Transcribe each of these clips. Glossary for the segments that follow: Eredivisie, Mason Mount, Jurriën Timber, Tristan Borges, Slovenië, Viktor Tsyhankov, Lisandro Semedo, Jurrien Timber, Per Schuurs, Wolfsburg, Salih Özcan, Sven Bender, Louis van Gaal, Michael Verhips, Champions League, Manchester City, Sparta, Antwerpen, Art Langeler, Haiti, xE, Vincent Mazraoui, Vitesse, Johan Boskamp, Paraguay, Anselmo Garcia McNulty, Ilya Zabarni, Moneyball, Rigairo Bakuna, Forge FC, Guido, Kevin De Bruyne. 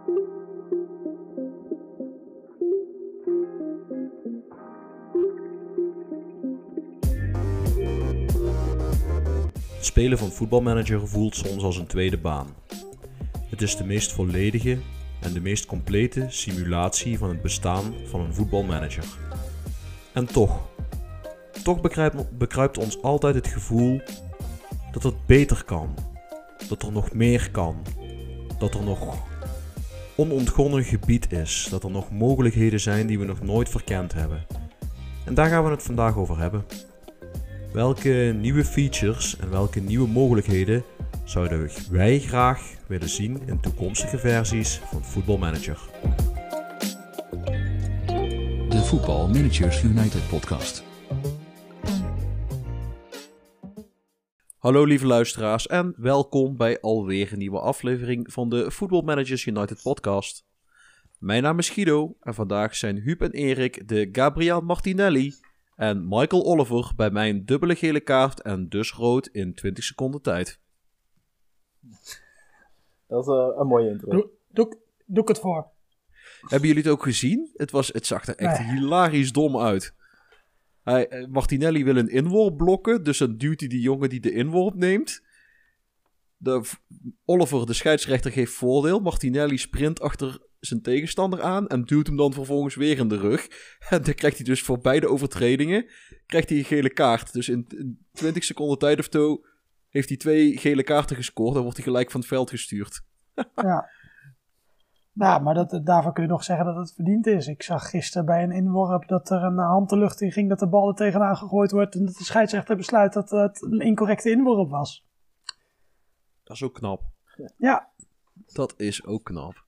Het spelen van Football Manager voelt soms als een tweede baan. Het is de meest volledige en de meest complete simulatie van het bestaan van een voetbalmanager. En toch bekruipt ons altijd het gevoel dat het beter kan, dat er nog meer kan, dat er nog onontgonnen gebied is, dat er nog mogelijkheden zijn die we nog nooit verkend hebben. En daar gaan we het vandaag over hebben. Welke nieuwe features en welke nieuwe mogelijkheden zouden wij graag willen zien in toekomstige versies van Football Manager? De Football Managers United podcast. Hallo lieve luisteraars en welkom bij alweer een nieuwe aflevering van de Football Managers United podcast. Mijn naam is Guido en vandaag zijn Huub en Erik de Gabriel Martinelli en Michael Oliver bij mijn dubbele gele kaart en dus rood in 20 seconden tijd. Dat is een mooie intro. Doe ik het voor. Hebben jullie het ook gezien? Het zag er echt hilarisch dom uit. Martinelli wil een inworp blokken, dus dan duwt hij die jongen die de inworp neemt. Oliver, de scheidsrechter, geeft voordeel. Martinelli sprint achter zijn tegenstander aan en duwt hem dan vervolgens weer in de rug. En dan krijgt hij dus voor beide overtredingen een gele kaart. Dus in 20 seconden tijd of zo heeft hij 2 gele kaarten gescoord. Dan wordt hij gelijk van het veld gestuurd. Ja. Nou, maar daarvan kun je nog zeggen dat het verdiend is. Ik zag gisteren bij een inworp dat er een hand de lucht in ging, dat de bal er tegenaan gegooid wordt en dat de scheidsrechter besluit dat het een incorrecte inworp was. Dat is ook knap. Ja. Dat is ook knap.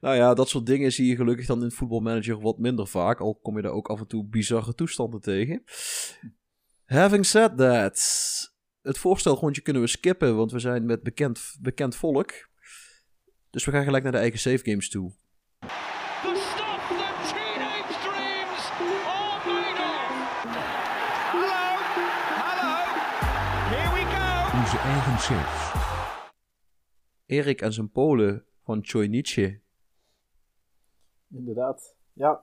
Nou ja, dat soort dingen zie je gelukkig dan in Football Manager wat minder vaak. Al kom je daar ook af en toe bizarre toestanden tegen. Having said that, het voorstelgrondje kunnen we skippen, want we zijn met bekend volk. Dus we gaan gelijk naar de eigen save games toe. Onze eigen saves. Erik en zijn Polen van Czoy Nietzsche. Inderdaad, ja.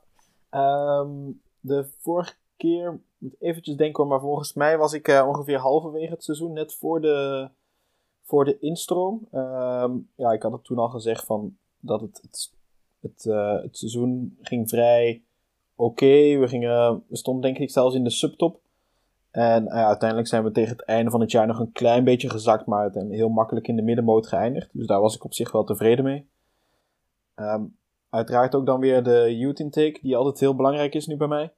De vorige keer, moet eventjes denken hoor, maar volgens mij was ik ongeveer halverwege het seizoen, net voor de instroom. Ja, ik had het toen al gezegd van dat het seizoen ging vrij oké. We stonden denk ik zelfs in de subtop. En uiteindelijk zijn we tegen het einde van het jaar nog een klein beetje gezakt, maar heel makkelijk in de middenmoot geëindigd. Dus daar was ik op zich wel tevreden mee. Uiteraard ook dan weer de youth intake, die altijd heel belangrijk is nu bij mij.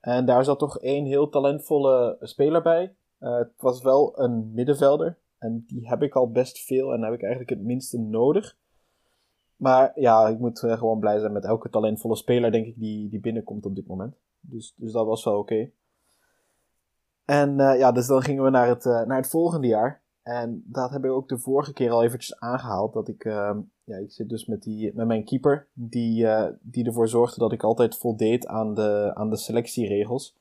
En daar zat toch 1 heel talentvolle speler bij. Het was wel een middenvelder. En die heb ik al best veel en heb ik eigenlijk het minste nodig. Maar ja, ik moet gewoon blij zijn met elke talentvolle speler, denk ik, die binnenkomt op dit moment. Dus dat was wel oké. En dus dan gingen we naar het volgende jaar. En dat heb ik ook de vorige keer al eventjes aangehaald. Dat ik zit dus met mijn keeper. Die ervoor zorgde dat ik altijd voldeed aan de selectieregels.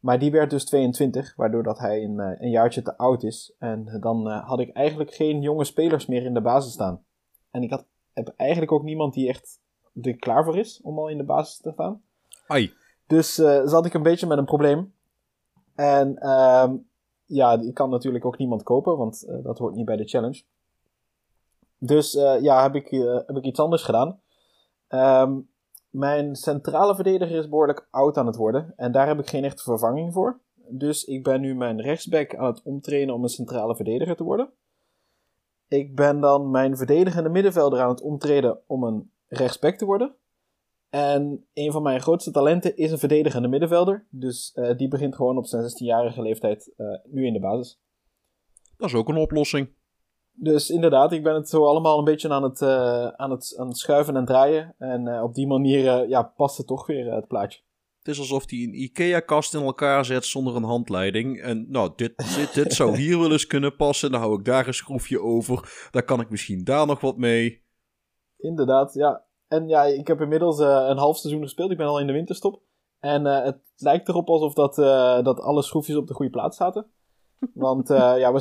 Maar die werd dus 22, waardoor dat hij een jaartje te oud is. En dan had ik eigenlijk geen jonge spelers meer in de basis staan. En ik heb eigenlijk ook niemand die echt er klaar voor is om al in de basis te staan. Ai. Dus zat ik een beetje met een probleem. En ik kan natuurlijk ook niemand kopen, want dat hoort niet bij de challenge. Dus heb ik iets anders gedaan. Mijn centrale verdediger is behoorlijk oud aan het worden. En daar heb ik geen echte vervanging voor. Dus ik ben nu mijn rechtsback aan het omtrainen om een centrale verdediger te worden. Ik ben dan mijn verdedigende middenvelder aan het omtreden om een rechtsback te worden. En een van mijn grootste talenten is een verdedigende middenvelder. Dus die begint gewoon op zijn 16-jarige leeftijd nu in de basis. Dat is ook een oplossing. Dus inderdaad, ik ben het zo allemaal een beetje aan het schuiven en draaien. En op die manier past het toch weer het plaatje. Het is alsof hij een IKEA-kast in elkaar zet zonder een handleiding. En nou, dit zou hier wel eens kunnen passen. Dan hou ik daar een schroefje over. Daar kan ik misschien daar nog wat mee. Inderdaad, ja. En ja, ik heb inmiddels een half seizoen gespeeld. Ik ben al in de winterstop. En het lijkt erop alsof dat alle schroefjes op de goede plaats zaten. Want we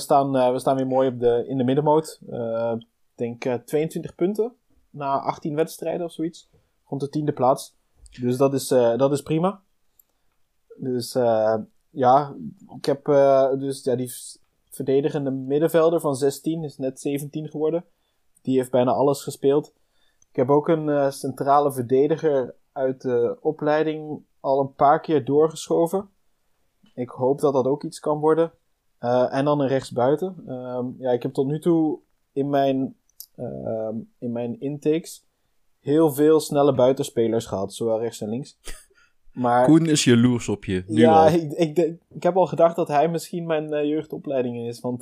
staan weer mooi in de middenmoot. Ik denk 22 punten. na 18 wedstrijden of zoiets. Rond de 10e plaats. Dus dat is prima. Dus ja, ik heb dus ja, die verdedigende middenvelder van 16 is net 17 geworden. Die heeft bijna alles gespeeld. Ik heb ook een centrale verdediger uit de opleiding al een paar keer doorgeschoven. Ik hoop dat dat ook iets kan worden. En dan een rechtsbuiten. Ja, ik heb tot nu toe in mijn intakes heel veel snelle buitenspelers gehad. Zowel rechts en links. Maar, Koen is jaloers op je. Nu ja, al. Ik heb al gedacht dat hij misschien mijn jeugdopleiding is. Want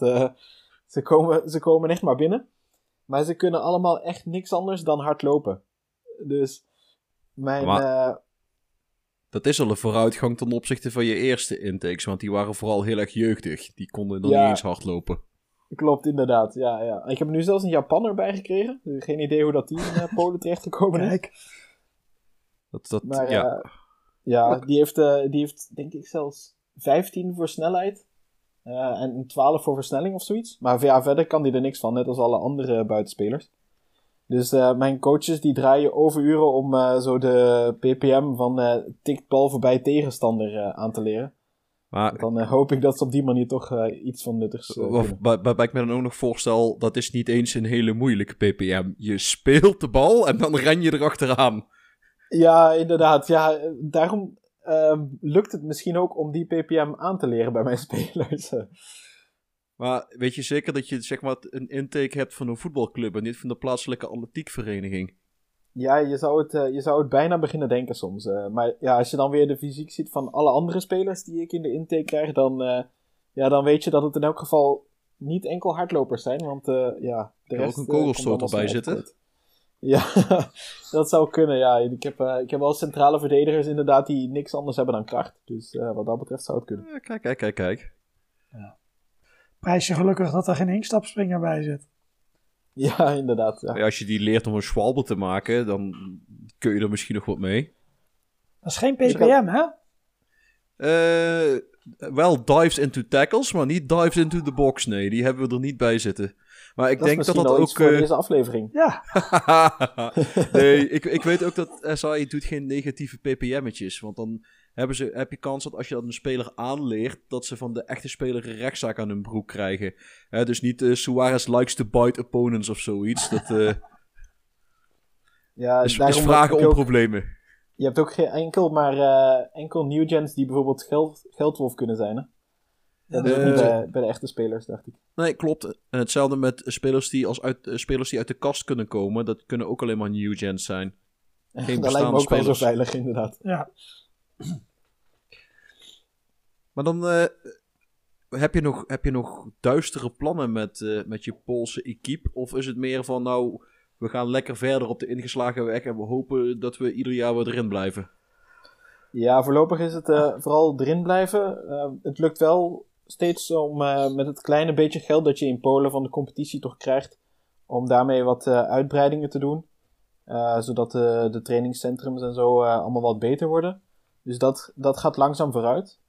ze komen echt maar binnen. Maar ze kunnen allemaal echt niks anders dan hardlopen. Dus mijn... Maar, dat is al een vooruitgang ten opzichte van je eerste intakes. Want die waren vooral heel erg jeugdig. Die konden dan niet eens hardlopen. Klopt, inderdaad. Ja, ja. Ik heb nu zelfs een Japanner erbij gekregen. Dus geen idee hoe dat die in Polen terecht gekomen is. Maar, ja. Ja, die heeft denk ik zelfs 15 voor snelheid. En 12 voor versnelling of zoiets. Maar ja, verder kan die er niks van. Net als alle andere buitenspelers. Dus mijn coaches die draaien overuren om zo de ppm van tikt bal voorbij tegenstander aan te leren. Maar, dan hoop ik dat ze op die manier toch iets van nuttigs waarbij ik me dan ook nog voorstel, dat is niet eens een hele moeilijke ppm. Je speelt de bal en dan ren je erachteraan. Ja, inderdaad. Ja, daarom lukt het misschien ook om die ppm aan te leren bij mijn spelers. Maar weet je zeker dat je zeg maar een intake hebt van een voetbalclub en niet van de plaatselijke atletiekvereniging? Ja, je zou het bijna beginnen denken soms. Maar ja, als je dan weer de fysiek ziet van alle andere spelers die ik in de intake krijg, dan weet je dat het in elk geval niet enkel hardlopers zijn. Want ja, de rest... Ook een kogelstoot erbij zitten. Ja, dat zou kunnen, ja. Ik heb wel centrale verdedigers inderdaad die niks anders hebben dan kracht. Dus wat dat betreft zou het kunnen. Ja, kijk. Ja. Prijs je gelukkig dat er geen instapspringer bij zit. Ja, inderdaad. Ja. Als je die leert om een schwalbe te maken, dan kun je er misschien nog wat mee. Dat is geen ppm, hè? Wel dives into tackles, maar niet dives into the box. Nee, die hebben we er niet bij zitten. Maar ik denk dat dat ook... voor deze aflevering. Ja. Nee, ik weet ook dat SAI doet geen negatieve ppm'tjes. Want dan heb je kans dat als je dat een speler aanleert, dat ze van de echte speler een rechtszaak aan hun broek krijgen. Dus niet Suarez likes to bite opponents of zoiets. Dat ja, is vragen om problemen. Je hebt ook geen enkel, maar enkel new gens die bijvoorbeeld geldwolf kunnen zijn, hè? Dat is niet bij de echte spelers, dacht ik. Nee, klopt. En hetzelfde met spelers die uit de kast kunnen komen. Dat kunnen ook alleen maar new gens zijn. Geen dat lijkt me ook spelers. Wel zo veilig, inderdaad. Ja. Maar dan heb je nog duistere plannen met je Poolse equipe? Of is het meer van, nou, we gaan lekker verder op de ingeslagen weg en we hopen dat we ieder jaar weer erin blijven? Ja, voorlopig is het vooral erin blijven. Het lukt wel steeds om met het kleine beetje geld dat je in Polen van de competitie toch krijgt, om daarmee wat uitbreidingen te doen. Zodat de trainingscentrums en zo allemaal wat beter worden. Dus dat gaat langzaam vooruit.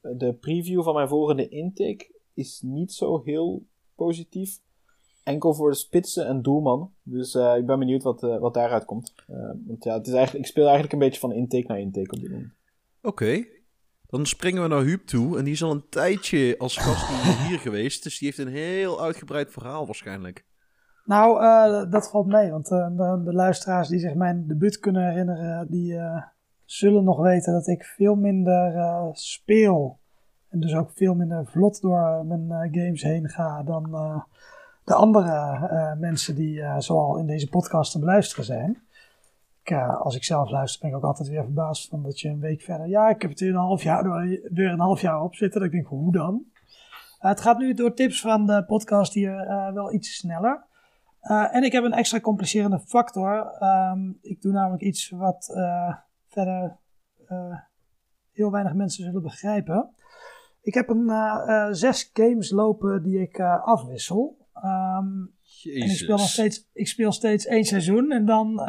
De preview van mijn volgende intake is niet zo heel positief. Enkel voor de spitsen en doelman. Dus ik ben benieuwd wat daaruit komt. Want ja, ik speel eigenlijk een beetje van intake naar intake op dit moment. Oké. Dan springen we naar Huub toe. En die is al een tijdje als gast hier geweest. Dus die heeft een heel uitgebreid verhaal waarschijnlijk. Nou, dat valt mee. Want de luisteraars die zich mijn debuut kunnen herinneren, die zullen nog weten dat ik veel minder speel. En dus ook veel minder vlot door mijn games heen ga dan... de andere mensen die zoal in deze podcast te beluisteren zijn. Als ik zelf luister ben ik ook altijd weer verbaasd van dat je een week verder... Ja, ik heb het weer een half jaar op zitten. Dat ik denk, hoe dan? Het gaat nu door tips van de podcast hier wel iets sneller. En ik heb een extra complicerende factor. Ik doe namelijk iets wat verder heel weinig mensen zullen begrijpen. Ik heb 6 games lopen die ik afwissel. En ik speel steeds 1 seizoen en dan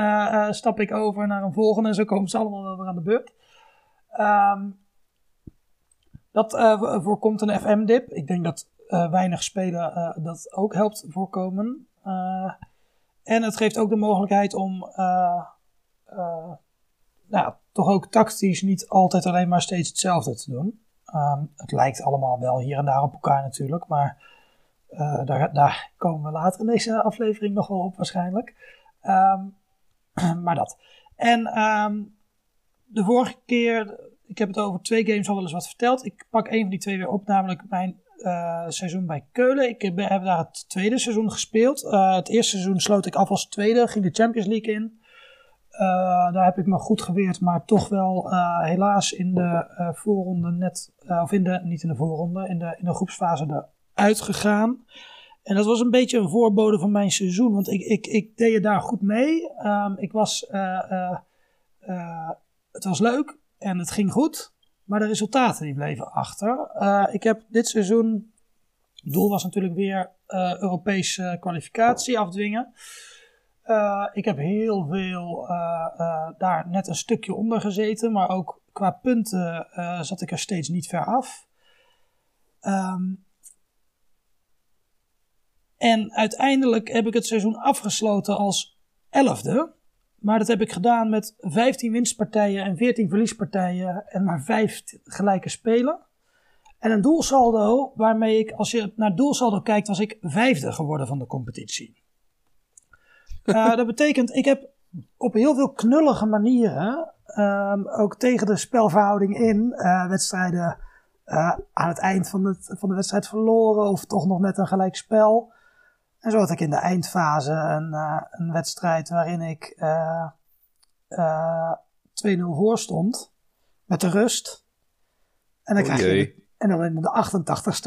stap ik over naar een volgende en zo komen ze allemaal wel weer aan de beurt. Dat voorkomt een FM-dip. Ik denk dat weinig spelen dat ook helpt voorkomen. En het geeft ook de mogelijkheid om toch ook tactisch niet altijd alleen maar steeds hetzelfde te doen. Het lijkt allemaal wel hier en daar op elkaar natuurlijk, maar daar komen we later in deze aflevering nog wel op waarschijnlijk. Maar dat. En de vorige keer, ik heb het over 2 games al wel eens wat verteld. Ik pak een van die 2 weer op, namelijk mijn seizoen bij Keulen. Ik heb daar het 2e seizoen gespeeld. Het eerste seizoen sloot ik af als 2e, ging de Champions League in. Daar heb ik me goed geweerd, maar toch wel helaas in de voorronde net, of in de, niet in de voorronde, in de groepsfase eruit gegaan. En dat was een beetje een voorbode van mijn seizoen, want ik deed het daar goed mee. Het was leuk en het ging goed, maar de resultaten die bleven achter. Ik heb dit seizoen, het doel was natuurlijk weer Europese kwalificatie afdwingen. Ik heb heel veel daar net een stukje onder gezeten, maar ook qua punten zat ik er steeds niet ver af. En uiteindelijk heb ik het seizoen afgesloten als 11e. Maar dat heb ik gedaan met 15 winstpartijen en 14 verliespartijen en maar 5 gelijke spelen. En een doelsaldo waarmee ik, als je naar doelsaldo kijkt, was ik 5e geworden van de competitie. Dat betekent, ik heb op heel veel knullige manieren, ook tegen de spelverhouding in, wedstrijden aan het eind van de wedstrijd verloren of toch nog net een gelijk spel. En zo had ik in de eindfase een wedstrijd waarin ik 2-0 voor stond met de rust. En dan dan in de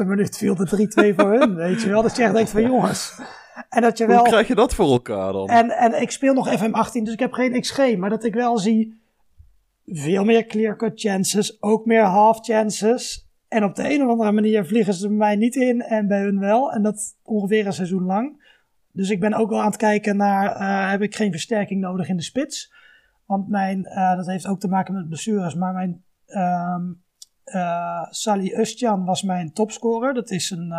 88ste minuut viel de 3-2 voor hun, weet je wel. Dat je echt denkt van jongens. En dat je wel, hoe krijg je dat voor elkaar dan? En ik speel nog FM18, dus ik heb geen XG. Maar dat ik wel zie veel meer clear-cut chances, ook meer half chances. En op de een of andere manier vliegen ze bij mij niet in en bij hun wel. En dat ongeveer een seizoen lang. Dus ik ben ook wel aan het kijken naar, heb ik geen versterking nodig in de spits? Want dat heeft ook te maken met blessures, maar mijn Salih Özcan was mijn topscorer. Dat is een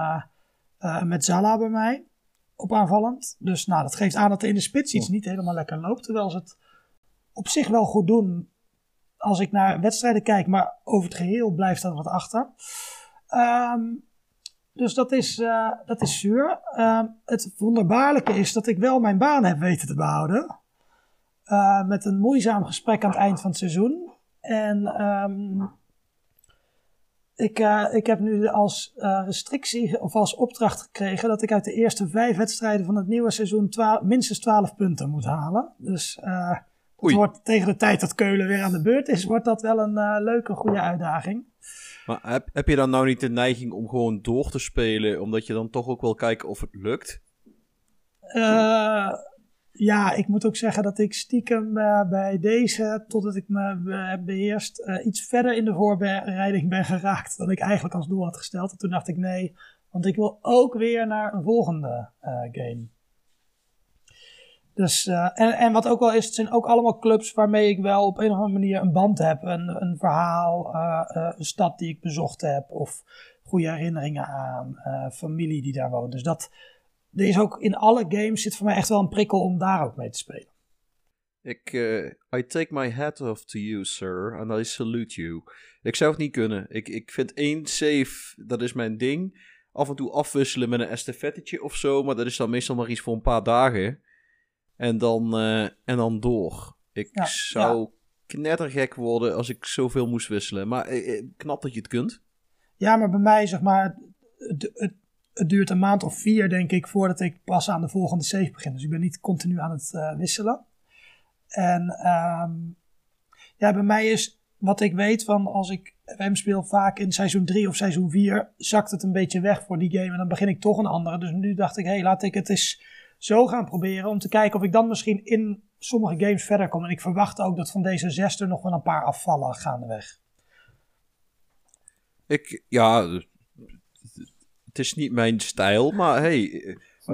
Metzala bij mij, op aanvallend. Dus dat geeft aan dat er in de spits iets niet helemaal lekker loopt. Terwijl ze het op zich wel goed doen als ik naar wedstrijden kijk, maar over het geheel blijft dat wat achter. Dus dat is zuur. Het wonderbaarlijke is dat ik wel mijn baan heb weten te behouden. Met een moeizaam gesprek aan het eind van het seizoen. En ik heb nu als restrictie of als opdracht gekregen dat ik uit de eerste 5 wedstrijden van het nieuwe seizoen minstens 12 punten moet halen. Dus het wordt tegen de tijd dat Keulen weer aan de beurt is, wordt dat wel een leuke, goede uitdaging. Maar heb je dan nou niet de neiging om gewoon door te spelen, omdat je dan toch ook wil kijken of het lukt? Ja, ik moet ook zeggen dat ik stiekem bij deze, totdat ik me heb beheerst, iets verder in de voorbereiding ben geraakt dan ik eigenlijk als doel had gesteld. En toen dacht ik nee, want ik wil ook weer naar een volgende game. Dus, en wat ook wel is, het zijn ook allemaal clubs waarmee ik wel op een of andere manier een band heb. Een verhaal, een stad die ik bezocht heb of goede herinneringen aan, familie die daar woont. Dus dat, er is ook in alle games zit voor mij echt wel een prikkel om daar ook mee te spelen. I take my hat off to you, sir, and I salute you. Ik zou het niet kunnen. Ik vind 1 safe, dat is mijn ding. Af en toe afwisselen met een estafettetje of zo, maar dat is dan meestal maar iets voor een paar dagen. En dan door. Ik zou knettergek worden als ik zoveel moest wisselen. Maar knap dat je het kunt. Ja, maar bij mij zeg maar, het duurt een maand of 4 denk ik voordat ik pas aan de volgende save begin. Dus ik ben niet continu aan het wisselen. En bij mij is wat ik weet van als ik FM speel vaak in seizoen 3 of seizoen 4 zakt het een beetje weg voor die game. En dan begin ik toch een andere. Dus nu dacht ik, laat ik het eens zo gaan proberen om te kijken of ik dan misschien in sommige games verder kom. En ik verwacht ook dat van deze 6 nog wel een paar afvallen gaandeweg. Het is niet mijn stijl, maar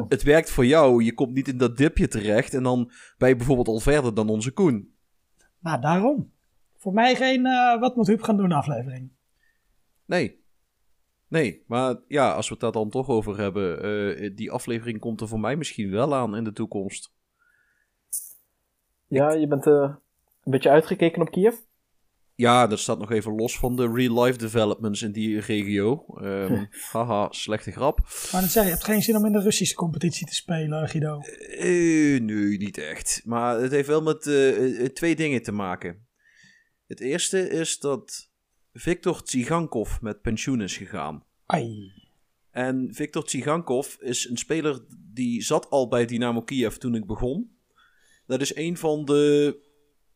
het werkt voor jou. Je komt niet in dat dipje terecht en dan ben je bijvoorbeeld al verder dan onze Koen. Nou, daarom. Voor mij geen wat moet Huub gaan doen aflevering. Nee, maar ja, als we het daar dan toch over hebben, die aflevering komt er voor mij misschien wel aan in de toekomst. Ja, je bent een beetje uitgekeken op Kiev. Ja, dat staat nog even los van de real-life developments in die regio. Haha, slechte grap. Maar dan zeg je, hebt geen zin om in de Russische competitie te spelen, Guido? Nee, niet echt. Maar het heeft wel met twee dingen te maken. Het eerste is dat Viktor Tsyhankov met pensioen is gegaan. Ai. En Viktor Tsyhankov is een speler die zat al bij Dynamo Kiev toen ik begon. Dat is een van de,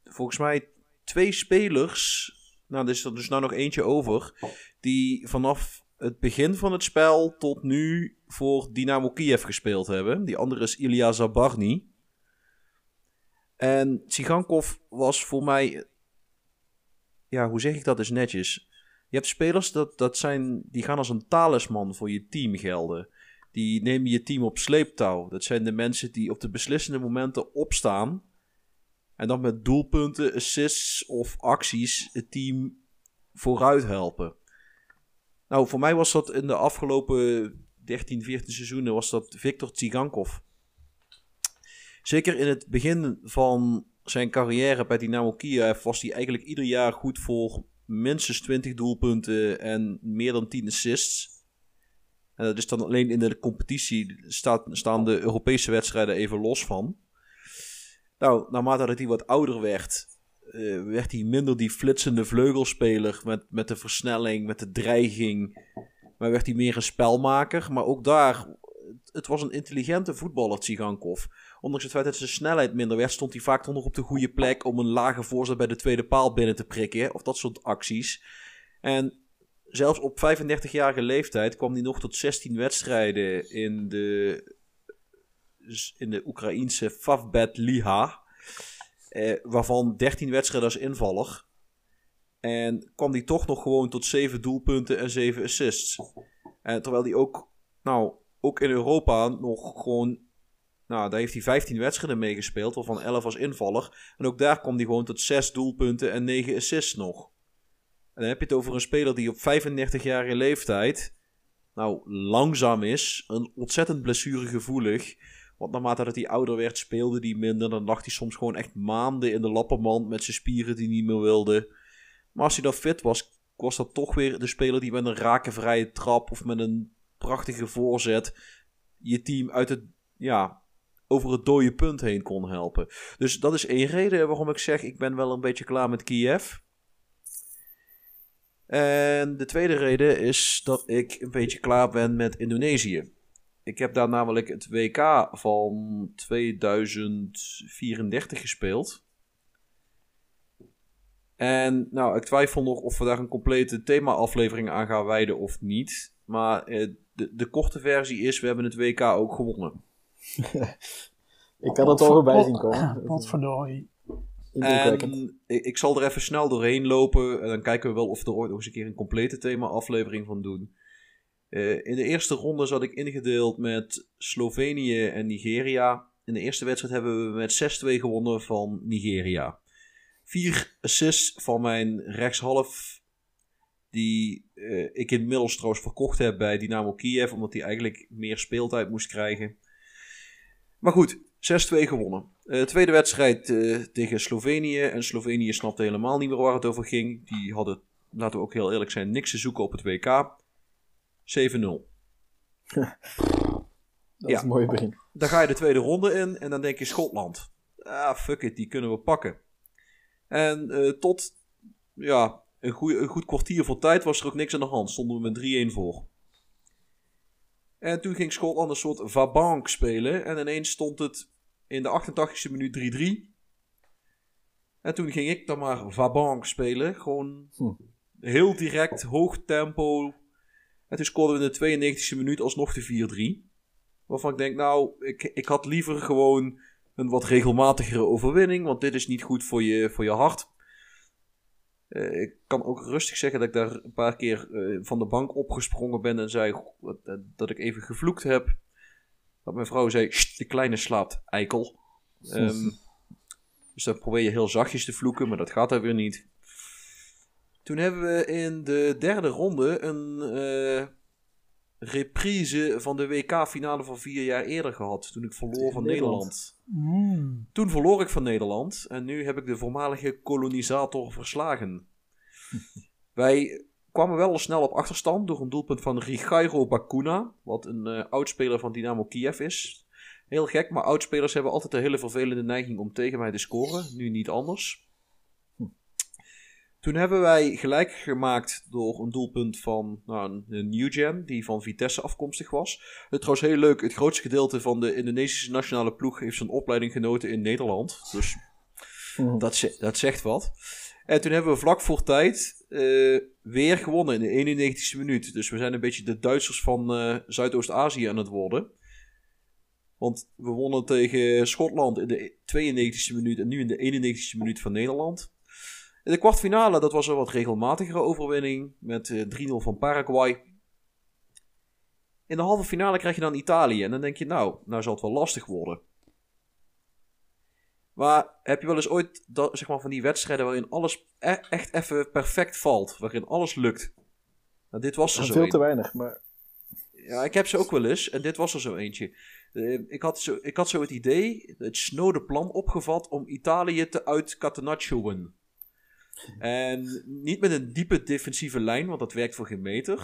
volgens mij, 2 spelers, nou er is er dus nou nog eentje over, die vanaf het begin van het spel tot nu voor Dynamo Kiev gespeeld hebben. Die andere is Ilya Zabarni. En Tsyhankov was voor mij, ja, hoe zeg ik dat eens netjes? Je hebt spelers dat zijn, die gaan als een talisman voor je team gelden. Die nemen je team op sleeptouw. Dat zijn de mensen die op de beslissende momenten opstaan. En dan met doelpunten, assists of acties het team vooruit helpen. Nou, voor mij was dat in de afgelopen 13, 14 seizoenen was dat Viktor Tsyhankov. Zeker in het begin van zijn carrière bij Dynamo Kiev was hij eigenlijk ieder jaar goed voor minstens 20 doelpunten en meer dan 10 assists. En dat is dan alleen in de competitie, staan de Europese wedstrijden even los van. Nou, naarmate dat hij wat ouder werd hij minder die flitsende vleugelspeler met de versnelling, met de dreiging. Maar werd hij meer een spelmaker. Maar ook daar, het was een intelligente voetballer, Tsyhankov. Ondanks het feit dat zijn snelheid minder werd, stond hij vaak toch nog op de goede plek om een lage voorzet bij de tweede paal binnen te prikken. Of dat soort acties. En zelfs op 35-jarige leeftijd kwam hij nog tot 16 wedstrijden in de Oekraïense Favbet-Liha, waarvan 13 wedstrijden als invaller. En kwam die toch nog gewoon tot 7 doelpunten en 7 assists. Terwijl die ook in Europa nog gewoon, daar heeft hij 15 wedstrijden meegespeeld, waarvan 11 als invaller. En ook daar kwam die gewoon tot 6 doelpunten en 9 assists nog. En dan heb je het over een speler die op 35-jarige leeftijd langzaam is, een ontzettend blessuregevoelig. Want naarmate dat hij ouder werd, speelde hij minder. Dan lag hij soms gewoon echt maanden in de lappenmand met zijn spieren die niet meer wilden. Maar als hij dan fit was, was dat toch weer de speler die met een rakenvrije trap of met een prachtige voorzet je team over het dode punt heen kon helpen. Dus dat is één reden waarom ik zeg, ik ben wel een beetje klaar met Kiev. En de tweede reden is dat ik een beetje klaar ben met Indonesië. Ik heb daar namelijk het WK van 2034 gespeeld. En ik twijfel nog of we daar een complete thema-aflevering aan gaan wijden of niet. Maar de korte versie is, we hebben het WK ook gewonnen. Ik kan het al voorbij zien komen. Potverdorie. En ik zal er even snel doorheen lopen. En dan kijken we wel of we er ooit nog eens een keer een complete thema-aflevering van doen. In de eerste ronde zat ik ingedeeld met Slovenië en Nigeria. In de eerste wedstrijd hebben we met 6-2 gewonnen van Nigeria. 4 assists van mijn rechtshalf. Die ik inmiddels trouwens verkocht heb bij Dynamo Kiev. Omdat hij eigenlijk meer speeltijd moest krijgen. Maar goed, 6-2 gewonnen. Tweede wedstrijd tegen Slovenië. En Slovenië snapte helemaal niet meer waar het over ging. Die hadden, laten we ook heel eerlijk zijn, niks te zoeken op het WK. 7-0. Dat is een mooie begin. Dan ga je de tweede ronde in en dan denk je Schotland. Ah, fuck it, die kunnen we pakken. En tot een goed kwartier voor tijd was er ook niks aan de hand. Stonden we met 3-1 voor. En toen ging Schotland een soort vabank spelen. En ineens stond het in de 88e minuut 3-3. En toen ging ik dan maar vabank spelen. Gewoon heel direct, hoog tempo. En toen scoorden we in de 92e minuut alsnog de 4-3. Waarvan ik denk, ik had liever gewoon een wat regelmatigere overwinning. Want dit is niet goed voor je hart. Ik kan ook rustig zeggen dat ik daar een paar keer van de bank opgesprongen ben. En zei dat ik even gevloekt heb. Dat mijn vrouw zei, de kleine slaapt, eikel. Dus dan probeer je heel zachtjes te vloeken. Maar dat gaat daar weer niet. Toen hebben we in de derde ronde een reprise van de WK-finale van 4 jaar eerder gehad. Toen ik verloor van Nederland. Mm. Toen verloor ik van Nederland. En nu heb ik de voormalige kolonisator verslagen. Wij kwamen wel al snel op achterstand door een doelpunt van Rigairo Bakuna. Wat een oudspeler van Dynamo Kiev is. Heel gek, maar oudspelers hebben altijd een hele vervelende neiging om tegen mij te scoren. Nu niet anders. Toen hebben wij gelijk gemaakt door een doelpunt van een New Gen, die van Vitesse afkomstig was. Het trouwens heel leuk, het grootste gedeelte van de Indonesische nationale ploeg heeft zijn opleiding genoten in Nederland. Dus dat zegt wat. En toen hebben we vlak voor tijd weer gewonnen in de 91e minuut. Dus we zijn een beetje de Duitsers van Zuidoost-Azië aan het worden. Want we wonnen tegen Schotland in de 92e minuut en nu in de 91e minuut van Nederland. In de kwartfinale, dat was een wat regelmatigere overwinning met 3-0 van Paraguay. In de halve finale krijg je dan Italië en dan denk je nou zal het wel lastig worden. Maar heb je wel eens ooit van die wedstrijden waarin alles echt even perfect valt, waarin alles lukt? Nou, dit was er zo veel te weinig, maar... Ja, ik heb ze ook wel eens en dit was er zo eentje. Ik had zo het idee, het snode plan opgevat om Italië te uitcatenaccioen. En niet met een diepe defensieve lijn, want dat werkt voor geen meter.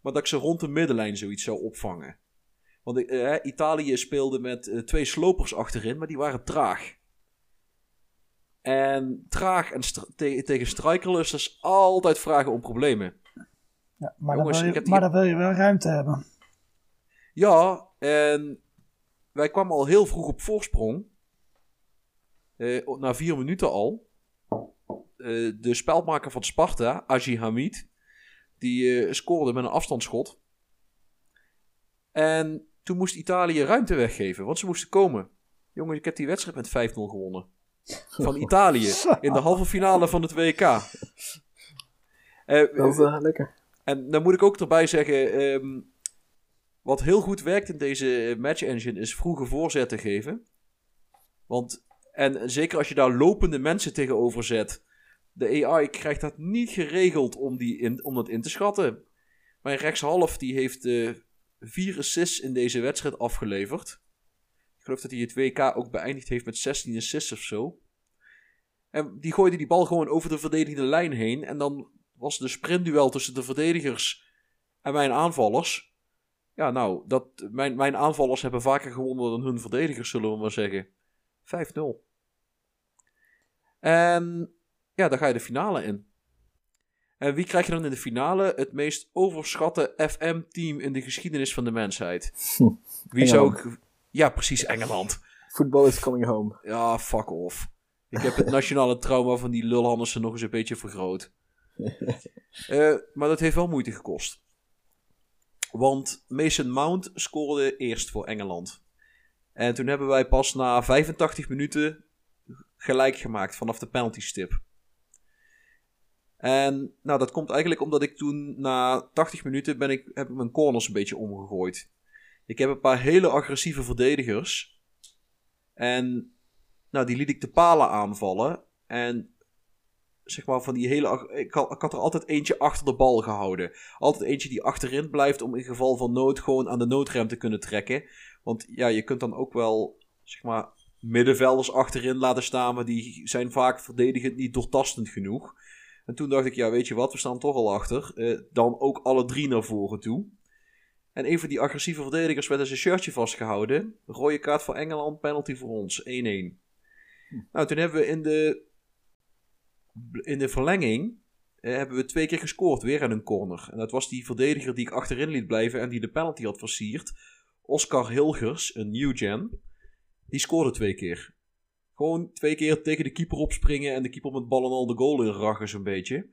Maar dat ik ze rond de middenlijn zoiets zou opvangen. Want Italië speelde met 2 slopers achterin, maar die waren traag. En tegen strikerlusters altijd vragen om problemen. Ja, maar dan wil je wel ruimte hebben. Ja, en wij kwamen al heel vroeg op voorsprong. Na 4 minuten al. De spelmaker van Sparta, Aji Hamid, die scoorde met een afstandsschot. En toen moest Italië ruimte weggeven, want ze moesten komen. Jongens, ik heb die wedstrijd met 5-0 gewonnen. Van Italië, in de halve finale van het WK. Dat is lekker. En dan moet ik ook erbij zeggen, wat heel goed werkt in deze match engine is vroege voorzetten geven. En zeker als je daar lopende mensen tegenover zet. De AI krijgt dat niet geregeld om dat in te schatten. Mijn rechtshalf die heeft 4 assists in deze wedstrijd afgeleverd. Ik geloof dat hij het WK ook beëindigd heeft met 16 assists of zo. En die gooide die bal gewoon over de verdedigende lijn heen. En dan was de sprintduel tussen de verdedigers en mijn aanvallers. Ja, mijn aanvallers hebben vaker gewonnen dan hun verdedigers, zullen we maar zeggen. 5-0. En ja, daar ga je de finale in. En wie krijg je dan in de finale? Het meest overschatte FM-team in de geschiedenis van de mensheid. Wie zou ik... Ja, precies, Engeland. Football is coming home. Ja, fuck off. Ik heb het nationale trauma van die lulhandersen nog eens een beetje vergroot. Maar dat heeft wel moeite gekost. Want Mason Mount scoorde eerst voor Engeland. En toen hebben wij pas na 85 minuten gelijk gemaakt vanaf de penaltystip. En dat komt eigenlijk omdat ik toen na 80 minuten heb ik mijn corners een beetje omgegooid. Ik heb een paar hele agressieve verdedigers. En die liet ik de palen aanvallen. En van die hele... Ik had er altijd eentje achter de bal gehouden. Altijd eentje die achterin blijft om in geval van nood gewoon aan de noodrem te kunnen trekken. Want ja, je kunt dan ook wel middenvelders achterin laten staan, maar die zijn vaak verdedigend niet doortastend genoeg. En toen dacht ik, ja, weet je wat, we staan toch al achter. Dan ook alle 3 naar voren toe. En een van die agressieve verdedigers werd aan zijn shirtje vastgehouden. Rode kaart voor Engeland, penalty voor ons, 1-1. Nou, toen hebben we in de verlenging hebben we 2 keer gescoord, weer aan een corner. En dat was die verdediger die ik achterin liet blijven en die de penalty had versierd. Oscar Hilgers, een new gen. Die scoorde 2 keer. Gewoon 2 keer tegen de keeper opspringen en de keeper met ballen al de goal in rachen zo'n beetje.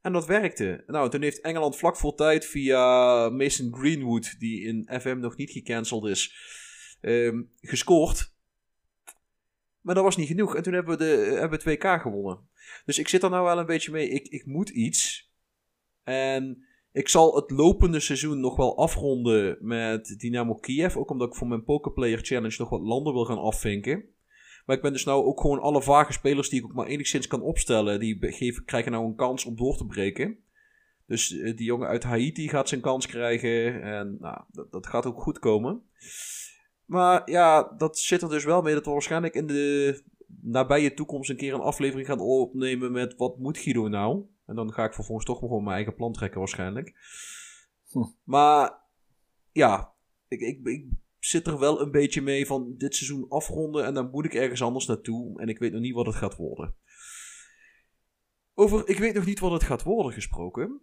En dat werkte. Nou, toen heeft Engeland vlak voor tijd via Mason Greenwood, die in FM nog niet gecanceld is, gescoord. Maar dat was niet genoeg. En toen hebben we het WK gewonnen. Dus ik zit er nou wel een beetje mee. Ik moet iets. En ik zal het lopende seizoen nog wel afronden met Dynamo Kiev. Ook omdat ik voor mijn Pokerplayer Challenge nog wat landen wil gaan afvinken. Maar ik ben dus nou ook gewoon alle vage spelers die ik ook maar enigszins kan opstellen. Die krijgen nou een kans om door te breken. Dus die jongen uit Haiti gaat zijn kans krijgen. En nou, dat gaat ook goed komen. Maar ja, dat zit er dus wel mee dat we waarschijnlijk in de nabije toekomst een keer een aflevering gaan opnemen met wat moet Guido nou? En dan ga ik vervolgens toch gewoon mijn eigen plan trekken waarschijnlijk. Maar ja, ik zit er wel een beetje mee van dit seizoen afronden en dan moet ik ergens anders naartoe. En ik weet nog niet wat het gaat worden. Over ik weet nog niet wat het gaat worden gesproken.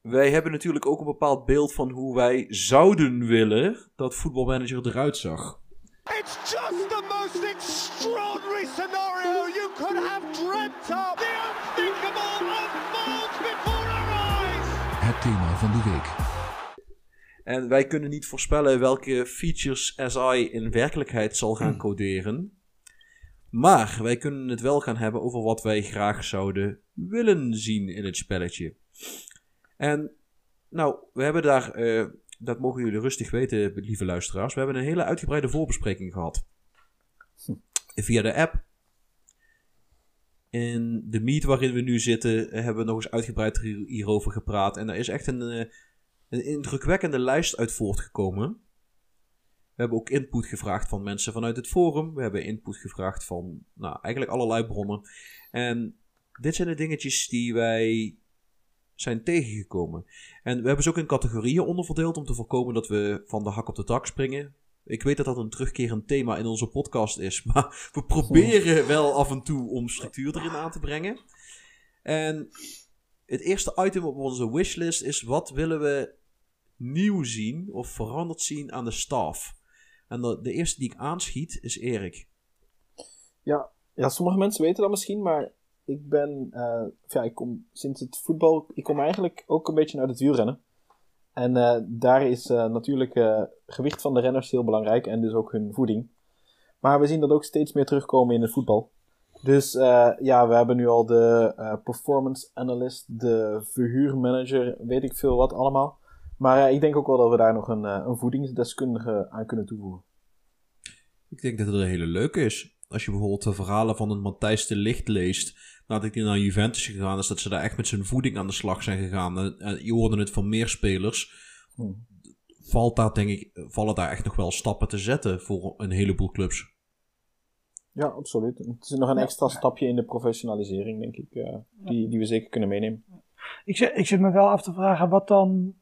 Wij hebben natuurlijk ook een bepaald beeld van hoe wij zouden willen dat Football Manager eruit zag. It's just the most extraordinary scenario you could have dreamt of. The unthinkable unfolds before our eyes. Het thema van de week. En wij kunnen niet voorspellen welke features SI in werkelijkheid zal gaan coderen. Maar wij kunnen het wel gaan hebben over wat wij graag zouden willen zien in het spelletje. En nou, we hebben daar, dat mogen jullie rustig weten, lieve luisteraars. We hebben een hele uitgebreide voorbespreking gehad. Via de app. In de meet waarin we nu zitten, hebben we nog eens uitgebreid hierover gepraat. En er is echt een indrukwekkende lijst uit voortgekomen. We hebben ook input gevraagd van mensen vanuit het forum. We hebben input gevraagd van, nou, eigenlijk allerlei bronnen. En dit zijn de dingetjes die wij zijn tegengekomen. En we hebben ze ook in categorieën onderverdeeld om te voorkomen dat we van de hak op de tak springen. Ik weet dat dat een terugkerend thema in onze podcast is, maar we proberen wel af en toe om structuur erin aan te brengen. En het eerste item op onze wishlist is wat willen we nieuw zien of veranderd zien aan de staf. En de eerste die ik aanschiet is Erik. Ja, sommige mensen weten dat misschien, maar ik ben, ik kom sinds het voetbal, ik kom eigenlijk ook een beetje uit het wielrennen. En daar is natuurlijk gewicht van de renners heel belangrijk en dus ook hun voeding. Maar we zien dat ook steeds meer terugkomen in het voetbal. Dus we hebben nu al de performance analyst, de verhuurmanager, weet ik veel wat allemaal. Maar ik denk ook wel dat we daar nog een voedingsdeskundige aan kunnen toevoegen. Ik denk dat het een hele leuke is. Als je bijvoorbeeld de verhalen van een Matthijs de Ligt leest, nadat hij naar Juventus gegaan is, dat ze daar echt met zijn voeding aan de slag zijn gegaan. En je hoorde het van meer spelers. Vallen daar echt nog wel stappen te zetten voor een heleboel clubs. Ja, absoluut. Het is nog een extra stapje in de professionalisering, denk ik, die we zeker kunnen meenemen. Ik zit me wel af te vragen wat dan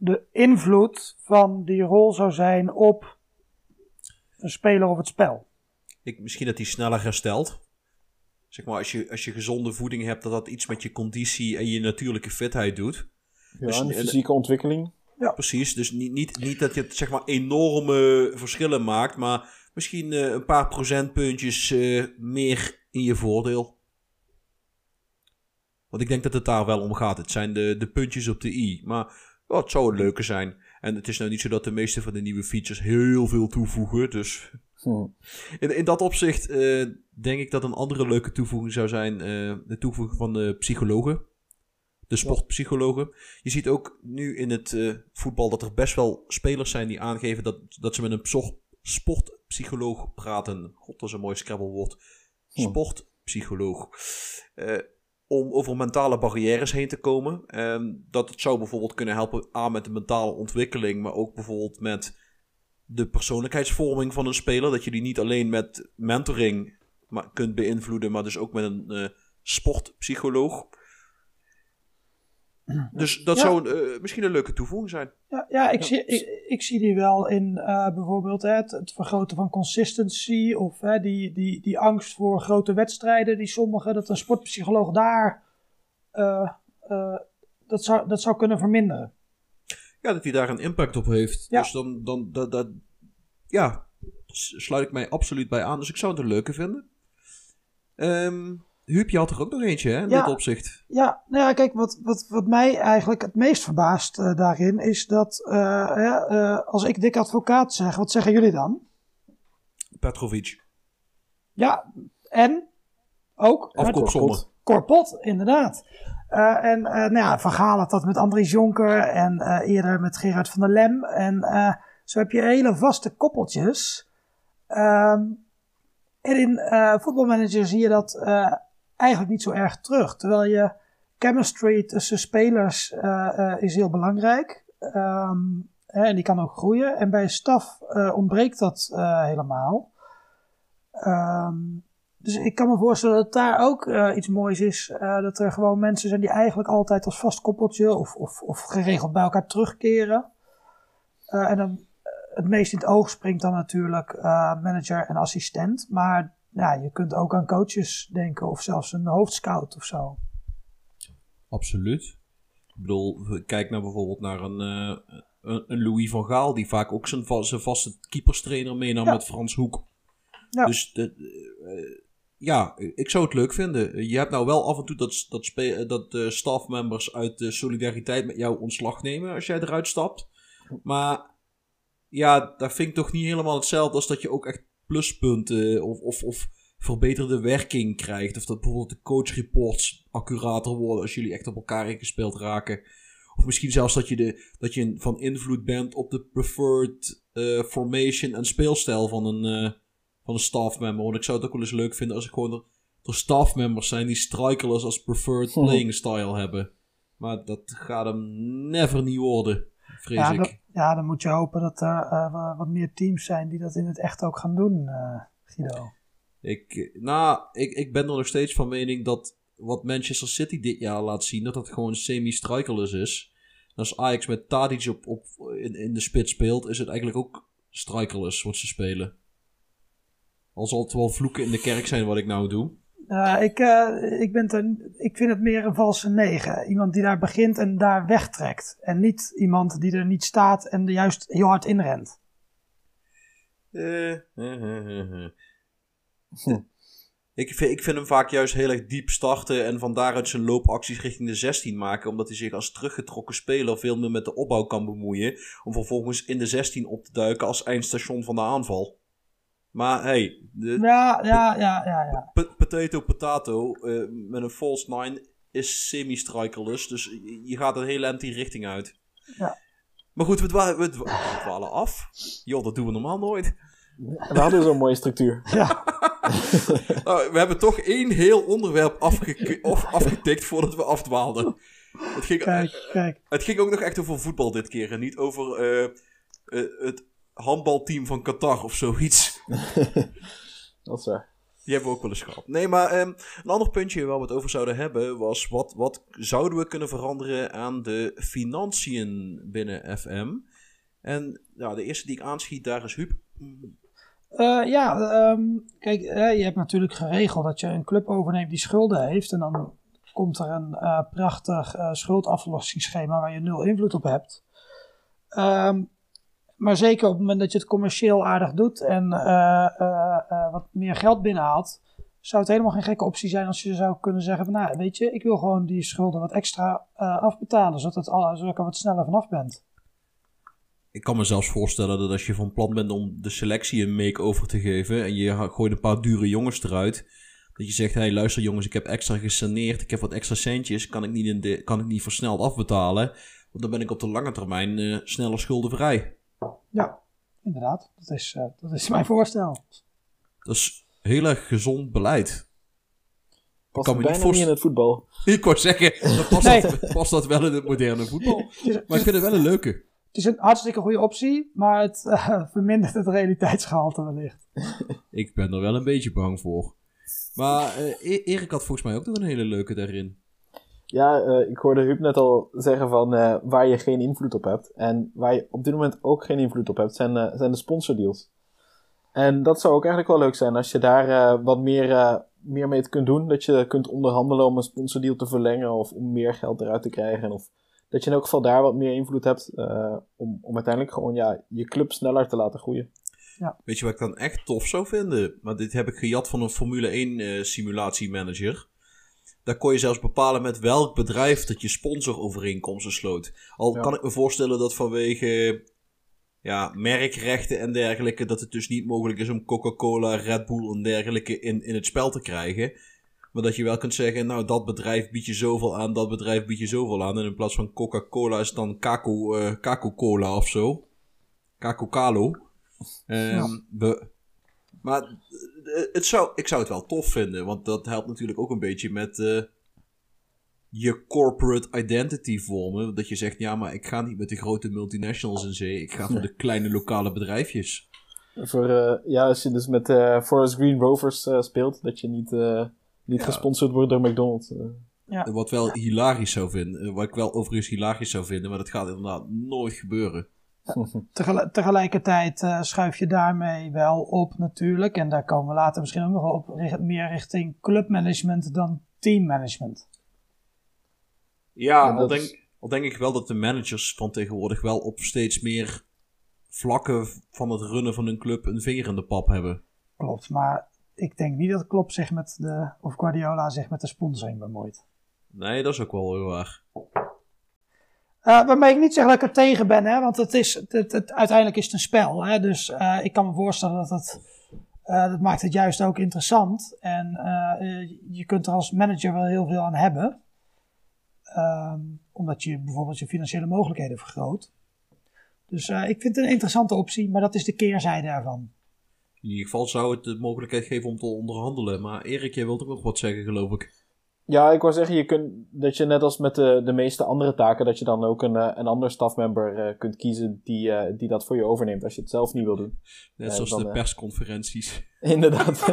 de invloed van die rol zou zijn op een speler of het spel. Misschien dat hij sneller herstelt. Zeg maar, als je gezonde voeding hebt, dat iets met je conditie en je natuurlijke fitheid doet. Ja, dus, en fysieke ontwikkeling. Ja, precies. Dus niet dat je het, zeg maar, enorme verschillen maakt, maar misschien een paar procentpuntjes meer in je voordeel. Want ik denk dat het daar wel om gaat. Het zijn de puntjes op de i. Maar het zou een leuke zijn. En het is nou niet zo dat de meeste van de nieuwe features heel veel toevoegen. Dus in dat opzicht denk ik dat een andere leuke toevoeging zou zijn de toevoeging van de psychologen. De sportpsychologen. Je ziet ook nu in het voetbal dat er best wel spelers zijn die aangeven dat ze met een sportpsycholoog praten. God, dat is een mooi scrabblewoord. Sportpsycholoog. Om over mentale barrières heen te komen. Dat het zou bijvoorbeeld kunnen helpen met de mentale ontwikkeling, maar ook bijvoorbeeld met de persoonlijkheidsvorming van een speler. Dat je die niet alleen met mentoring kunt beïnvloeden, maar dus ook met een sportpsycholoog. Dus dat zou misschien een leuke toevoeging zijn. Ik zie die wel in bijvoorbeeld het vergroten van consistency of die angst voor grote wedstrijden die sommigen, dat een sportpsycholoog daar dat zou kunnen verminderen. Ja, dat hij daar een impact op heeft. Ja. Dus dan sluit ik mij absoluut bij aan. Dus ik zou het een leuke vinden. Huub, je had er ook nog eentje, hè, in dat opzicht. Ja, nou ja, kijk, wat mij eigenlijk het meest verbaast daarin is dat, als ik dik advocaat zeg, wat zeggen jullie dan? Petrovic. Ja, en ook Korpot, inderdaad. Van Gaal had dat met Andries Jonker en eerder met Gerard van der Lem. En zo heb je hele vaste koppeltjes. En in Football Manager zie je dat eigenlijk niet zo erg terug. Terwijl je chemistry tussen spelers is heel belangrijk. En die kan ook groeien. En bij staf ontbreekt dat helemaal. Dus ik kan me voorstellen dat daar ook iets moois is. Dat er gewoon mensen zijn die eigenlijk altijd als vast koppeltje of geregeld bij elkaar terugkeren. En dan het meest in het oog springt dan natuurlijk manager en assistent. Maar ja, je kunt ook aan coaches denken of zelfs een hoofdscout of zo. Absoluut. Ik bedoel, kijk nou bijvoorbeeld naar een Louis van Gaal, die vaak ook zijn vaste keeperstrainer meenam met Frans Hoek. Ja. Dus ik zou het leuk vinden. Je hebt nou wel af en toe dat staffmembers uit de solidariteit met jou ontslag nemen als jij eruit stapt. Maar ja, dat vind ik toch niet helemaal hetzelfde als dat je ook echt pluspunten of verbeterde werking krijgt. Of dat bijvoorbeeld de coachreports accurater worden als jullie echt op elkaar ingespeeld raken. Of misschien zelfs dat je van invloed bent op de preferred formation en speelstijl van een staffmember. Want ik zou het ook wel eens leuk vinden als ik gewoon er staffmembers zijn die strikelers als preferred playing style hebben. Maar dat gaat hem never niet worden, vrees ik. Dan moet je hopen dat er wat meer teams zijn die dat in het echt ook gaan doen, Guido. Ik ben er nog steeds van mening dat wat Manchester City dit jaar laat zien, dat gewoon semi-strikerless is. En als Ajax met Tadic in de spits speelt, is het eigenlijk ook strikerless wat ze spelen. Al zal het wel vloeken in de kerk zijn wat ik nou doe. Ik vind het meer een valse 9. Iemand die daar begint en daar wegtrekt. En niet iemand die er niet staat en er juist heel hard inrent. Ik vind hem vaak juist heel erg diep starten en van daaruit zijn loopacties richting de 16 maken. Omdat hij zich als teruggetrokken speler veel meer met de opbouw kan bemoeien. Om vervolgens in de 16 op te duiken als eindstation van de aanval. Maar hey, potato met een false 9 is semi-strikerless. Dus je gaat een hele empty richting uit. Ja. Maar goed, we dwalen af. Joh, dat doen we normaal nooit. We hadden zo'n mooie structuur. Ja. We hebben toch één heel onderwerp afgetikt voordat we afdwaalden. Het ging ook nog echt over voetbal dit keer. En niet over het handbalteam van Qatar of zoiets. Dat is waar. Die hebben we ook wel eens gehad. Nee, maar een ander puntje waar we het over zouden hebben was wat zouden we kunnen veranderen aan de financiën binnen FM. En nou, de eerste die ik aanschiet daar is Huub. Kijk, je hebt natuurlijk geregeld dat je een club overneemt die schulden heeft. En dan komt er een prachtig schuldaflossingsschema waar je nul invloed op hebt. Maar zeker op het moment dat je het commercieel aardig doet en wat meer geld binnenhaalt, zou het helemaal geen gekke optie zijn als je zou kunnen zeggen van, nou, weet je, ik wil gewoon die schulden wat extra afbetalen, zodat ik er wat sneller vanaf bent. Ik kan me zelfs voorstellen dat als je van plan bent om de selectie een make-over te geven en je gooit een paar dure jongens eruit, dat je zegt, hey, luister jongens, ik heb extra gesaneerd, ik heb wat extra centjes, kan ik niet versneld afbetalen, want dan ben ik op de lange termijn sneller schuldenvrij. Ja, inderdaad. Dat is mijn voorstel. Dat is heel erg gezond beleid. Past kan me bijna niet in het voetbal. Ik wou zeggen, dan past, past dat wel in het moderne voetbal. Maar ik vind het wel een leuke. Het is een hartstikke goede optie, maar het vermindert het realiteitsgehalte wellicht. Ik ben er wel een beetje bang voor. Maar Erik had volgens mij ook nog een hele leuke daarin. Ja, ik hoorde Huub net al zeggen van waar je geen invloed op hebt. En waar je op dit moment ook geen invloed op hebt, zijn de sponsordeals. En dat zou ook eigenlijk wel leuk zijn als je daar wat meer mee kunt doen. Dat je kunt onderhandelen om een sponsordeal te verlengen of om meer geld eruit te krijgen. Of dat je in elk geval daar wat meer invloed hebt om uiteindelijk gewoon je club sneller te laten groeien. Ja. Weet je wat ik dan echt tof zou vinden? Maar dit heb ik gejat van een Formule 1 simulatiemanager. Daar kon je zelfs bepalen met welk bedrijf dat je sponsorovereenkomsten sloot. Kan ik me voorstellen dat vanwege merkrechten en dergelijke, dat het dus niet mogelijk is om Coca-Cola, Red Bull en dergelijke in het spel te krijgen. Maar dat je wel kunt zeggen, nou, dat bedrijf biedt je zoveel aan, dat bedrijf biedt je zoveel aan. En in plaats van Coca-Cola is het dan Coca-Cola of zo. Coca-Cola. Maar ik zou het wel tof vinden, want dat helpt natuurlijk ook een beetje met je corporate identity vormen. Dat je zegt, ja, maar ik ga niet met de grote multinationals in zee. Ik ga voor de kleine lokale bedrijfjes. Voor, ja, als je dus met Forest Green Rovers speelt, dat je niet gesponsord wordt door McDonald's. Ja. Wat wel hilarisch zou vinden. Wat ik wel overigens hilarisch zou vinden, maar dat gaat inderdaad nooit gebeuren. Tegelijkertijd schuif je daarmee wel op natuurlijk. En daar komen we later misschien ook nog op. Meer richting clubmanagement dan teammanagement. Ja, al denk ik wel dat de managers van tegenwoordig wel op steeds meer vlakken van het runnen van hun club een vinger in de pap hebben. Klopt, maar ik denk niet dat Klopp zich met de, of Guardiola zich met de sponsoring bemoeit. Nee, dat is ook wel heel waar. Waarmee ik niet zeg dat ik er tegen ben, hè? Want uiteindelijk is het een spel. Hè? Dus ik kan me voorstellen dat dat maakt het juist ook interessant. En je kunt er als manager wel heel veel aan hebben. Omdat je bijvoorbeeld je financiële mogelijkheden vergroot. Dus ik vind het een interessante optie, maar dat is de keerzijde ervan. In ieder geval zou het de mogelijkheid geven om te onderhandelen. Maar Erik, jij wilt ook nog wat zeggen, geloof ik. Ja, ik wou zeggen, je kunt, dat je net als met de meeste andere taken, dat je dan ook een ander stafmember kunt kiezen die dat voor je overneemt als je het zelf niet wil doen. Net zoals dan, de persconferenties. Inderdaad.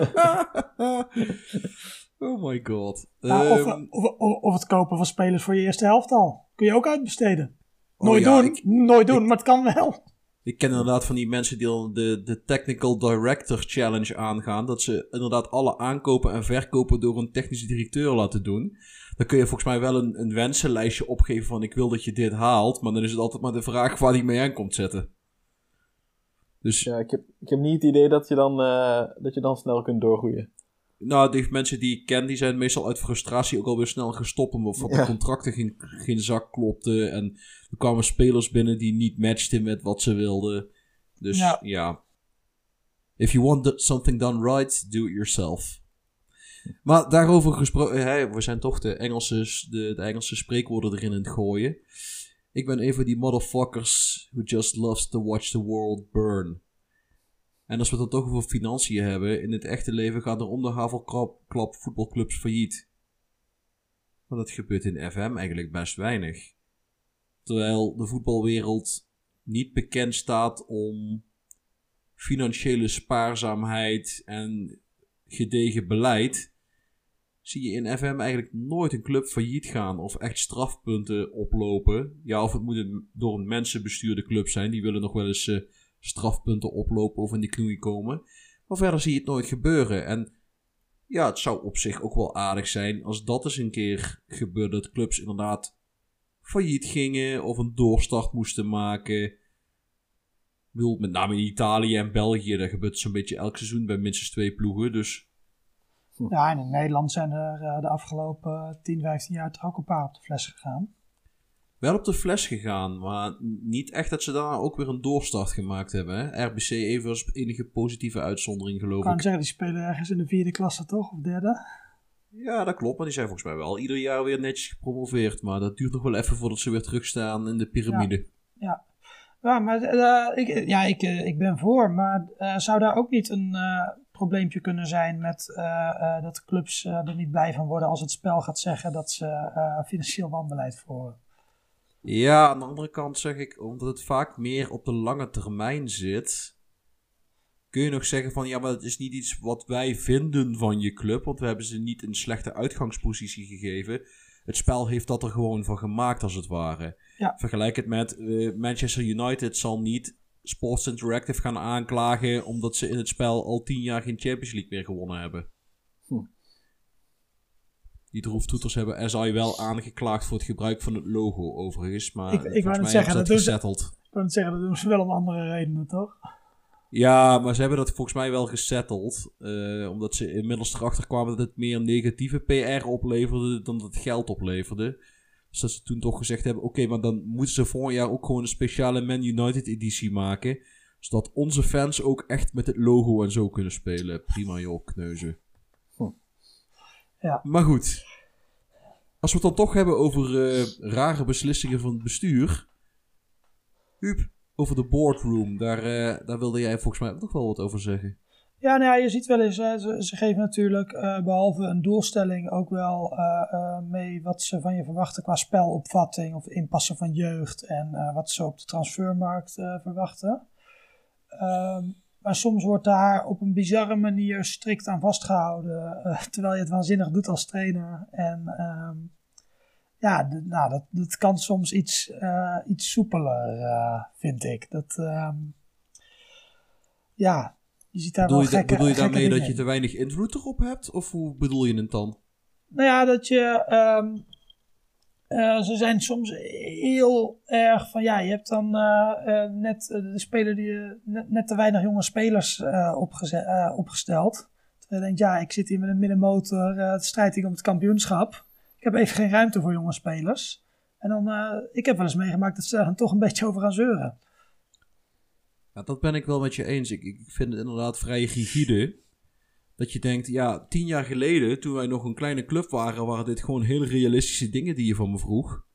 Oh my god. Nou, of het kopen van spelers voor je eerste helft al. Kun je ook uitbesteden. Nooit doen, maar het kan wel. Ik ken inderdaad van die mensen die dan de Technical Director Challenge aangaan. Dat ze inderdaad alle aankopen en verkopen door een technische directeur laten doen. Dan kun je volgens mij wel een wensenlijstje opgeven van ik wil dat je dit haalt. Maar dan is het altijd maar de vraag waar die mee aan komt zetten. Dus... Ja, ik heb niet het idee dat je dan snel kunt doorgroeien. Nou, die mensen die ik ken, die zijn meestal uit frustratie ook alweer snel gestopt. Omdat de contracten geen zak klopten. En er kwamen spelers binnen die niet matchten met wat ze wilden. Dus ja. If you want something done right, do it yourself. Maar daarover gesproken... we zijn toch de Engelse spreekwoorden erin aan het gooien. Ik ben een van die motherfuckers who just loves to watch the world burn. En als we het dan toch over financiën hebben, in het echte leven gaan er om de haverklap voetbalclubs failliet. Maar dat gebeurt in FM eigenlijk best weinig. Terwijl de voetbalwereld niet bekend staat om financiële spaarzaamheid en gedegen beleid, zie je in FM eigenlijk nooit een club failliet gaan of echt strafpunten oplopen. Ja, of het moet door een mensenbestuurde club zijn, die willen nog wel eens... strafpunten oplopen of in die knoei komen. Maar verder zie je het nooit gebeuren. En ja, het zou op zich ook wel aardig zijn als dat eens een keer gebeurde. Dat clubs inderdaad failliet gingen of een doorstart moesten maken. Ik bedoel, met name in Italië en België. Daar gebeurt zo'n beetje elk seizoen bij minstens 2 ploegen. Dus. Ja, en in Nederland zijn er de afgelopen 10, 15 jaar toch ook een paar op de fles gegaan. Wel op de fles gegaan, maar niet echt dat ze daar ook weer een doorstart gemaakt hebben. Hè? RBC even als enige positieve uitzondering, geloof ik. Ik kan zeggen, die spelen ergens in de 4e klasse toch? Of 3e? Ja, dat klopt, maar die zijn volgens mij wel ieder jaar weer netjes gepromoveerd. Maar dat duurt nog wel even voordat ze weer terugstaan in de piramide. Ja, maar ik ben voor. Maar zou daar ook niet een probleempje kunnen zijn met dat clubs er niet blij van worden als het spel gaat zeggen dat ze financieel wanbeleid voeren? Ja, aan de andere kant zeg ik, omdat het vaak meer op de lange termijn zit, kun je nog zeggen van, ja, maar het is niet iets wat wij vinden van je club, want we hebben ze niet een slechte uitgangspositie gegeven. Het spel heeft dat er gewoon van gemaakt, als het ware. Ja. Vergelijk het met Manchester United zal niet Sports Interactive gaan aanklagen, omdat ze in het spel al 10 jaar geen Champions League meer gewonnen hebben. Die droeftoeters hebben SI wel aangeklaagd voor het gebruik van het logo overigens. Maar ik wou het zeggen, dat doen ze wel om andere redenen, toch? Ja, maar ze hebben dat volgens mij wel gesetteld. Omdat ze inmiddels erachter kwamen dat het meer negatieve PR opleverde dan dat het geld opleverde. Dus dat ze toen toch gezegd hebben, oké, maar dan moeten ze volgend jaar ook gewoon een speciale Man United editie maken. Zodat onze fans ook echt met het logo en zo kunnen spelen. Prima joh, kneuzen. Ja. Maar goed, als we het dan toch hebben over rare beslissingen van het bestuur. Huub, over de boardroom, daar wilde jij volgens mij ook nog wel wat over zeggen. Ja, nou ja, je ziet wel eens, hè, ze geven natuurlijk behalve een doelstelling ook wel mee wat ze van je verwachten qua spelopvatting of inpassen van jeugd en wat ze op de transfermarkt verwachten. Maar soms wordt daar op een bizarre manier strikt aan vastgehouden, terwijl je het waanzinnig doet als trainer. En dat kan soms iets soepeler, vind ik. Je ziet daar bedoel je daarmee dat je te weinig invloed erop hebt? Of hoe bedoel je het dan? Nou ja, dat je... ze zijn soms heel erg van... Ja, je hebt dan de speler die... Net te weinig jonge spelers opgesteld. Terwijl je denkt, ja, ik zit hier met een middenmotor. Het strijdt hier om het kampioenschap. Ik heb even geen ruimte voor jonge spelers. En dan... ik heb wel eens meegemaakt dat ze daar dan toch een beetje over gaan zeuren. Ja, dat ben ik wel met je eens. Ik vind het inderdaad vrij rigide. Dat je denkt, ja, 10 jaar geleden, toen wij nog een kleine club waren, waren dit gewoon heel realistische dingen die je van me vroeg.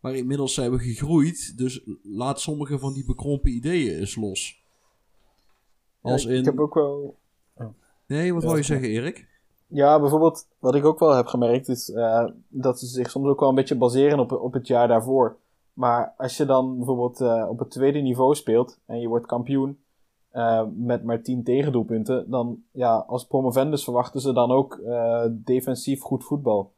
Maar inmiddels zijn we gegroeid, dus laat sommige van die bekrompen ideeën eens los. Als ja, ik heb ook wel... Oh. Nee, wat wou je zeggen, Erik? Ja, bijvoorbeeld, wat ik ook wel heb gemerkt, is dat ze zich soms ook wel een beetje baseren op het jaar daarvoor. Maar als je dan bijvoorbeeld op het tweede niveau speelt en je wordt kampioen met maar 10 tegendoelpunten, dan ja, als promovendus verwachten ze dan ook defensief goed voetbal.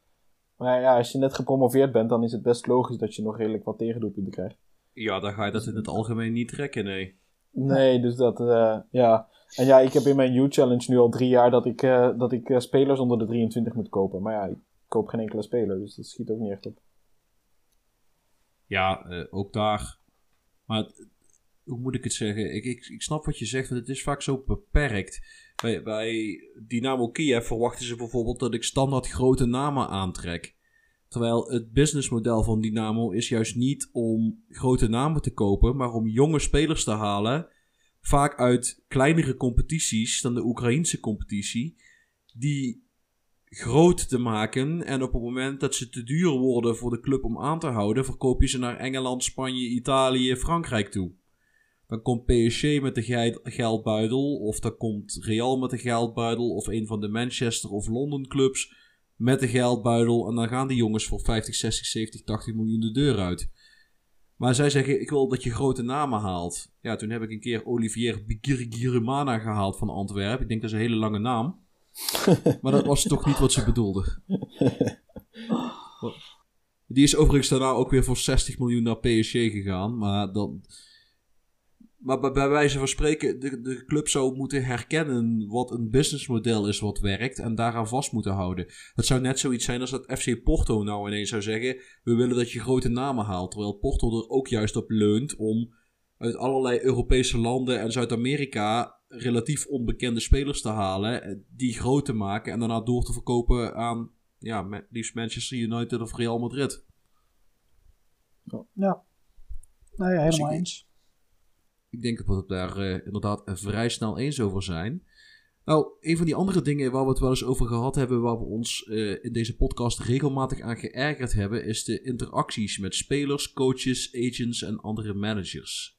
Maar ja, als je net gepromoveerd bent, dan is het best logisch dat je nog redelijk wat tegendoelpunten krijgt. Ja, dan ga je dat in het algemeen niet trekken, nee. Nee, dus dat, ja. En ja, ik heb in mijn U-challenge nu al 3 jaar dat ik spelers onder de 23 moet kopen. Maar ja, ik koop geen enkele speler, dus dat schiet ook niet echt op. Ja, ook daar. Maar hoe moet ik het zeggen? Ik snap wat je zegt, want het is vaak zo beperkt. Bij Dynamo Kiev verwachten ze bijvoorbeeld dat ik standaard grote namen aantrek. Terwijl het businessmodel van Dynamo is juist niet om grote namen te kopen, maar om jonge spelers te halen. Vaak uit kleinere competities dan de Oekraïense competitie. Die groot te maken en op het moment dat ze te duur worden voor de club om aan te houden, verkoop je ze naar Engeland, Spanje, Italië, Frankrijk toe. Dan komt PSG met de geldbuidel of dan komt Real met de geldbuidel of een van de Manchester of Londen clubs met de geldbuidel en dan gaan die jongens voor 50, 60, 70, 80 miljoen de deur uit. Maar zij zeggen, ik wil dat je grote namen haalt. Ja, toen heb ik een keer Olivier Girimana gehaald van Antwerpen. Ik denk dat is een hele lange naam. Maar dat was toch niet wat ze bedoelden. Die is overigens daarna ook weer voor 60 miljoen naar PSG gegaan. Maar bij wijze van spreken, de club zou moeten herkennen wat een businessmodel is wat werkt en daaraan vast moeten houden. Het zou net zoiets zijn als dat FC Porto nou ineens zou zeggen, we willen dat je grote namen haalt. Terwijl Porto er ook juist op leunt om uit allerlei Europese landen en Zuid-Amerika relatief onbekende spelers te halen, die groot te maken en daarna door te verkopen aan liefst Manchester United of Real Madrid. Ja. Nou ja, helemaal eens. Ik denk dat we het daar inderdaad vrij snel eens over zijn. Nou, een van die andere dingen waar we het wel eens over gehad hebben, waar we ons in deze podcast regelmatig aan geërgerd hebben, is de interacties met spelers, coaches, agents en andere managers.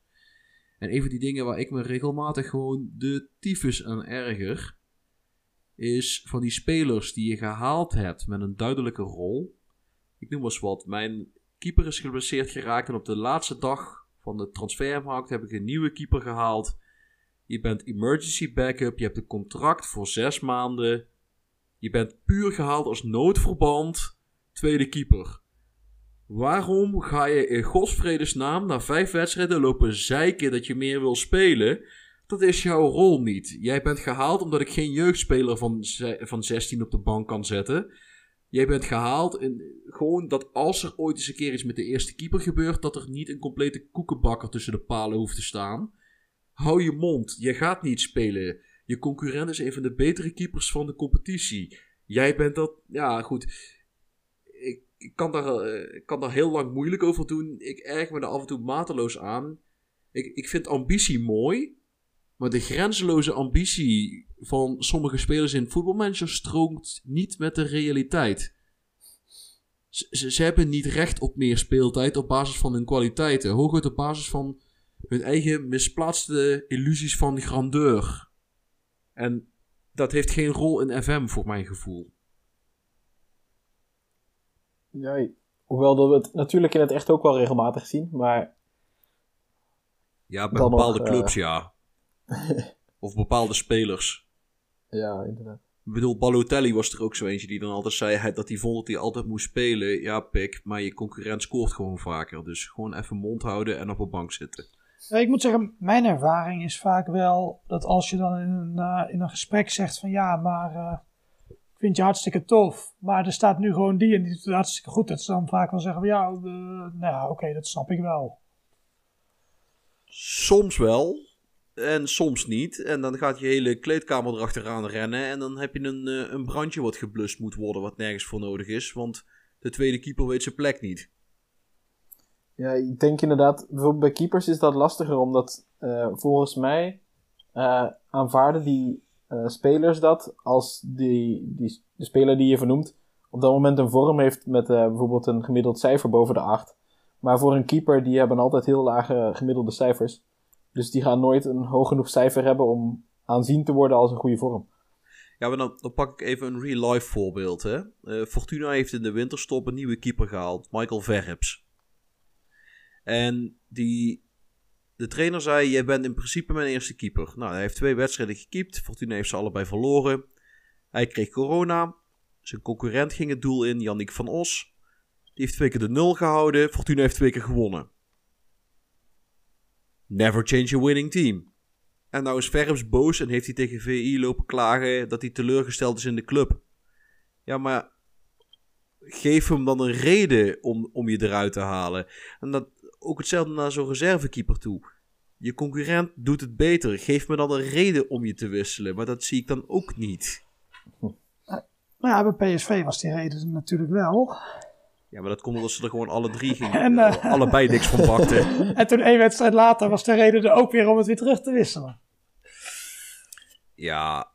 En een van die dingen waar ik me regelmatig gewoon de tyfus aan erger, is van die spelers die je gehaald hebt met een duidelijke rol. Ik noem maar eens wat. Mijn keeper is geblesseerd geraakt en op de laatste dag van de transfermarkt heb ik een nieuwe keeper gehaald. Je bent emergency backup, je hebt een contract voor 6 maanden. Je bent puur gehaald als noodverband, tweede keeper. Waarom ga je in godsvredesnaam na 5 wedstrijden lopen zeiken dat je meer wil spelen? Dat is jouw rol niet. Jij bent gehaald omdat ik geen jeugdspeler van 16 op de bank kan zetten. Jij bent gehaald in, gewoon dat als er ooit eens een keer iets met de eerste keeper gebeurt, dat er niet een complete koekenbakker tussen de palen hoeft te staan. Hou je mond. Je gaat niet spelen. Je concurrent is een van de betere keepers van de competitie. Jij bent dat... Ja, goed... Ik kan daar heel lang moeilijk over doen. Ik erg me daar af en toe mateloos aan. Ik vind ambitie mooi. Maar de grenzeloze ambitie van sommige spelers in voetbalmanagers strookt niet met de realiteit. Ze hebben niet recht op meer speeltijd op basis van hun kwaliteiten. Hooguit op basis van hun eigen misplaatste illusies van grandeur. En dat heeft geen rol in FM voor mijn gevoel. Nee, hoewel dat we het natuurlijk in het echt ook wel regelmatig zien, maar... Ja, bij bepaalde clubs, ja. Of bepaalde spelers. Ja, inderdaad. Ik bedoel, Balotelli was er ook zo eentje die dan altijd zei dat hij vond dat hij altijd moest spelen. Ja, pik, maar je concurrent scoort gewoon vaker. Dus gewoon even mond houden en op een bank zitten. Ik moet zeggen, mijn ervaring is vaak wel dat als je dan in een gesprek zegt van ja, maar ik vind je hartstikke tof. Maar er staat nu gewoon die en die doet het hartstikke goed. Dat ze dan vaak wel zeggen van ja, oké, dat snap ik wel. Soms wel. En soms niet. En dan gaat je hele kleedkamer erachteraan rennen. En dan heb je een brandje wat geblust moet worden. Wat nergens voor nodig is. Want de tweede keeper weet zijn plek niet. Ja, ik denk inderdaad. Bijvoorbeeld bij keepers is dat lastiger. Omdat volgens mij aanvaarden die spelers dat. Als de speler die je vernoemt op dat moment een vorm heeft. Met bijvoorbeeld een gemiddeld cijfer boven de 8. Maar voor een keeper die hebben altijd heel lage gemiddelde cijfers. Dus die gaan nooit een hoog genoeg cijfer hebben om aanzien te worden als een goede vorm. Ja, maar dan pak ik even een real-life voorbeeld. Hè? Fortuna heeft in de winterstop een nieuwe keeper gehaald, Michael Verhips. En de trainer zei, jij bent in principe mijn eerste keeper. Nou, hij heeft 2 wedstrijden gekiept. Fortuna heeft ze allebei verloren. Hij kreeg corona. Zijn concurrent ging het doel in, Yannick van Os. Die heeft 2 keer de 0 gehouden. Fortuna heeft 2 keer gewonnen. Never change a winning team. En nou is Verhips boos en heeft hij tegen VI lopen klagen dat hij teleurgesteld is in de club. Ja, maar geef hem dan een reden om je eruit te halen. En dat ook hetzelfde naar zo'n reservekeeper toe. Je concurrent doet het beter. Geef me dan een reden om je te wisselen. Maar dat zie ik dan ook niet. Nou ja, bij PSV was die reden natuurlijk wel... Ja, maar dat komt omdat ze er gewoon alle 3 gingen. En, allebei niks van pakten. En toen 1 wedstrijd later was de reden er ook weer om het weer terug te wisselen. Ja,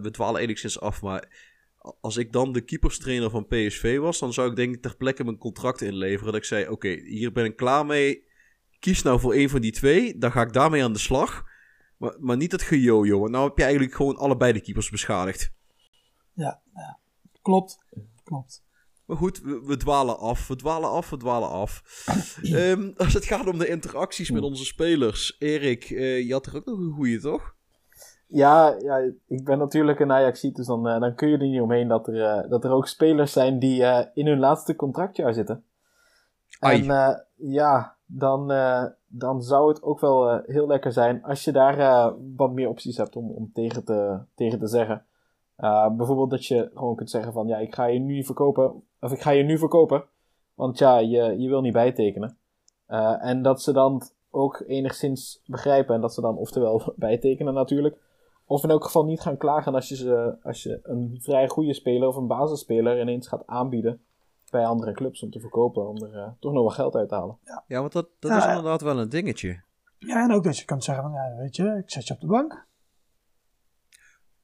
we dwalen enigszins af. Maar als ik dan de keeperstrainer van PSV was... dan zou ik denk ik ter plekke mijn contract inleveren. Dat ik zei, oké, hier ben ik klaar mee. Kies nou voor 1 van die 2. Dan ga ik daarmee aan de slag. Maar niet dat gejojo. Want nou heb je eigenlijk gewoon allebei de keepers beschadigd. Ja. Klopt. Maar goed, we dwalen af. Als het gaat om de interacties met onze spelers. Erik, je had er ook nog een goeie, toch? Ja, ik ben natuurlijk een Ajaxiet, dus dan kun je er niet omheen dat er ook spelers zijn die in hun laatste contractjaar zitten. En dan zou het ook wel heel lekker zijn als je daar wat meer opties hebt om tegen te zeggen. Bijvoorbeeld dat je gewoon kunt zeggen van... ja, ik ga je nu verkopen... want ja, je wil niet bijtekenen. En dat ze dan ook enigszins begrijpen... en dat ze dan oftewel bijtekenen natuurlijk... of in elk geval niet gaan klagen... als je een vrij goede speler of een basisspeler... ineens gaat aanbieden bij andere clubs om te verkopen... om er toch nog wat geld uit te halen. Ja, want dat is inderdaad wel een dingetje. Ja, en ook dat je kan zeggen van... ja, weet je, ik zet je op de bank.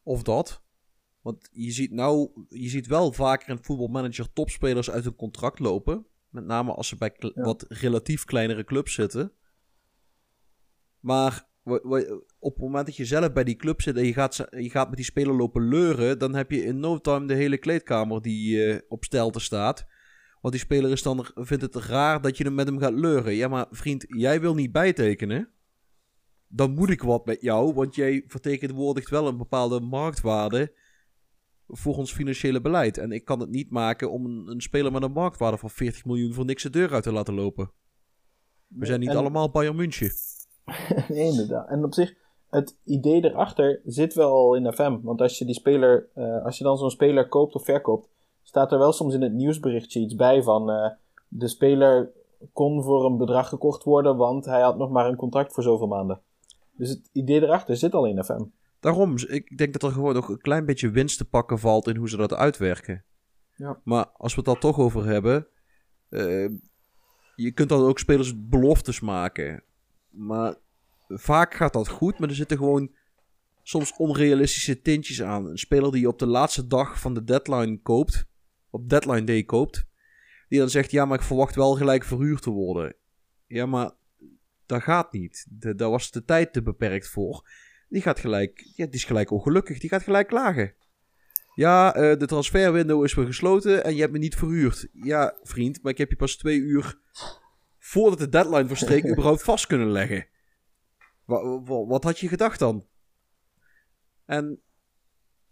Of dat... Want je ziet wel vaker in voetbalmanager topspelers uit hun contract lopen. Met name als ze bij wat relatief kleinere clubs zitten. Maar op het moment dat je zelf bij die club zit en je gaat met die speler lopen leuren... dan heb je in no time de hele kleedkamer die op stelte staat. Want die speler vindt het raar dat je hem met hem gaat leuren. Ja, maar vriend, jij wil niet bijtekenen. Dan moet ik wat met jou, want jij vertegenwoordigt wel een bepaalde marktwaarde... voor ons financiële beleid. En ik kan het niet maken om een speler met een marktwaarde van 40 miljoen... voor niks de deur uit te laten lopen. We zijn niet allemaal Bayern München. Nee, inderdaad. En op zich, het idee erachter zit wel al in FM. Want als je die speler, als je dan zo'n speler koopt of verkoopt... staat er wel soms in het nieuwsberichtje iets bij van... de speler kon voor een bedrag gekocht worden... want hij had nog maar een contract voor zoveel maanden. Dus het idee erachter zit al in FM. Daarom, ik denk dat er gewoon nog een klein beetje winst te pakken valt in hoe ze dat uitwerken. Ja. Maar als we het daar toch over hebben... je kunt dan ook spelers beloftes maken. Maar vaak gaat dat goed, maar er zitten gewoon soms onrealistische tintjes aan. Een speler die je op de laatste dag van de deadline koopt... op deadline day koopt... die dan zegt, ja, maar ik verwacht wel gelijk verhuurd te worden. Ja, maar dat gaat niet. Daar was de tijd te beperkt voor... Die gaat gelijk, ja, die is gelijk ongelukkig. Die gaat gelijk klagen. Ja, de transferwindow is weer gesloten en je hebt me niet verhuurd. Ja, vriend, maar ik heb je pas 2 uur voordat de deadline verstreek überhaupt vast kunnen leggen. Wat had je gedacht dan? En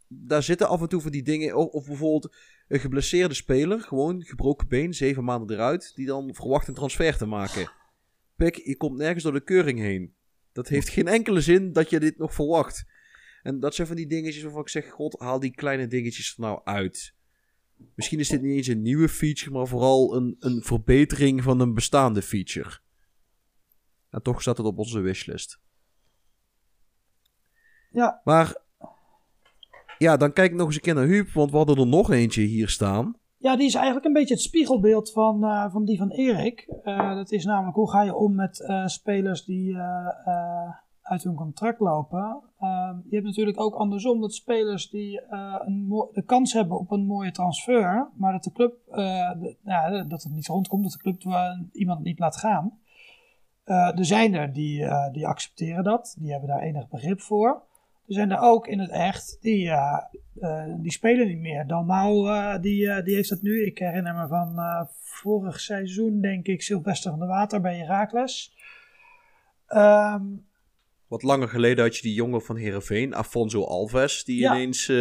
daar zitten af en toe van die dingen... Of bijvoorbeeld een geblesseerde speler, gewoon gebroken been, 7 maanden eruit, die dan verwacht een transfer te maken. Pik, je komt nergens door de keuring heen. Dat heeft geen enkele zin dat je dit nog verwacht. En dat zijn van die dingetjes waarvan ik zeg, god, haal die kleine dingetjes er nou uit. Misschien is dit niet eens een nieuwe feature, maar vooral een verbetering van een bestaande feature. En toch staat het op onze wishlist. Ja. Maar, ja, dan kijk ik nog eens een keer naar Huub, want we hadden er nog eentje hier staan. Ja, die is eigenlijk een beetje het spiegelbeeld van die van Erik. Dat is namelijk, hoe ga je om met spelers die... uit hun contract lopen. Je hebt natuurlijk ook andersom dat spelers die de kans hebben op een mooie transfer, maar dat de club dat het niet rondkomt, dat de club iemand niet laat gaan. Er zijn er die accepteren dat, die hebben daar enig begrip voor. Er zijn er ook in het echt die spelen niet meer. Dalmau, die heeft dat nu. Ik herinner me van vorig seizoen, denk ik, Sylvester van der Water bij Heracles. Wat langer geleden had je die jongen van Heerenveen, Afonso Alves, die ineens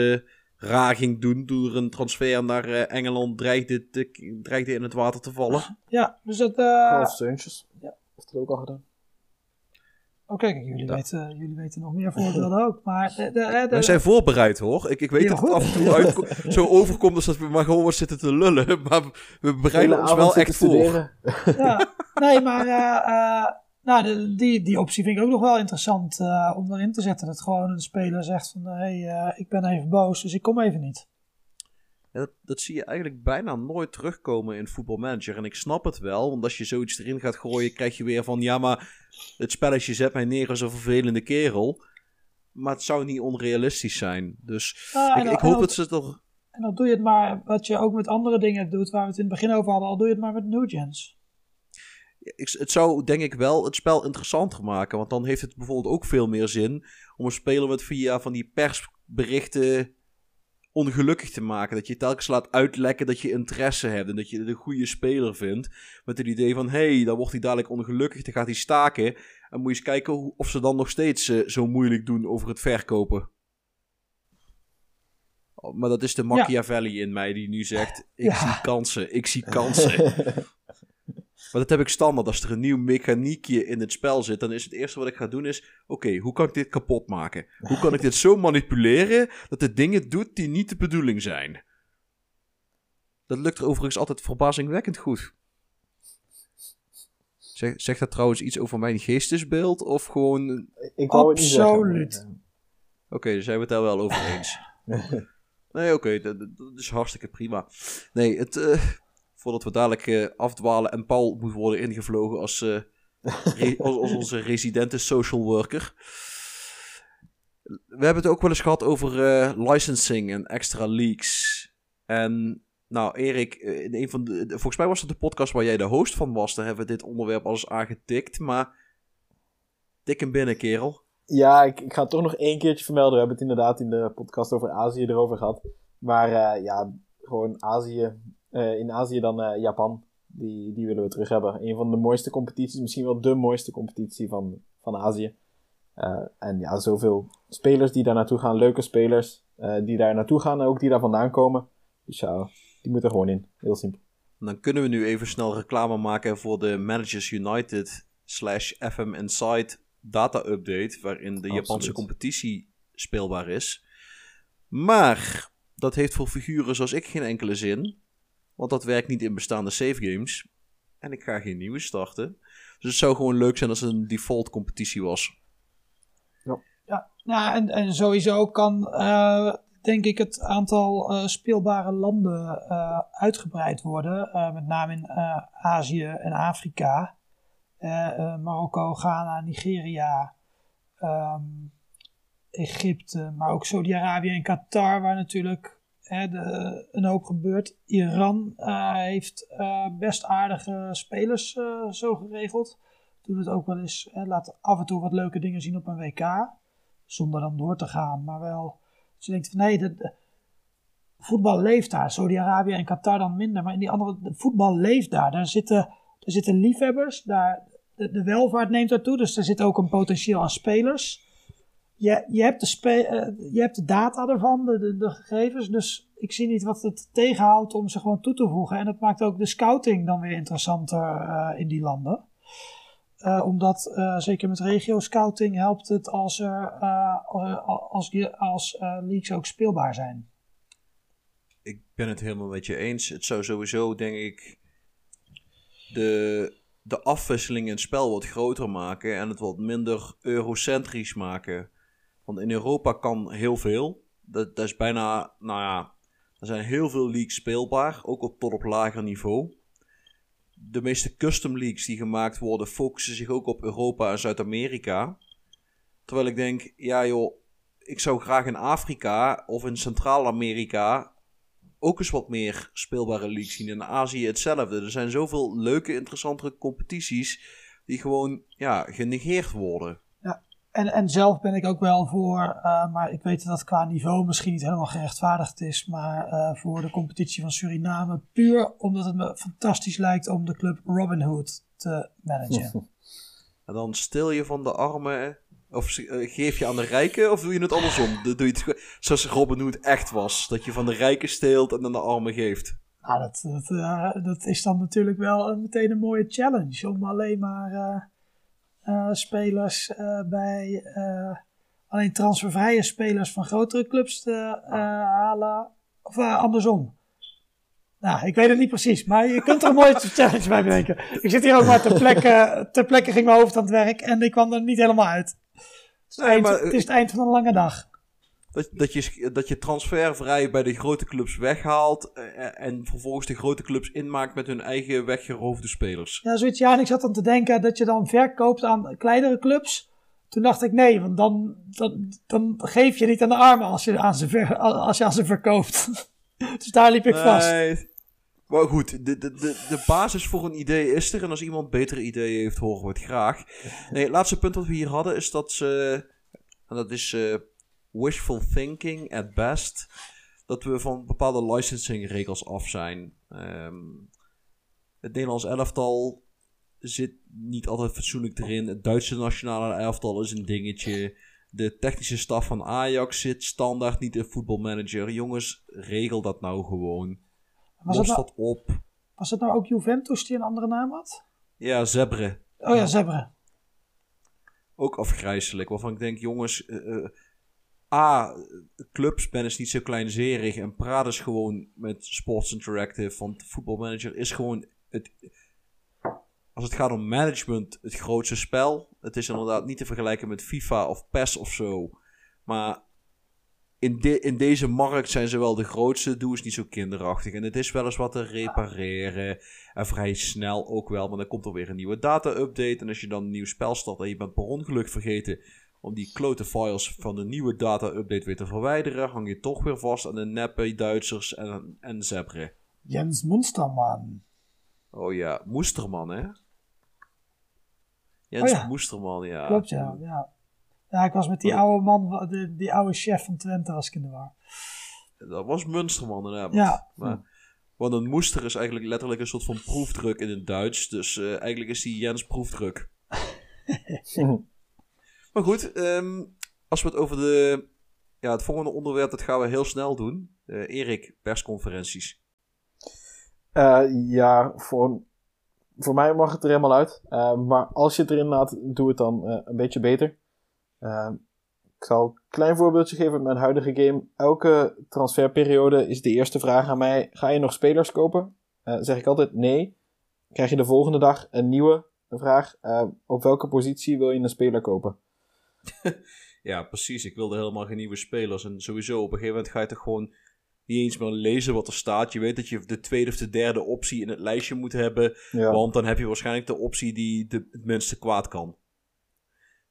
raar ging doen door een transfer naar Engeland, dreigde in het water te vallen. Ja, dus dat... Ralf Seuntjes. Ja. Heeft dat ook al gedaan. Oké, kijk, jullie weten nog meer voorbeelden ook, maar... Wij zijn voorbereid, hoor. Ik weet dat het af en toe zo overkomt als dat we maar gewoon wat zitten te lullen, maar we bereiden ons wel echt voor. Ja, nee, maar... Nou, die optie vind ik ook nog wel interessant om daarin te zetten. Dat gewoon een speler zegt van, ik ben even boos, dus ik kom even niet. Ja, dat zie je eigenlijk bijna nooit terugkomen in Football Manager. En ik snap het wel, want als je zoiets erin gaat gooien, krijg je weer van, ja, maar het spelletje zet mij neer als een vervelende kerel. Maar het zou niet onrealistisch zijn. Dus ik hoop dat ze toch... En dan doe je het maar, wat je ook met andere dingen doet, waar we het in het begin over hadden, al doe je het maar met New Gens. Het zou, denk ik, wel het spel interessanter maken. Want dan heeft het bijvoorbeeld ook veel meer zin om een speler wat via van die persberichten ongelukkig te maken. Dat je telkens laat uitlekken dat je interesse hebt en dat je de goede speler vindt. Met het idee van, dan wordt hij dadelijk ongelukkig, dan gaat hij staken. En moet je eens kijken of ze dan nog steeds zo moeilijk doen over het verkopen. Maar dat is de Machiavelli in mij die nu zegt, ik zie kansen. Maar dat heb ik standaard. Als er een nieuw mechaniekje in het spel zit, dan is het eerste wat ik ga doen is... Oké, hoe kan ik dit kapot maken? Hoe kan ik dit zo manipuleren dat het dingen doet die niet de bedoeling zijn? Dat lukt er overigens altijd verbazingwekkend goed. Zegt dat trouwens iets over mijn geestesbeeld? Of gewoon... Ik wou het niet zeggen. Absoluut. Oké, dus zijn we het daar wel over eens. Nee, oké, dat is hartstikke prima. Nee, het... Voordat we dadelijk afdwalen en Paul moet worden ingevlogen als onze residente social worker. We hebben het ook wel eens gehad over licensing en extra leaks. En nou, Erik, in een van de, volgens mij was dat de podcast waar jij de host van was. Daar hebben we dit onderwerp al eens aangetikt, maar tik hem binnen, kerel. Ja, ik ga het toch nog één keertje vermelden. We hebben het inderdaad in de podcast over Azië erover gehad. Maar gewoon Azië... in Azië dan Japan. Die willen we terug hebben. Een van de mooiste competities. Misschien wel de mooiste competitie van Azië. En ja, zoveel spelers die daar naartoe gaan. Leuke spelers die daar naartoe gaan. En ook die daar vandaan komen. Dus ja, die moeten er gewoon in. Heel simpel. En dan kunnen we nu even snel reclame maken voor de Managers United /FM Inside data update. Waarin de Japanse competitie speelbaar is. Maar dat heeft voor figuren zoals ik geen enkele zin. Want dat werkt niet in bestaande savegames. En ik ga geen nieuwe starten. Dus het zou gewoon leuk zijn als het een default competitie was. Ja, en sowieso kan denk ik het aantal speelbare landen uitgebreid worden. Met name in Azië en Afrika. Marokko, Ghana, Nigeria, Egypte. Maar ook Saudi-Arabië en Qatar, waar natuurlijk... een hoop gebeurt. Iran heeft best aardige spelers zo geregeld. Doet het ook wel eens. Laat af en toe wat leuke dingen zien op een WK. zonder dan door te gaan. Maar wel, dus je denkt van nee, voetbal leeft daar. Saudi-Arabië en Qatar dan minder. Maar in die andere, voetbal leeft daar. Daar zitten liefhebbers. De welvaart neemt daartoe. Dus er zit ook een potentieel aan spelers. Je hebt de data ervan, de gegevens. Dus ik zie niet wat het tegenhoudt om ze gewoon toe te voegen. En dat maakt ook de scouting dan weer interessanter in die landen. Omdat zeker met regio-scouting helpt het als leagues ook speelbaar zijn. Ik ben het helemaal met je eens. Het zou sowieso, denk ik, de afwisseling in het spel wat groter maken en het wat minder eurocentrisch maken. Want in Europa kan heel veel. Dat is bijna, nou ja, er zijn heel veel leagues speelbaar, ook tot op lager niveau. De meeste custom leagues die gemaakt worden focussen zich ook op Europa en Zuid-Amerika. Terwijl ik denk, ja joh, ik zou graag in Afrika of in Centraal-Amerika ook eens wat meer speelbare leagues zien. In Azië hetzelfde. Er zijn zoveel leuke, interessantere competities die gewoon ja, genegeerd worden. Ja, en zelf ben ik ook wel voor, maar ik weet dat het qua niveau misschien niet helemaal gerechtvaardigd is, maar voor de competitie van Suriname, puur omdat het me fantastisch lijkt om de club Robin Hood te managen. En dan stil je van de armen, of geef je aan de rijken, of doe je het andersom? Doe je het zoals Robin Hood echt was, dat je van de rijken steelt en aan de armen geeft. Nou, dat is dan natuurlijk wel meteen een mooie challenge, om alleen maar spelers alleen transfervrije spelers van grotere clubs te halen, of andersom. Nou, ik weet het niet precies, maar je kunt er een mooie challenge bij bedenken. Ik zit hier ook maar ter plekke ging mijn hoofd aan het werk en ik kwam er niet helemaal uit. Het is het eind van een lange dag. Dat je transfervrij bij de grote clubs weghaalt en vervolgens de grote clubs inmaakt met hun eigen weggeroofde spelers. Ja, zoiets. Ja, en ik zat dan te denken dat je dan verkoopt aan kleinere clubs. Toen dacht ik nee, want dan geef je niet aan de armen als je aan ze verkoopt. Dus daar liep ik vast. Nee. Maar goed, de basis voor een idee is er. En als iemand betere ideeën heeft, horen we het graag. Nee, het laatste punt wat we hier hadden is dat ze, en dat is wishful thinking at best, dat we van bepaalde licensingregels af zijn. Het Nederlands elftal zit niet altijd fatsoenlijk erin. Het Duitse nationale elftal is een dingetje. De technische staf van Ajax zit standaard niet in Football Manager. Jongens, regel dat nou gewoon. Los dat op. Was dat nou ook Juventus die een andere naam had? Ja, Zebre. Oh ja, Zebre. Ook afgrijselijk, waarvan ik denk, jongens, clubs ben eens niet zo kleinzerig en praat eens gewoon met Sports Interactive, want Football Manager is gewoon het, als het gaat om management, het grootste spel. Het is inderdaad niet te vergelijken met FIFA of PES of zo. Maar in deze markt zijn ze wel de grootste. Doe eens niet zo kinderachtig. En het is wel eens wat te repareren. En vrij snel ook wel. Maar dan komt er weer een nieuwe data-update. En als je dan een nieuw spel start en je bent per ongeluk vergeten om die klote files van de nieuwe data-update weer te verwijderen, hang je toch weer vast aan de neppe Duitsers en Zebre. Jens Munsterman. Oh ja, Moesterman, hè? Jens Moesterman, ja. Klopt, ja. Ja, ik was met die oude man, die oude chef van Twente, als ik in de war. Dat was Munsterman, inderdaad. Ja. Maar, want een moester is eigenlijk letterlijk een soort van proefdruk in het Duits. Dus eigenlijk is die Jens proefdruk. Maar goed, als we het over het volgende onderwerp, dat gaan we heel snel doen. Erik, persconferenties. Voor mij mag het er helemaal uit. Maar als je het erin laat, doe het dan een beetje beter. Ik zal een klein voorbeeldje geven met mijn huidige game. Elke transferperiode is de eerste vraag aan mij: ga je nog spelers kopen? Zeg ik altijd nee. Krijg je de volgende dag een nieuwe vraag: op welke positie wil je een speler kopen? Ja, precies. Ik wilde helemaal geen nieuwe spelers. En sowieso, op een gegeven moment ga je toch gewoon niet eens meer lezen wat er staat. Je weet dat je de tweede of de derde optie in het lijstje moet hebben. Ja. Want dan heb je waarschijnlijk de optie die het minste kwaad kan.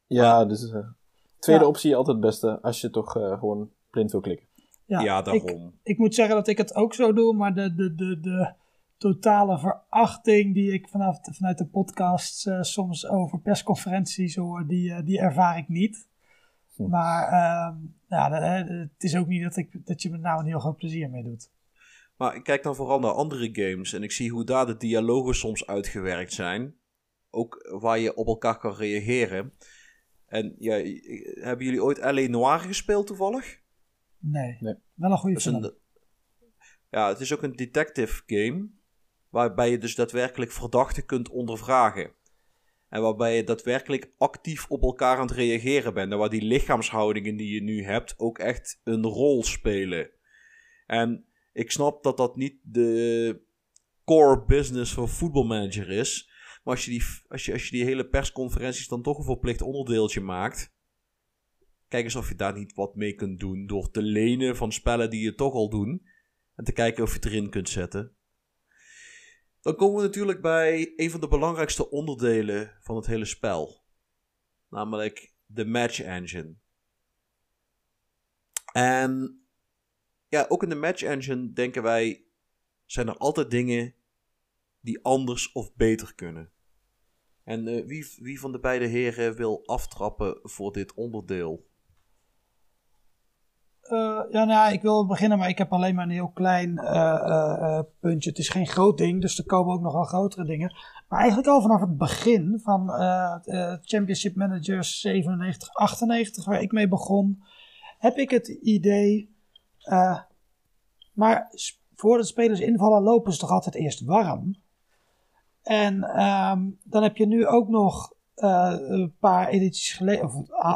Ja, dus tweede optie altijd het beste als je toch gewoon blind wil klikken. Ja, daarom. Ik moet zeggen dat ik het ook zo doe, maar de totale verachting die ik vanuit de podcasts soms over persconferenties hoor, die ervaar ik niet. Maar het is ook niet dat je me nou een heel groot plezier mee doet. Maar ik kijk dan vooral naar andere games en ik zie hoe daar de dialogen soms uitgewerkt zijn. Ook waar je op elkaar kan reageren. En ja, hebben jullie ooit L.A. Noire gespeeld toevallig? Nee. Wel een goede film. Het is ook een detective game. Waarbij je dus daadwerkelijk verdachten kunt ondervragen. En waarbij je daadwerkelijk actief op elkaar aan het reageren bent. En waar die lichaamshoudingen die je nu hebt ook echt een rol spelen. En ik snap dat dat niet de core business van Football Manager is. Maar als je die hele persconferenties dan toch een verplicht onderdeeltje maakt. Kijk eens of je daar niet wat mee kunt doen. Door te lenen van spellen die je toch al doen. En te kijken of je het erin kunt zetten. Dan komen we natuurlijk bij een van de belangrijkste onderdelen van het hele spel. Namelijk de match engine. En ja, ook in de match engine denken wij, zijn er altijd dingen die anders of beter kunnen. En wie van de beide heren wil aftrappen voor dit onderdeel? Ik wil beginnen, maar ik heb alleen maar een heel klein puntje. Het is geen groot ding, dus er komen ook nogal grotere dingen. Maar eigenlijk al vanaf het begin van Championship Managers 97, 98, waar ik mee begon, heb ik het idee, maar voordat spelers invallen, lopen ze toch altijd eerst warm. En dan heb je nu ook nog een paar edities geleden,